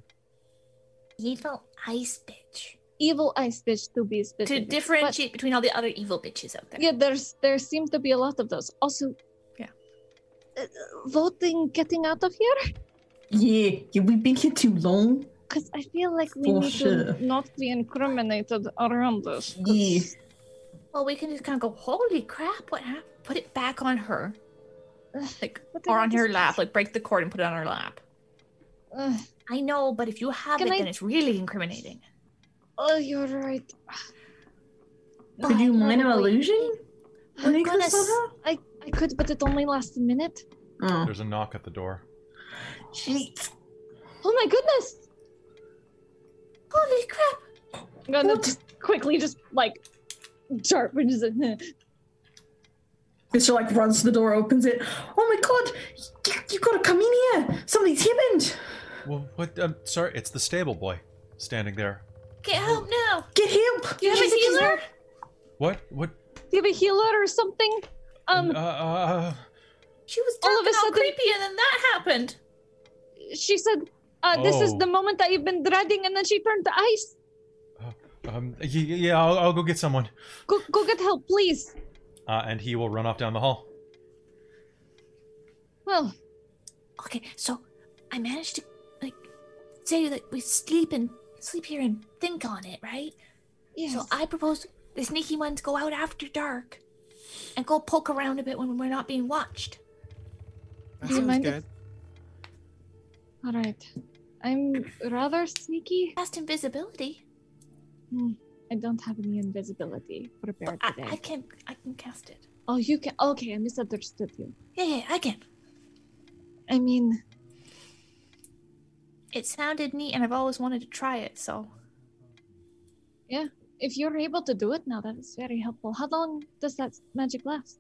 Evil ice bitch. Evil ice bitch to be specific. To differentiate between all the other evil bitches out there. Yeah, there seem to be a lot of those. Also, voting, getting out of here? Yeah, we've been here too long. Because I feel like we need to not be incriminated around this. Yeah. Well, we can just kind of go, holy crap, what happened? Put it back on her. Or on her lap. Break the cord and put it on her lap. I know, but if you have it, then it's really incriminating. Oh, you're right. Could you mind an illusion? I could, but it only lasts a minute. Oh. There's a knock at the door. Jeez. Oh my goodness! Holy crap! I'm gonna just quickly dart. She runs to the door, opens it. Oh my god! You gotta come in here! Something's happened! Well, what? Sorry, it's the stable boy standing there. Get help now! Get help! Do you have a healer? What? Do you have a healer or something? She was all of a sudden creepy, and then that happened. She said, "This is the moment I've been dreading," and then she turned to ice. I'll go get someone. Go get help, please. And he will run off down the hall. Well, okay. So I managed to say that we sleep here and think on it, right? Yes. So I propose the sneaky ones go out after dark. And go poke around a bit when we're not being watched. That sounds good. All right. I'm rather sneaky. Past invisibility. I don't have any invisibility prepared today. I can cast it. Oh, you can? Okay, I misunderstood you. Yeah, I can. I mean... It sounded neat, and I've always wanted to try it, so... Yeah. If you're able to do it now, that is very helpful. How long does that magic last?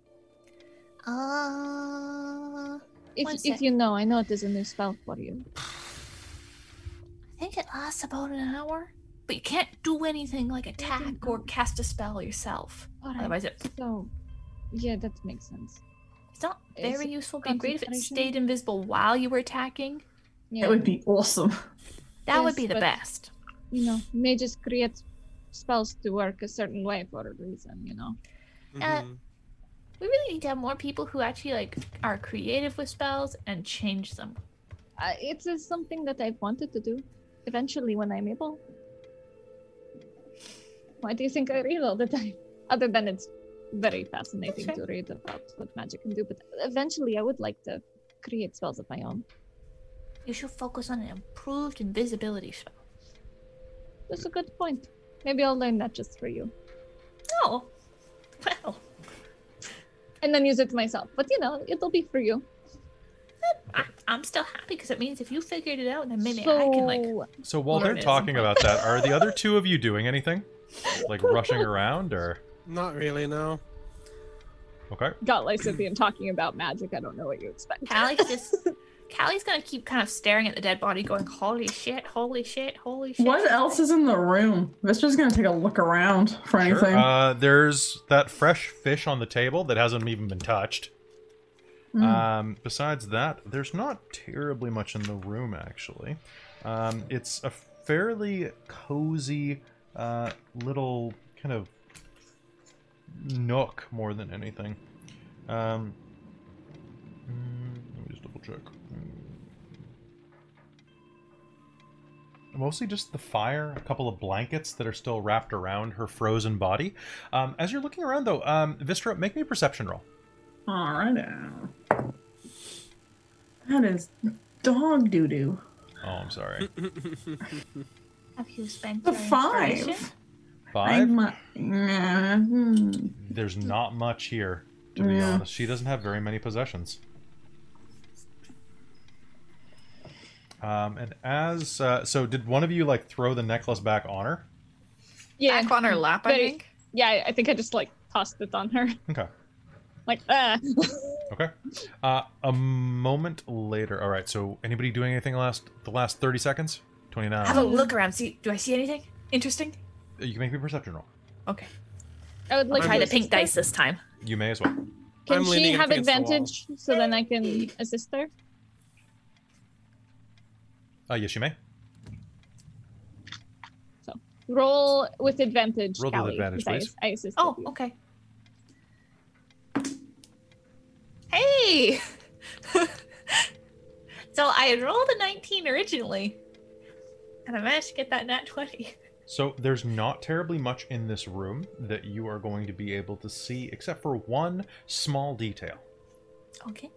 If you know, I know it is a new spell for you. I think it lasts about an hour, but you can't do anything like attack or cast a spell yourself. Right. Otherwise, that makes sense. It's not very useful. It'd be great if it stayed invisible while you were attacking. Yeah. That would be awesome. That would be the best. You know, mages create spells to work a certain way for a reason, you know. Mm-hmm. We really need to have more people who actually like are creative with spells and change them. It's something that I've wanted to do eventually when I'm able. Why do you think I read all the time? Other than it's very fascinating to read about what magic can do, but eventually I would like to create spells of my own. You should focus on an improved invisibility spell. That's a good point. Maybe I'll learn that just for you. Oh, well. And then use it myself. But you know, it'll be for you. I'm still happy because it means if you figured it out, then maybe I can like. So while they're talking about that, are the other two of you doing anything? Like rushing around or? Not really, no. Okay. Got Lysithian talking about magic. I don't know what you expect. Callie's gonna keep kind of staring at the dead body going, holy shit, holy shit, holy shit. What else is in the room? Vistra's gonna take a look around for anything. There's that fresh fish on the table that hasn't even been touched. Mm. Besides that, there's not terribly much in the room, actually. It's a fairly cozy little kind of nook more than anything. Let me just double check. Mostly just the fire, a couple of blankets that are still wrapped around her frozen body. As you're looking around, though, Vistra, make me a perception roll. All right now. That is dog doo-doo. Oh, I'm sorry. Have you spent the 5? 5? There's not much here, to be honest. She doesn't have very many possessions. And as... so did one of you, like, throw the necklace back on her? Yeah. Back on her lap, I think? Yeah, I think I just, like, tossed it on her. Okay. Like, Okay. A moment later. All right, so anybody doing anything the last 30 seconds? 29. Have a look around. See, do I see anything interesting? You can make me a perception roll. Okay. I would like to try the pink dice this time. You may as well. Can she have advantage so then I can assist her? Yes, you may. So roll with advantage. Roll with advantage, please. I assist. Oh, you. Okay. Hey! So I rolled a 19 originally, and I managed to get that nat 20. So there's not terribly much in this room that you are going to be able to see, except for one small detail. Okay.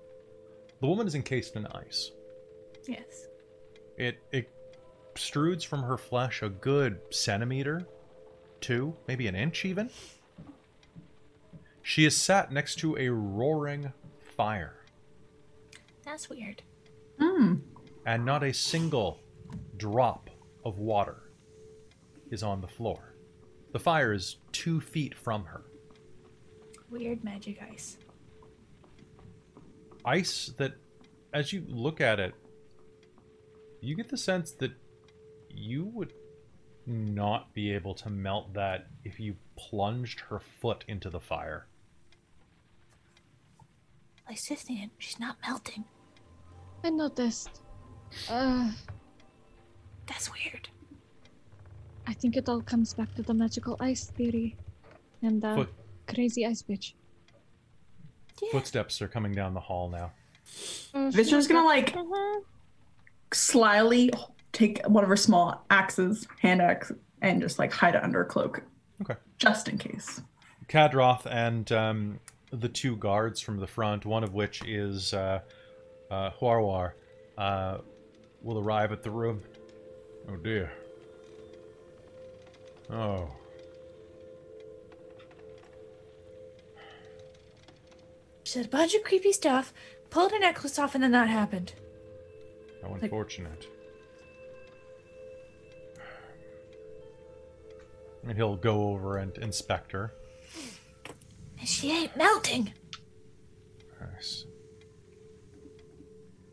The woman is encased in ice. Yes. It extrudes from her flesh a good centimeter, 2, maybe an inch even. She is sat next to a roaring fire. That's weird. Mm. And not a single drop of water is on the floor. The fire is 2 feet from her. Weird magic ice. Ice that, as you look at it, you get the sense that you would not be able to melt that if you plunged her foot into the fire. Lysithian, she's not melting. I noticed. That's weird. I think it all comes back to the magical ice theory and the crazy ice bitch. Yeah. Footsteps are coming down the hall now. Vistra's gonna like slyly take one of her small axes, hand axe, and just like hide it under a cloak. Okay. Just in case. Kadroth and the two guards from the front, one of which is Hwarwar, will arrive at the room. Oh dear. Oh. She said a bunch of creepy stuff, pulled her necklace off, and then that happened. How unfortunate. And he'll go over and inspect her. And she ain't melting. Nice.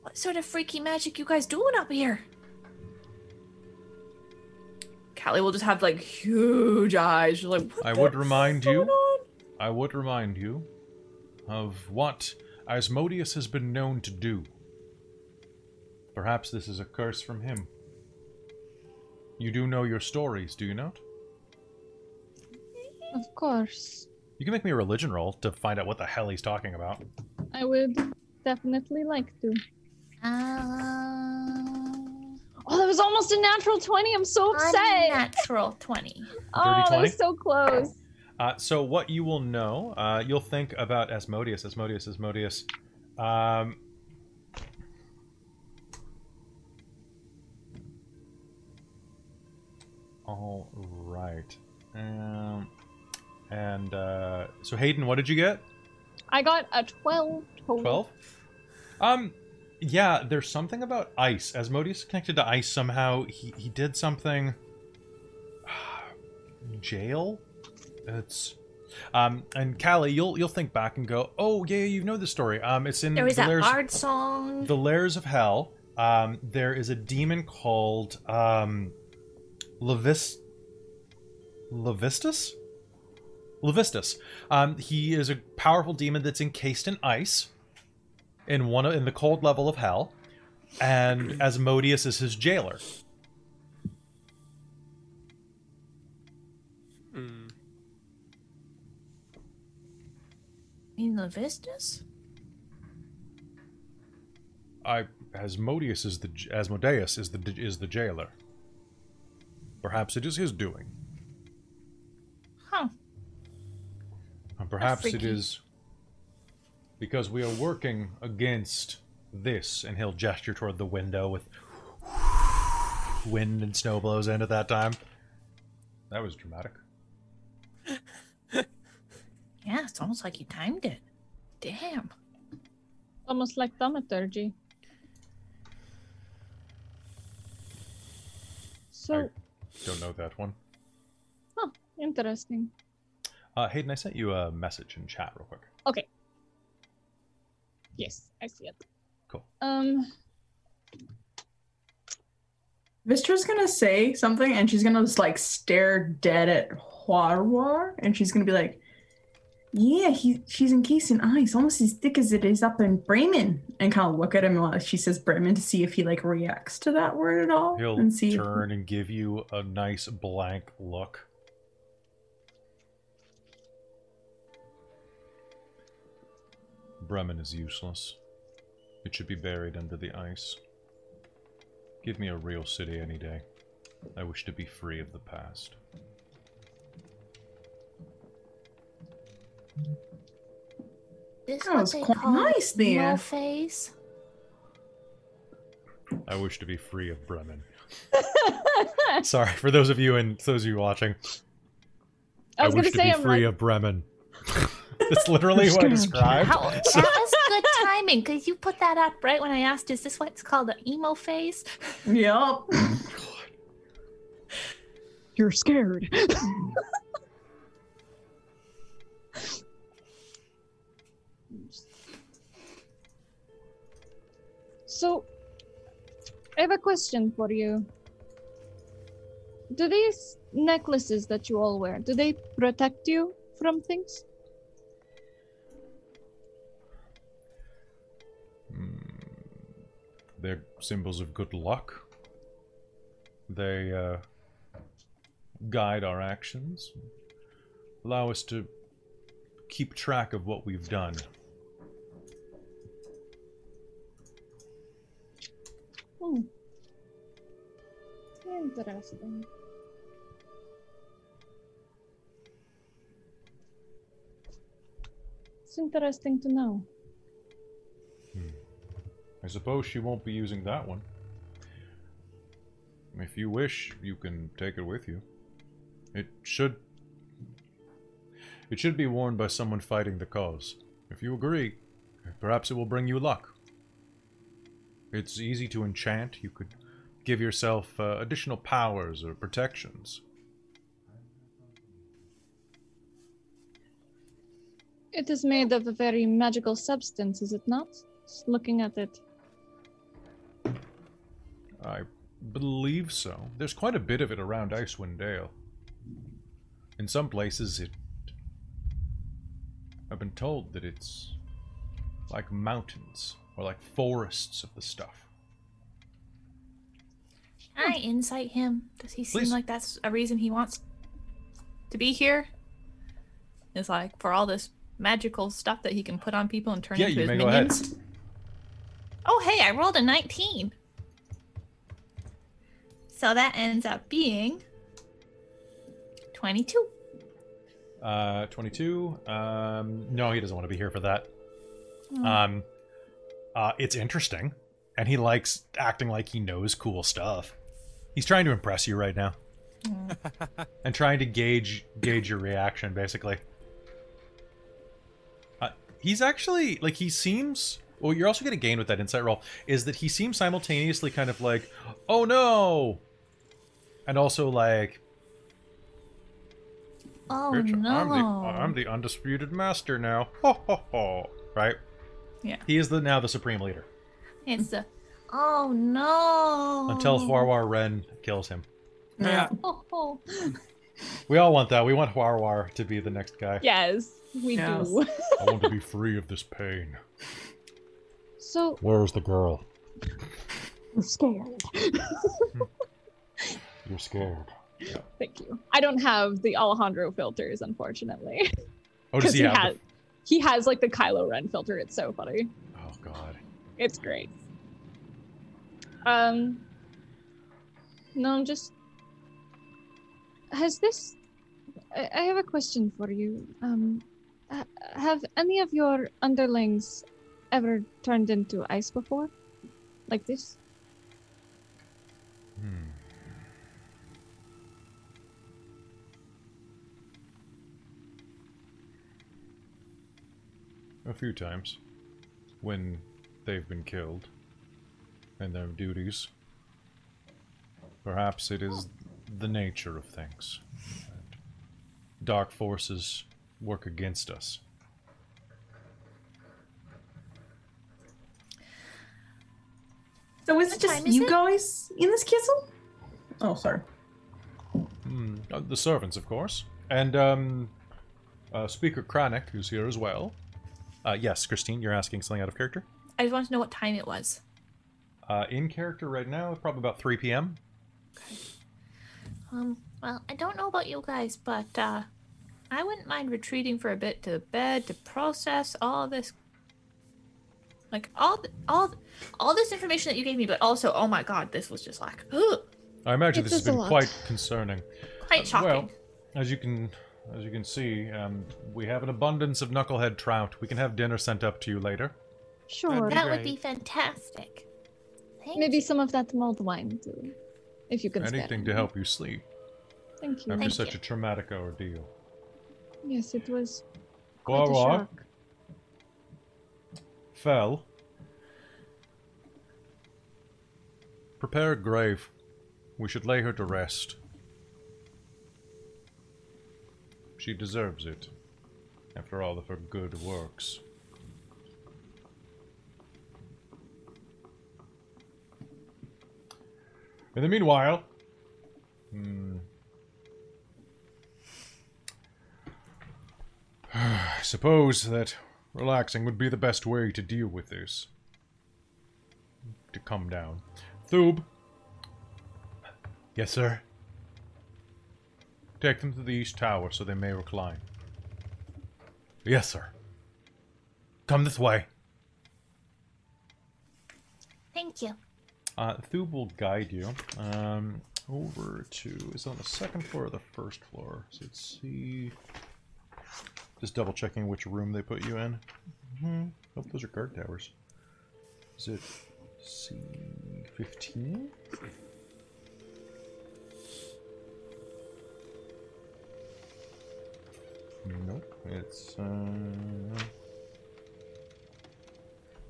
What sort of freaky magic you guys doing up here? Callie will just have like huge eyes. She's like, I would remind you of what Asmodeus has been known to do. Perhaps this is a curse from him. You do know your stories, do you not? Of course. You can make me a religion roll to find out what the hell he's talking about. I would definitely like to. Oh, that was almost a natural 20. I'm so upset. Natural 20. Oh, that was so close. So what you will know, you'll think about Asmodeus. All right. So Hayden, what did you get? I got a 12 total. 12? Yeah, there's something about ice. Asmodeus connected to ice somehow. He did something. Jail? It's... and Callie, you'll think back and go, oh, yeah, you know the story. It's in... There was that bard song. The Lairs of Hell. There is a demon called, Levistus. He is a powerful demon that's encased in ice in the cold level of hell, and Asmodeus is his jailer. You mean Levistus? Asmodeus is the jailer. Perhaps it is his doing. Huh. And perhaps it is because we are working against this, and he'll gesture toward the window with wind and snow blows in at that time. That was dramatic. Yeah, it's almost like he timed it. Damn. Almost like thaumaturgy. So... I don't know that one. Huh, interesting. Hayden, I sent you a message in chat real quick. Okay. Yes, I see it. Cool. Vistra's gonna say something, and she's gonna just, like, stare dead at Hwarwar, and she's gonna be like, yeah, she's encased in ice, almost as thick as it is up in Bremen. And kind of look at him while she says Bremen to see if he, like, reacts to that word at all. He'll turn and give you a nice blank look. Bremen is useless. It should be buried under the ice. Give me a real city any day. I wish to be free of the past. This was quite nice there. No face. I wish to be free of Bremen. Sorry, for those of you watching. I wish to be free of Bremen. That's literally what I described. That was good timing, because you put that up right when I asked, is this what's called the emo phase? Yep. You're scared. So, I have a question for you. Do these necklaces that you all wear, do they protect you from things? They're symbols of good luck. They guide our actions, allow us to keep track of what we've done. Hmm. Interesting. It's interesting to know. I suppose she won't be using that one. If you wish, you can take it with you. It should be worn by someone fighting the cause. If you agree, perhaps it will bring you luck. It's easy to enchant. You could give yourself additional powers or protections. It is made of a very magical substance, is it not? Just looking at it. I believe so. There's quite a bit of it around Icewind Dale. In some places, I've been told that it's like mountains. Or like forests of the stuff. Can I insight him? Does he seem like that's a reason he wants to be here? is like for all this magical stuff that he can put on people and turn into his minions. Go ahead. Oh, hey, I rolled a 19. So that ends up being 22. 22. No, he doesn't want to be here for that. Mm. It's interesting, and he likes acting like he knows cool stuff. He's trying to impress you right now, and trying to gauge your reaction, basically. He's actually like he seems. Well, you're also going to gain with that insight roll is that he seems simultaneously kind of like, oh no, and also like. Oh, bitch, no. I'm the undisputed master now. Ho, ho, ho. Right? Yeah. He is now the supreme leader. It's the... Oh, no. Until Hwarwar Ren kills him. Yeah. Ho, ho. We all want that. We want Hwarwar to be the next guy. Yes, we do. I want to be free of this pain. So... Where's the girl? I'm scared. You're scared. Yeah. Thank you. I don't have the Alejandro filters, unfortunately. Oh, does he have? He has like the Kylo Ren filter. It's so funny. Oh God. It's great. No, I'm just. Has this? I have a question for you. Have any of your underlings ever turned into ice before, like this? A few times, when they've been killed in their duties. Perhaps it is the nature of things. Dark forces work against us. So is it just you guys in this castle? Oh, sorry. The servants, of course. And Speaker Kranek, who's here as well. Yes, Christine, you're asking something out of character? I just want to know what time it was. In character right now, probably about 3 p.m. Okay. Well, I don't know about you guys, but I wouldn't mind retreating for a bit to bed to process all this. Like, all this information that you gave me, but also, oh my god, this was just like, ugh. I imagine this has been quite concerning. Quite shocking. Well, as you can see, we have an abundance of knucklehead trout. We can have dinner sent up to you later. Sure. That would be fantastic. Maybe some of that mulled wine, too, if you can spare. Anything to help you sleep. Thank you. After such a traumatic ordeal. Yes, it was quite a shock. Fell. Prepare a grave. We should lay her to rest. She deserves it, after all of her good works. In the meanwhile, I suppose that relaxing would be the best way to deal with this. To come down. Thub. Yes, sir. Take them to the East Tower so they may recline. Yes, sir. Come this way. Thank you. Thub will guide you over to... Is it on the second floor or the first floor? So let's see... Just double-checking which room they put you in. I hope those are guard towers. Is it C-15? Nope, it's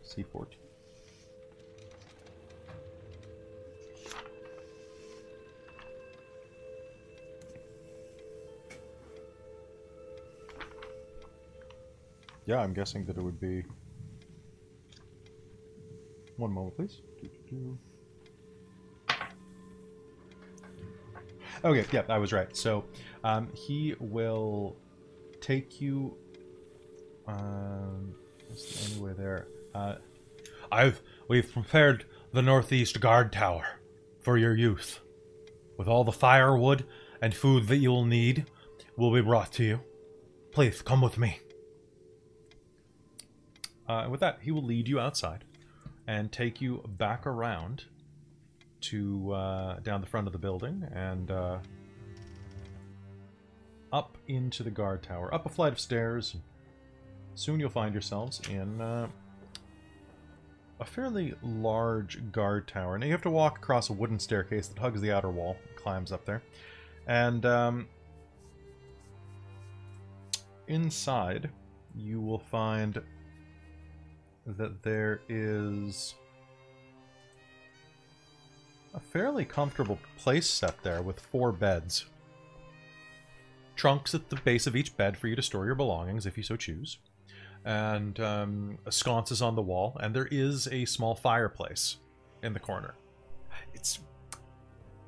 C14. Yeah, I'm guessing that it would be. One moment, please. Okay, yeah, I was right. So, he will. Take you. Is there any way there? We've prepared the northeast guard tower for your use, with all the firewood and food that you will need, will be brought to you. Please, come with me. And with that, he will lead you outside and take you back around to down the front of the building and up into the guard tower, up a flight of stairs. Soon you'll find yourselves in a fairly large guard tower. Now you have to walk across a wooden staircase that hugs the outer wall, climbs up there, and inside you will find that there is a fairly comfortable place set there with 4 beds. Trunks at the base of each bed for you to store your belongings if you so choose. And sconces on the wall. And there is a small fireplace in the corner. It's...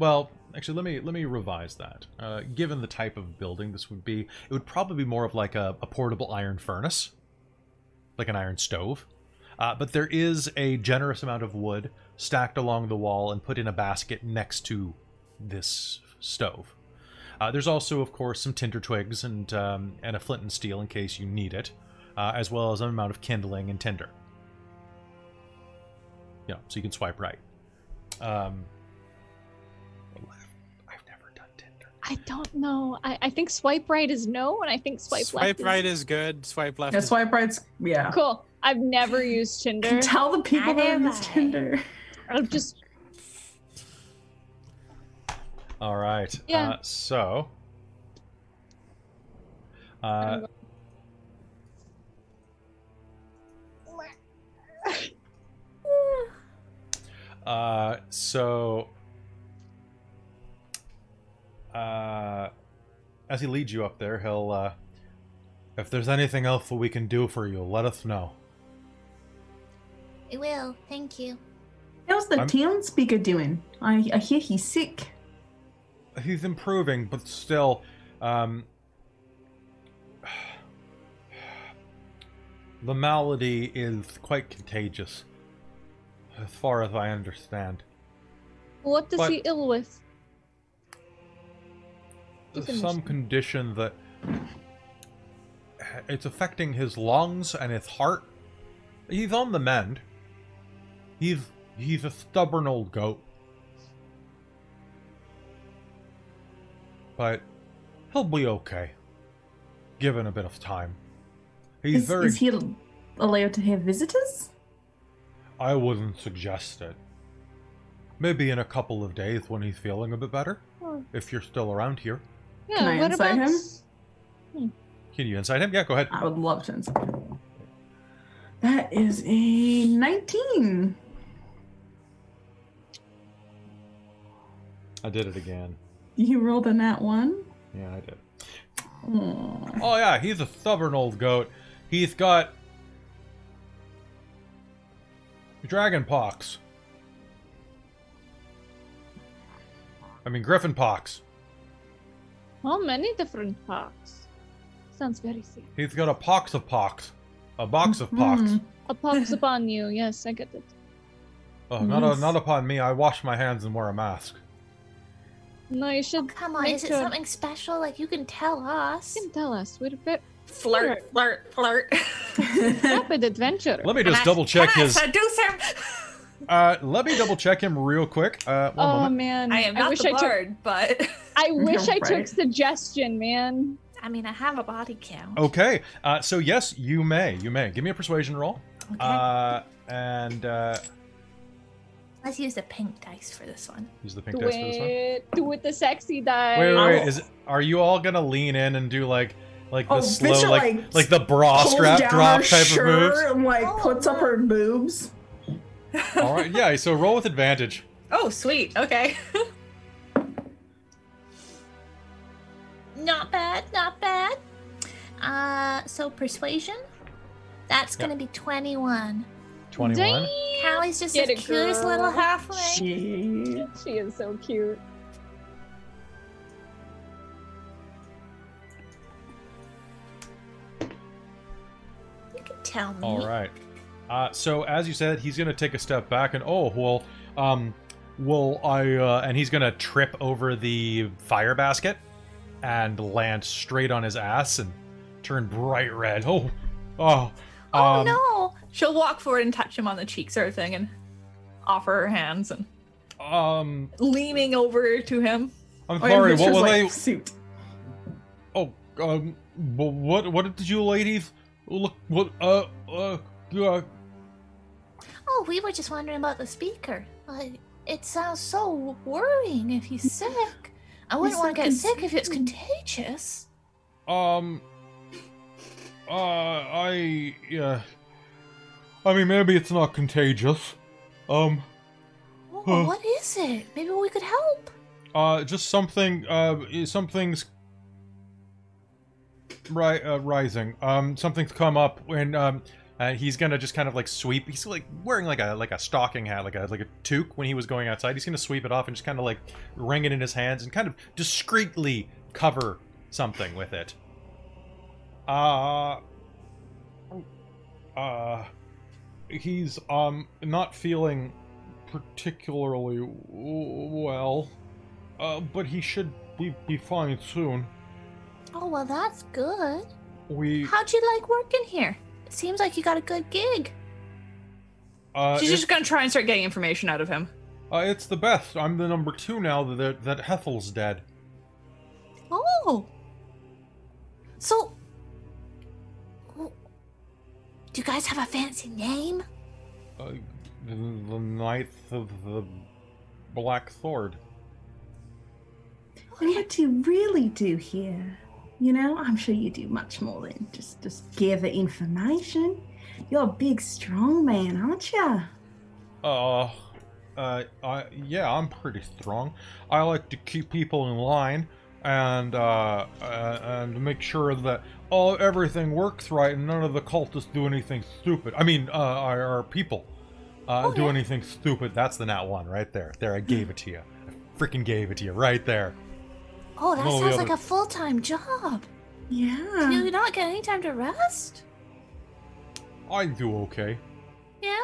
Well, actually, let me revise that. Given the type of building this would be, it would probably be more of like a portable iron furnace. Like an iron stove. But there is a generous amount of wood stacked along the wall and put in a basket next to this stove. There's also, of course, some tinder twigs and a flint and steel in case you need it, as well as an amount of kindling and tinder. Yeah, so you can swipe right. I've never done tinder. I don't know. I think swipe right is no, and I think swipe left. Swipe right is good. Swipe left. Yeah, swipe right's yeah. Cool. I've never used Tinder. Can tell the people that use Tinder. I'm just. All right. Yeah. So, as he leads you up there, he'll. If there's anything else that we can do for you, let us know. I will, thank you. How's the town speaker doing? I hear he's sick. He's improving, but still, the malady is quite contagious, as far as I understand. What is he ill with? Some condition that it's affecting his lungs and his heart. He's on the mend. He's a stubborn old goat. But he'll be okay. Given a bit of time. Is he allowed to have visitors? I wouldn't suggest it. Maybe in a couple of days when he's feeling a bit better. Oh. If you're still around here. Yeah, can I insight him? Can you insight him? Yeah, go ahead. I would love to insight him. That is a 19. I did it again. You rolled a nat 1? Yeah, I did. Aww. Oh, yeah, he's a stubborn old goat. He's got dragon pox. Griffin pox. How many different pox? Sounds very sick. He's got a pox of pox. A box of pox. Mm-hmm. A pox upon you, yes, I get it. Oh, yes. Not upon me. I wash my hands and wear a mask. No, you should. Oh, come on, is it something special? Like, you can tell us. You can tell us. We're a bit... Flirt. Rapid adventure. Let me just double-check his... seduce him? Let me double-check him real quick. One moment. Man. I am not the bard, but... I wish I took suggestion, man. I have a body count. Okay. So, yes, you may. Give me a persuasion roll. Okay. Let's use the pink dice for this one. Do it the sexy dice. Wait. Are you all going to lean in and do the slow, like the bra strap drop type of moves? And puts up her boobs. All right. Yeah, so roll with advantage. Oh, sweet. Okay. Not bad. So persuasion, that's going to be 21. 21. Callie's just as cute as little halfling. She is so cute. You can tell me. All right. So as you said, he's going to take a step back and and he's going to trip over the fire basket and land straight on his ass and turn bright red. Oh no! She'll walk forward and touch him on the cheek, sort of thing, and offer her hands and leaning over to him. I'm sorry. What was I? Suit. Oh, what did you ladies look? What? Oh, we were just wondering about the speaker. It sounds so worrying if he's sick. I wouldn't want to get sick if it's contagious. I mean, maybe it's not contagious. What is it? Maybe we could help. Just something. Something's rising. Something's come up, and he's gonna just kind of like sweep. He's like wearing like a stocking hat, like a toque when he was going outside. He's gonna sweep it off and just kind of like wring it in his hands and kind of discreetly cover something with it. He's not feeling particularly well, but he should be fine soon. Oh, well, that's good. How'd you like working here? It seems like you got a good gig. She's just gonna try and start getting information out of him. It's the best. I'm the number 2 now that Hethel's dead. Oh. So... do you guys have a fancy name? The Knights of the Black Sword. What do you really do here? You know, I'm sure you do much more than just gather information. You're a big, strong man, aren't you? Yeah, I'm pretty strong. I like to keep people in line and make sure that everything works right, and none of the cultists do anything stupid. I mean, our people do anything stupid. That's the nat 1 right there. There, I gave it to you. I freaking gave it to you right there. Oh, that sounds like a full-time job. Yeah. Do you not get any time to rest? I do okay. Yeah?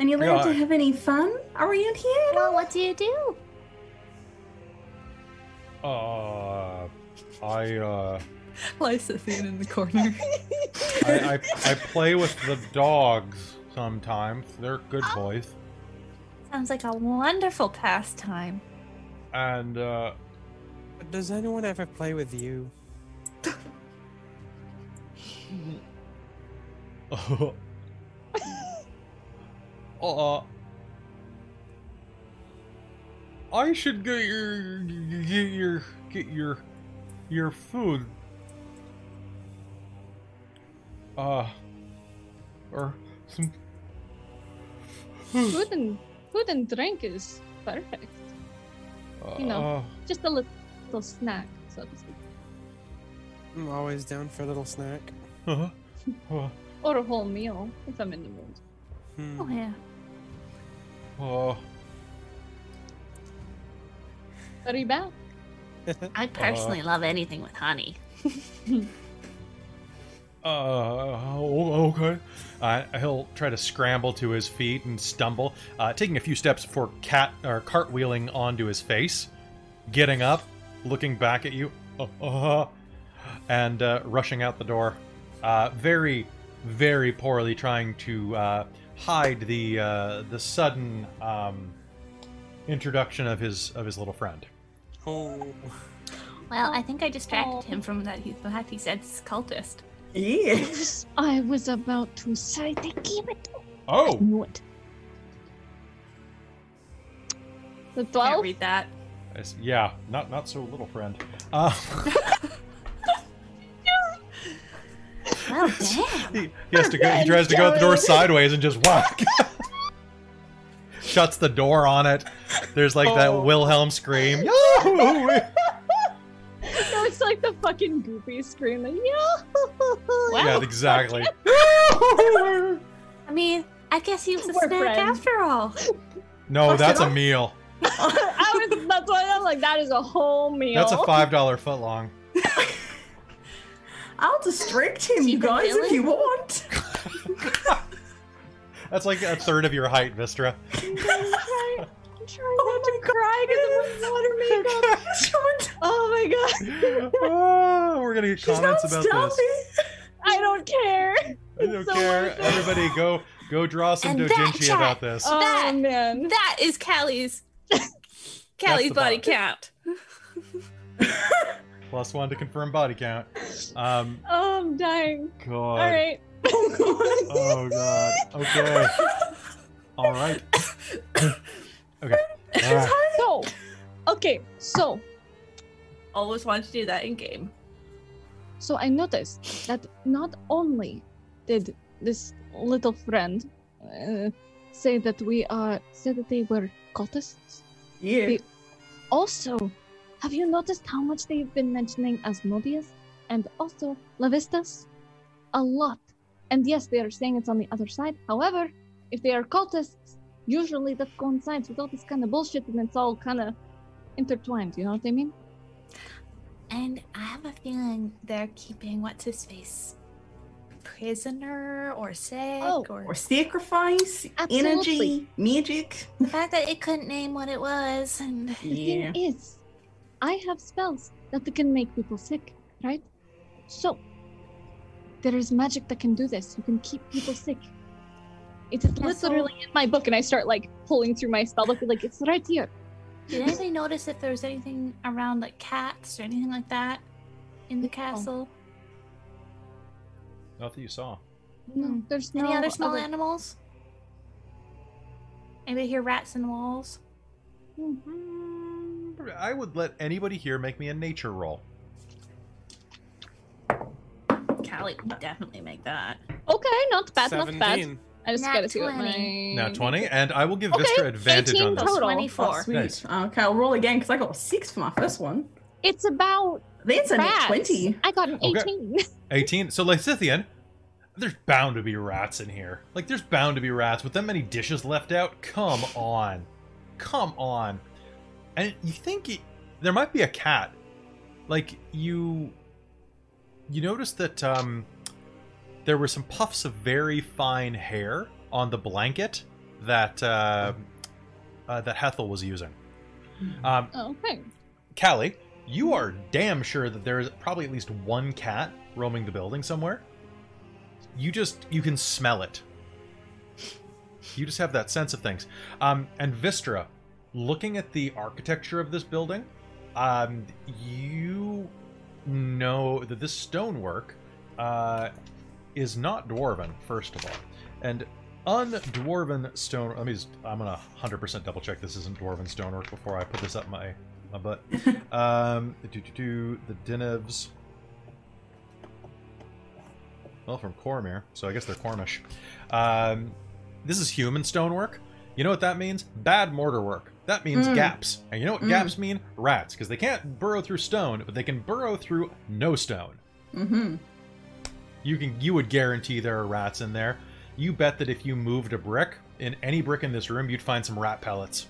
And you're allowed to have any fun around here? Well, what do you do? Lysithian in the corner. I play with the dogs sometimes. They're good boys. Sounds like a wonderful pastime. And does anyone ever play with you? I should get your food. Or some food and drink is perfect. You know, just a little snack, so to speak. I'm always down for a little snack. Or a whole meal, if I'm in the mood. Oh, yeah. Are you back? I personally love anything with honey. Okay. He'll try to scramble to his feet and stumble, taking a few steps before cartwheeling onto his face, getting up, looking back at you, and rushing out the door. Very, very poorly trying to hide the sudden introduction of his little friend. Oh. Well, I think I distracted him from that. The fact he said cultist. Yes. I was about to say they gave it. Oh. I knew it. The 12? Can't read that. Yeah, not so little, friend. Well, damn. He has to go. He tries to go out the door sideways and just whack. Shuts the door on it. There's like that Wilhelm scream. No, it's like the fucking Goofy scream, like, yo! Wow. Yeah, exactly. I mean, I guess he was a snack after all. No, that's a meal. That's why I'm like, that is a whole meal. That's a $5 foot long. I'll distract him, you guys, if you want. That's like a third of your height, Vistra. trying not to cry because of water makeup. Oh my god. Oh, we're gonna get comments about this. I don't care. I don't care. Everybody go draw some doujinshi about this. Oh man. That is Callie's body count. Plus one to confirm body count. Oh, I'm dying. God. All right. Oh god. Okay. All right. Okay. All right. So. Always wanted to do that in game. So I noticed that not only did this little friend say that they were cultists. Yeah. They also, have you noticed how much they've been mentioning Asmodeus and also Levistus? A lot. And yes, they are saying it's on the other side. However, if they are cultists, usually that coincides with all this kind of bullshit and it's all kind of intertwined, you know what I mean? And I have a feeling they're keeping what's-his-face prisoner or sick or sacrifice, absolutely. Energy, magic. The fact that it couldn't name what it was. And the thing is, I have spells that can make people sick, right? So, there is magic that can do this. You can keep people sick. It's literally in my book, and I start pulling through my spell book, like it's right here. Did anybody notice if there was anything around cats or anything like that in the castle? Not that you saw. No, there's no other small animals? Anybody hear rats in the walls? Mm-hmm. I would let anybody here make me a nature roll. Callie would definitely make that. Okay, not bad, 17. Not bad. I just gotta see what my... Now 20, and I will give Vistra advantage 18 on this. Total. 24. Oh, sweet. Nice. Okay, I'll roll again, because I got a 6 for my first one. It's about... That's an 20. I got an 18. Okay. 18. So, Lysithian, there's bound to be rats in here. There's bound to be rats. With that many dishes left out, come on. And you think there might be a cat. You notice that, there were some puffs of very fine hair on the blanket that that Hethel was using. Okay. Callie, you are damn sure that there is probably at least one cat roaming the building somewhere. You can smell it. You just have that sense of things. And Vistra, looking at the architecture of this building, you know that this stonework is not dwarven, first of all. And undwarven stone... I'm going to 100% double check this isn't dwarven stonework before I put this up my butt. The Dinevs. Well, from Cormyr, so I guess they're Cornish. This is human stonework. You know what that means? Bad mortar work. That means gaps. And you know what gaps mean? Rats. Because they can't burrow through stone, but they can burrow through no stone. Mm-hmm. You would guarantee there are rats in there. You bet that if you moved a brick, in any brick in this room, you'd find some rat pellets.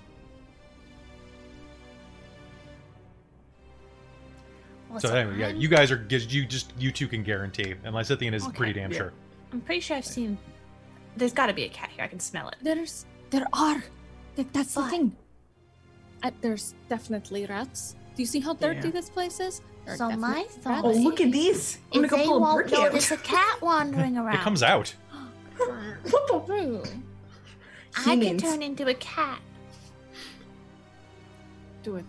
Well, so anyway, you guys are, you two can guarantee. And Lysithian is pretty damn sure. I'm pretty sure I've seen, there's gotta be a cat here, I can smell it. There are. That's the thing. There's definitely rats. Do you see how dirty this place is? So my thought. Oh, look at this! I'm gonna go pull a brick out. There's a cat wandering around. It comes out. What the hell? I can turn into a cat. Do it.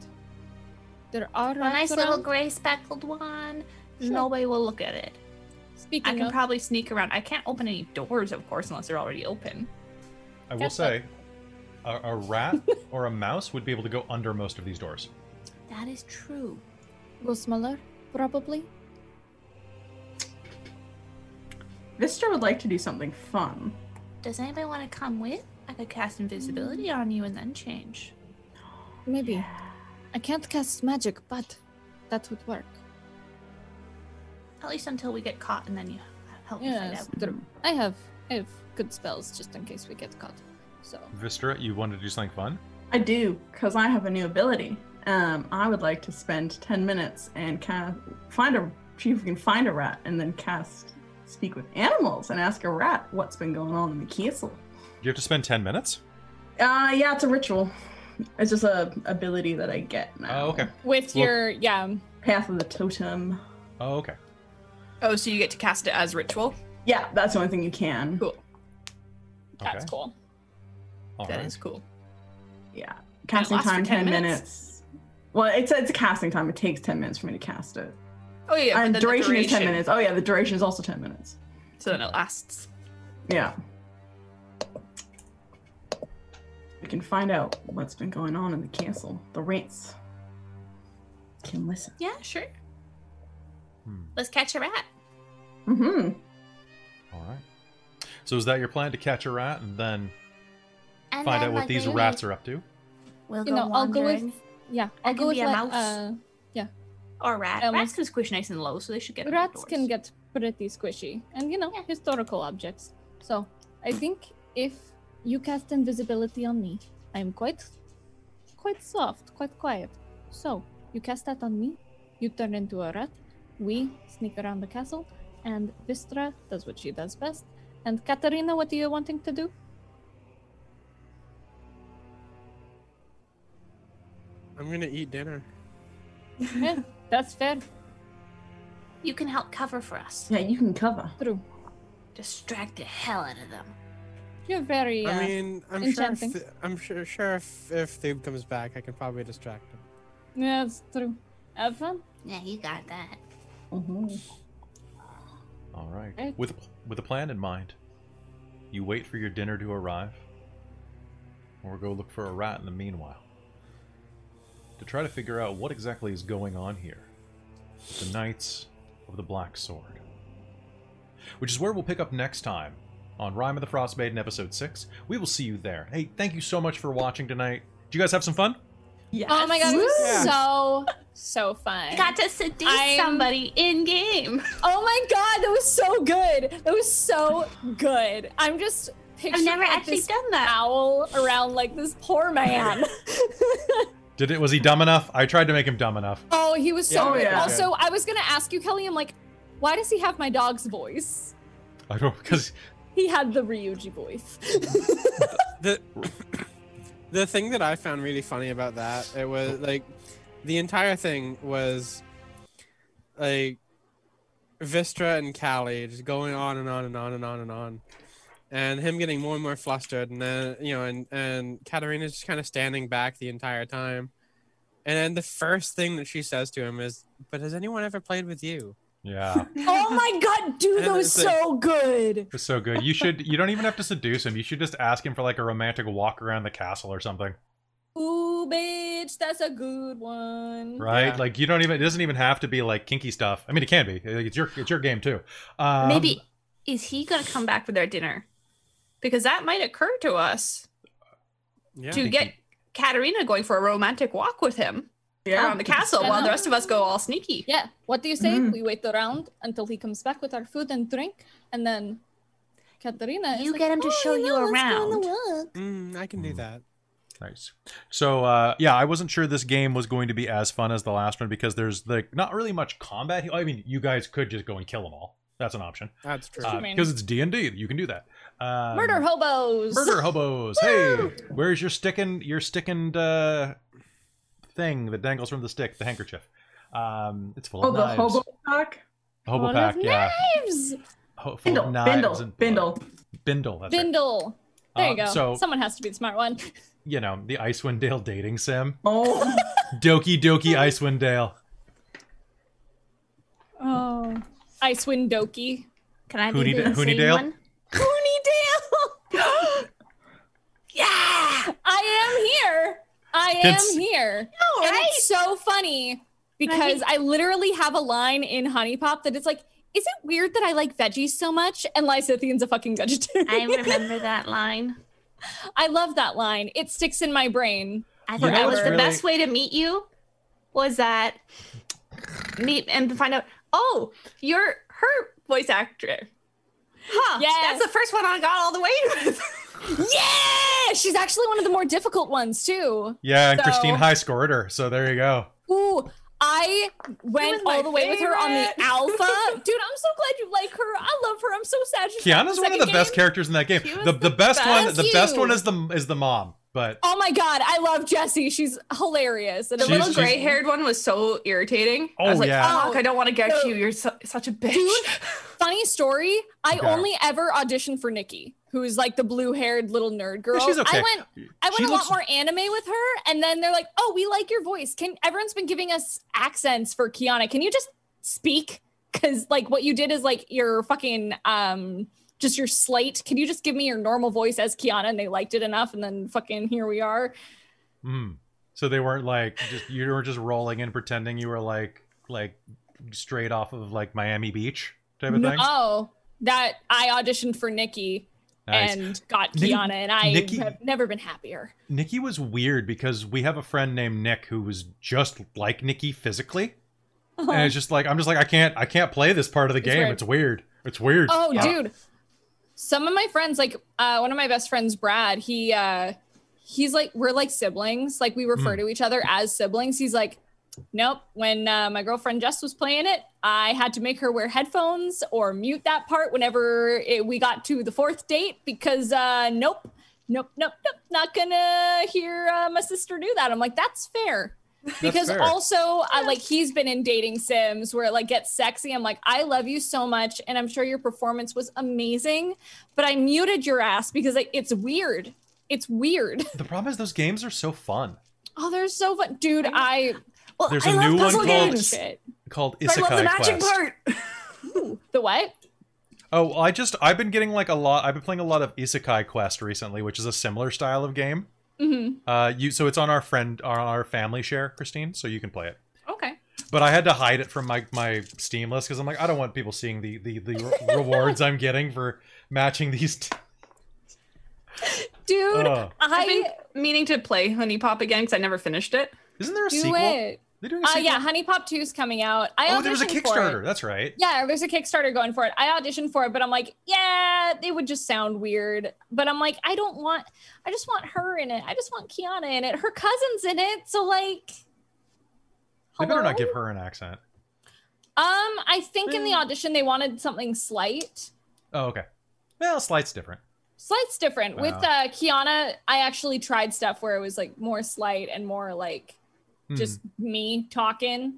There are a nice little gray speckled one. Sure. Nobody will look at it. Speaking of, I can probably sneak around. I can't open any doors, of course, unless they're already open. I will say, a rat or a mouse would be able to go under most of these doors. That is true. Go smaller, probably. Vistra would like to do something fun. Does anybody want to come with? I could cast invisibility on you and then change. Maybe. Yeah. I can't cast magic, but that would work. At least until we get caught, and then you help me find out. I have good spells just in case we get caught. So. Vistra, you want to do something fun? I do, because I have a new ability. I would like to spend 10 minutes and see if we can find a rat, and then speak with animals and ask a rat what's been going on in the castle. You have to spend 10 minutes? Yeah, it's a ritual. It's just a ability that I get now. Oh, okay. With your, yeah. Path of the Totem. Oh, okay. Oh, so you get to cast it as ritual? Yeah, that's the only thing you can. Cool. Okay. That's cool. All that right. is cool. Yeah. Casting time, 10 minutes. Well, it's a casting time. It takes 10 minutes for me to cast it. Oh, yeah. And duration is 10 minutes. Oh, yeah. The duration is also 10 minutes. So then it lasts. Yeah. We can find out what's been going on in the castle. The rats can listen. Yeah, sure. Let's catch a rat. Mm-hmm. All right. So is that your plan, to catch a rat and then find out what these rats are up to? We'll go wandering. Yeah, I'll go with a mouse. Yeah. Or rat. Rats can squish nice and low, so they should get rats outdoors. Can get pretty squishy. And, historical objects. So I think if you cast invisibility on me, I'm quite soft, quite quiet. So you cast that on me, you turn into a rat, we sneak around the castle, and Vistra does what she does best. And Katerina, what are you wanting to do? I'm going to eat dinner. Yeah, that's fair. You can help cover for us. Yeah, you can cover. True. Distract the hell out of them. You're very enchanting. I'm sure if Thub comes back, I can probably distract him. Yeah, that's true. Have fun? Yeah, you got that. Mm-hmm. All right. With a plan in mind, you wait for your dinner to arrive, or go look for a rat in the meanwhile, to try to figure out what exactly is going on here with the Knights of the Black Sword. Which is where we'll pick up next time on Rime of the Frostmaiden Episode 6. We will see you there. Hey, thank you so much for watching tonight. Did you guys have some fun? Yes. Oh my god, it was so fun. I got to seduce somebody in game. Oh my god, that was so good. I'm just picturing I've never actually done that. Owl around like this poor man. Was he dumb enough? I tried to make him dumb enough. Oh, he was so good. Yeah. Also, I was going to ask you, Kelly, I'm like, why does he have my dog's voice? I don't, because he had the Ryuji voice. The thing that I found really funny about that, it was like the entire thing was like Vistra and Callie just going on and on and on and on and on. And him getting more and more flustered, and then and Katerina's just kind of standing back the entire time. And then the first thing that she says to him is, "But has anyone ever played with you?" Yeah. Oh my god, dude, that was so good. It was so good. You don't even have to seduce him. You should just ask him for like a romantic walk around the castle or something. Ooh, bitch, that's a good one. Right? Yeah. Like it doesn't even have to be like kinky stuff. I mean, it can be. It's your game too. Maybe is he gonna come back with our dinner? Because that might occur to us to get Katerina going for a romantic walk with him around the castle while the rest of us go all sneaky. Yeah. What do you say? We wait around until he comes back with our food and drink, and then Katerina is get him to show you around. I can do that. Nice. So, I wasn't sure this game was going to be as fun as the last one because there's like not really much combat. I mean, you guys could just go and kill them all. That's an option. That's true. Because it's D&D. You can do that. Murder hobos. Hey, where's your sticking thing that dangles from the stick, the handkerchief? It's full of knives. Oh, the hobo pack? Hobo pack, yeah. Knives. Bindle. That's Bindle. Right. There you go. So, someone has to be the smart one. The Icewind Dale dating sim. Oh. Doki Icewind Dale. Oh. Icewind Doki. Can I be the same one? Hoonydale! Yeah! I am here! No, and it's so funny because I literally have a line in Honey Pop that it's like, is it weird that I like veggies so much? And Lysithian's a fucking vegetarian. I remember that line. I love that line. It sticks in my brain. I thought that was the best way to meet you was that meet and find out, oh, you're her voice actor. Huh, yes. That's the first one I got all the way with. Yeah! She's actually one of the more difficult ones, too. Yeah, and Christine high scored her, so there you go. Ooh, I went all the way with her on the alpha. Dude, I'm so glad you like her. I love her. I'm so sad she's Kiana's one of the best characters in that game. The best one is the mom. But oh my god, I love Jessie. She's hilarious. And the little gray-haired one was so irritating. Oh, I was like, yeah. Fuck, I don't want to get you. You're such a bitch. Dude, funny story. I only ever auditioned for Nikki, who's like the blue-haired little nerd girl. Yeah, she's okay. I went a lot more anime with her, and then they're like, "Oh, we like your voice. Everyone's been giving us accents for Kiana? Can you just speak? Because like what you did is like your fucking just your slate. Can you just give me your normal voice as Kiana?" And they liked it enough, and then fucking here we are. Mm. So they weren't like, just, you were just rolling and pretending you were like straight off of like Miami Beach type of thing? Oh, that I auditioned for Nikki and got Kiana, and I have never been happier. Nikki was weird because we have a friend named Nick who was just like Nikki physically. Uh-huh. And it's just like, I'm just like, I can't play this part of the game. It's weird. Oh, yeah. Dude. Some of my friends, like one of my best friends, Brad, he's like, we're like siblings. Like we refer to each other as siblings. He's like, nope. When my girlfriend Jess was playing it, I had to make her wear headphones or mute that part whenever we got to the fourth date because nope. Not gonna hear my sister do that. I'm like, that's fair. Because also, like, he's been in dating sims where it, like, gets sexy. I'm like, I love you so much, and I'm sure your performance was amazing, but I muted your ass because like, it's weird. It's weird. The problem is those games are so fun. Oh, they're so fun. Dude, there's a new one called Isekai Quest. I love the matching part. Ooh, the what? Oh, I've been getting, like, I've been playing a lot of Isekai Quest recently, which is a similar style of game. Mm-hmm. So it's on our family share, Christine, so you can play it. Okay. But I had to hide it from my Steam list because I'm like, I don't want people seeing the rewards I'm getting for matching these. Dude, I've been meaning to play Honey Pop again because I never finished it. Isn't there a sequel? They're doing a sequel? Yeah, Honey Pop 2 is coming out. There was a Kickstarter. That's right. Yeah, there's a Kickstarter going for it. I auditioned for it, but I'm like, yeah, it would just sound weird. But I'm like, I just want her in it. I just want Kiana in it. Her cousin's in it. So like, hello? They better not give her an accent. I think in the audition, they wanted something slight. Oh, okay. Well, slight's different. With Kiana, I actually tried stuff where it was like more slight and more like, just me talking,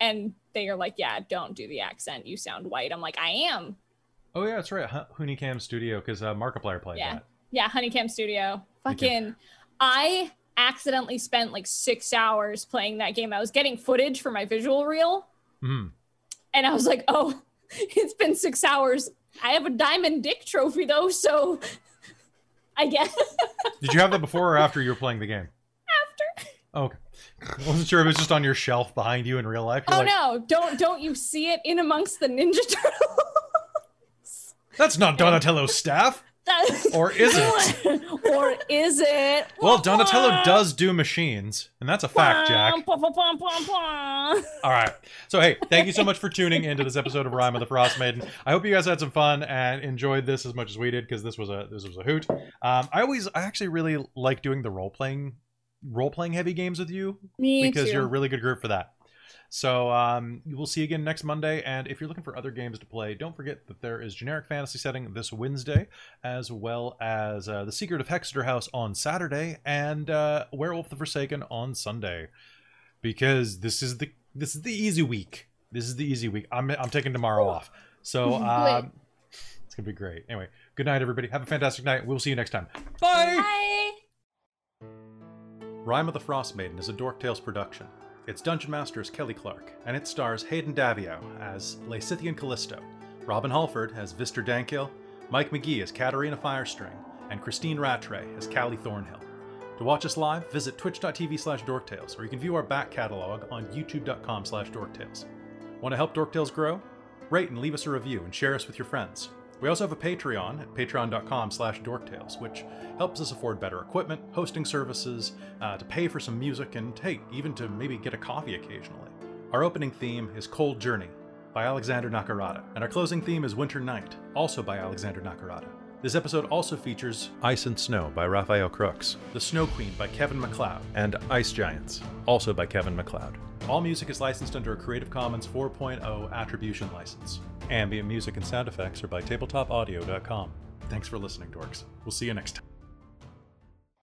and they are like, yeah, don't do the accent, you sound white. I'm like, I am. Oh yeah, that's right. Honeycam Studio, because Markiplier played that. Yeah, Honeycam Studio. Fucking, I accidentally spent like 6 hours playing that game. I was getting footage for my visual reel, and I was like, oh, it's been 6 hours. I have a diamond dick trophy though, so I guess. Did you have that before or after you were playing the game? After. Oh, okay. I wasn't sure if it was just on your shelf behind you in real life. You're no! Don't you see it in amongst the Ninja Turtles? That's not Donatello's staff, or is it? Well, Donatello does do machines, and that's a fact, Jack. All right. So hey, thank you so much for tuning into this episode of Rime of the Frostmaiden. I hope you guys had some fun and enjoyed this as much as we did, because this was a hoot. I actually really like doing the role-playing heavy games with you. Because you're a really good group for that. So we'll see you again next Monday. And if you're looking for other games to play, don't forget that there is Generic Fantasy Setting this Wednesday, as well as The Secret of Hexeter House on Saturday, and Werewolf the Forsaken on Sunday. Because this is the easy week. I'm taking tomorrow off. So it's gonna be great. Anyway, good night everybody. Have a fantastic night. We'll see you next time. Bye. Bye. Rime of the Frostmaiden is a Dork Tales production. Its Dungeon Master is Kelly Clark, and it stars Hayden Daviau as Lysithian Callisto, Robin Holford as Vistra Dankil, Mike McGee as Katerina Firestring, and Christine Rattray as Callie Thornhill. To watch us live, visit twitch.tv/dorktales, or you can view our back catalog on youtube.com/dorktales. Want to help Dork Tales grow? Rate and leave us a review and share us with your friends. We also have a Patreon at patreon.com/dorktales, which helps us afford better equipment, hosting services, to pay for some music, and hey, even to maybe get a coffee occasionally. Our opening theme is Cold Journey by Alexander Nakarada, and our closing theme is Winter Night, also by Alexander Nakarada. This episode also features Ice and Snow by Raphael Crooks, The Snow Queen by Kevin MacLeod, and Ice Giants, also by Kevin MacLeod. All music is licensed under a Creative Commons 4.0 attribution license. Ambient music and sound effects are by tabletopaudio.com. Thanks for listening, dorks. We'll see you next time.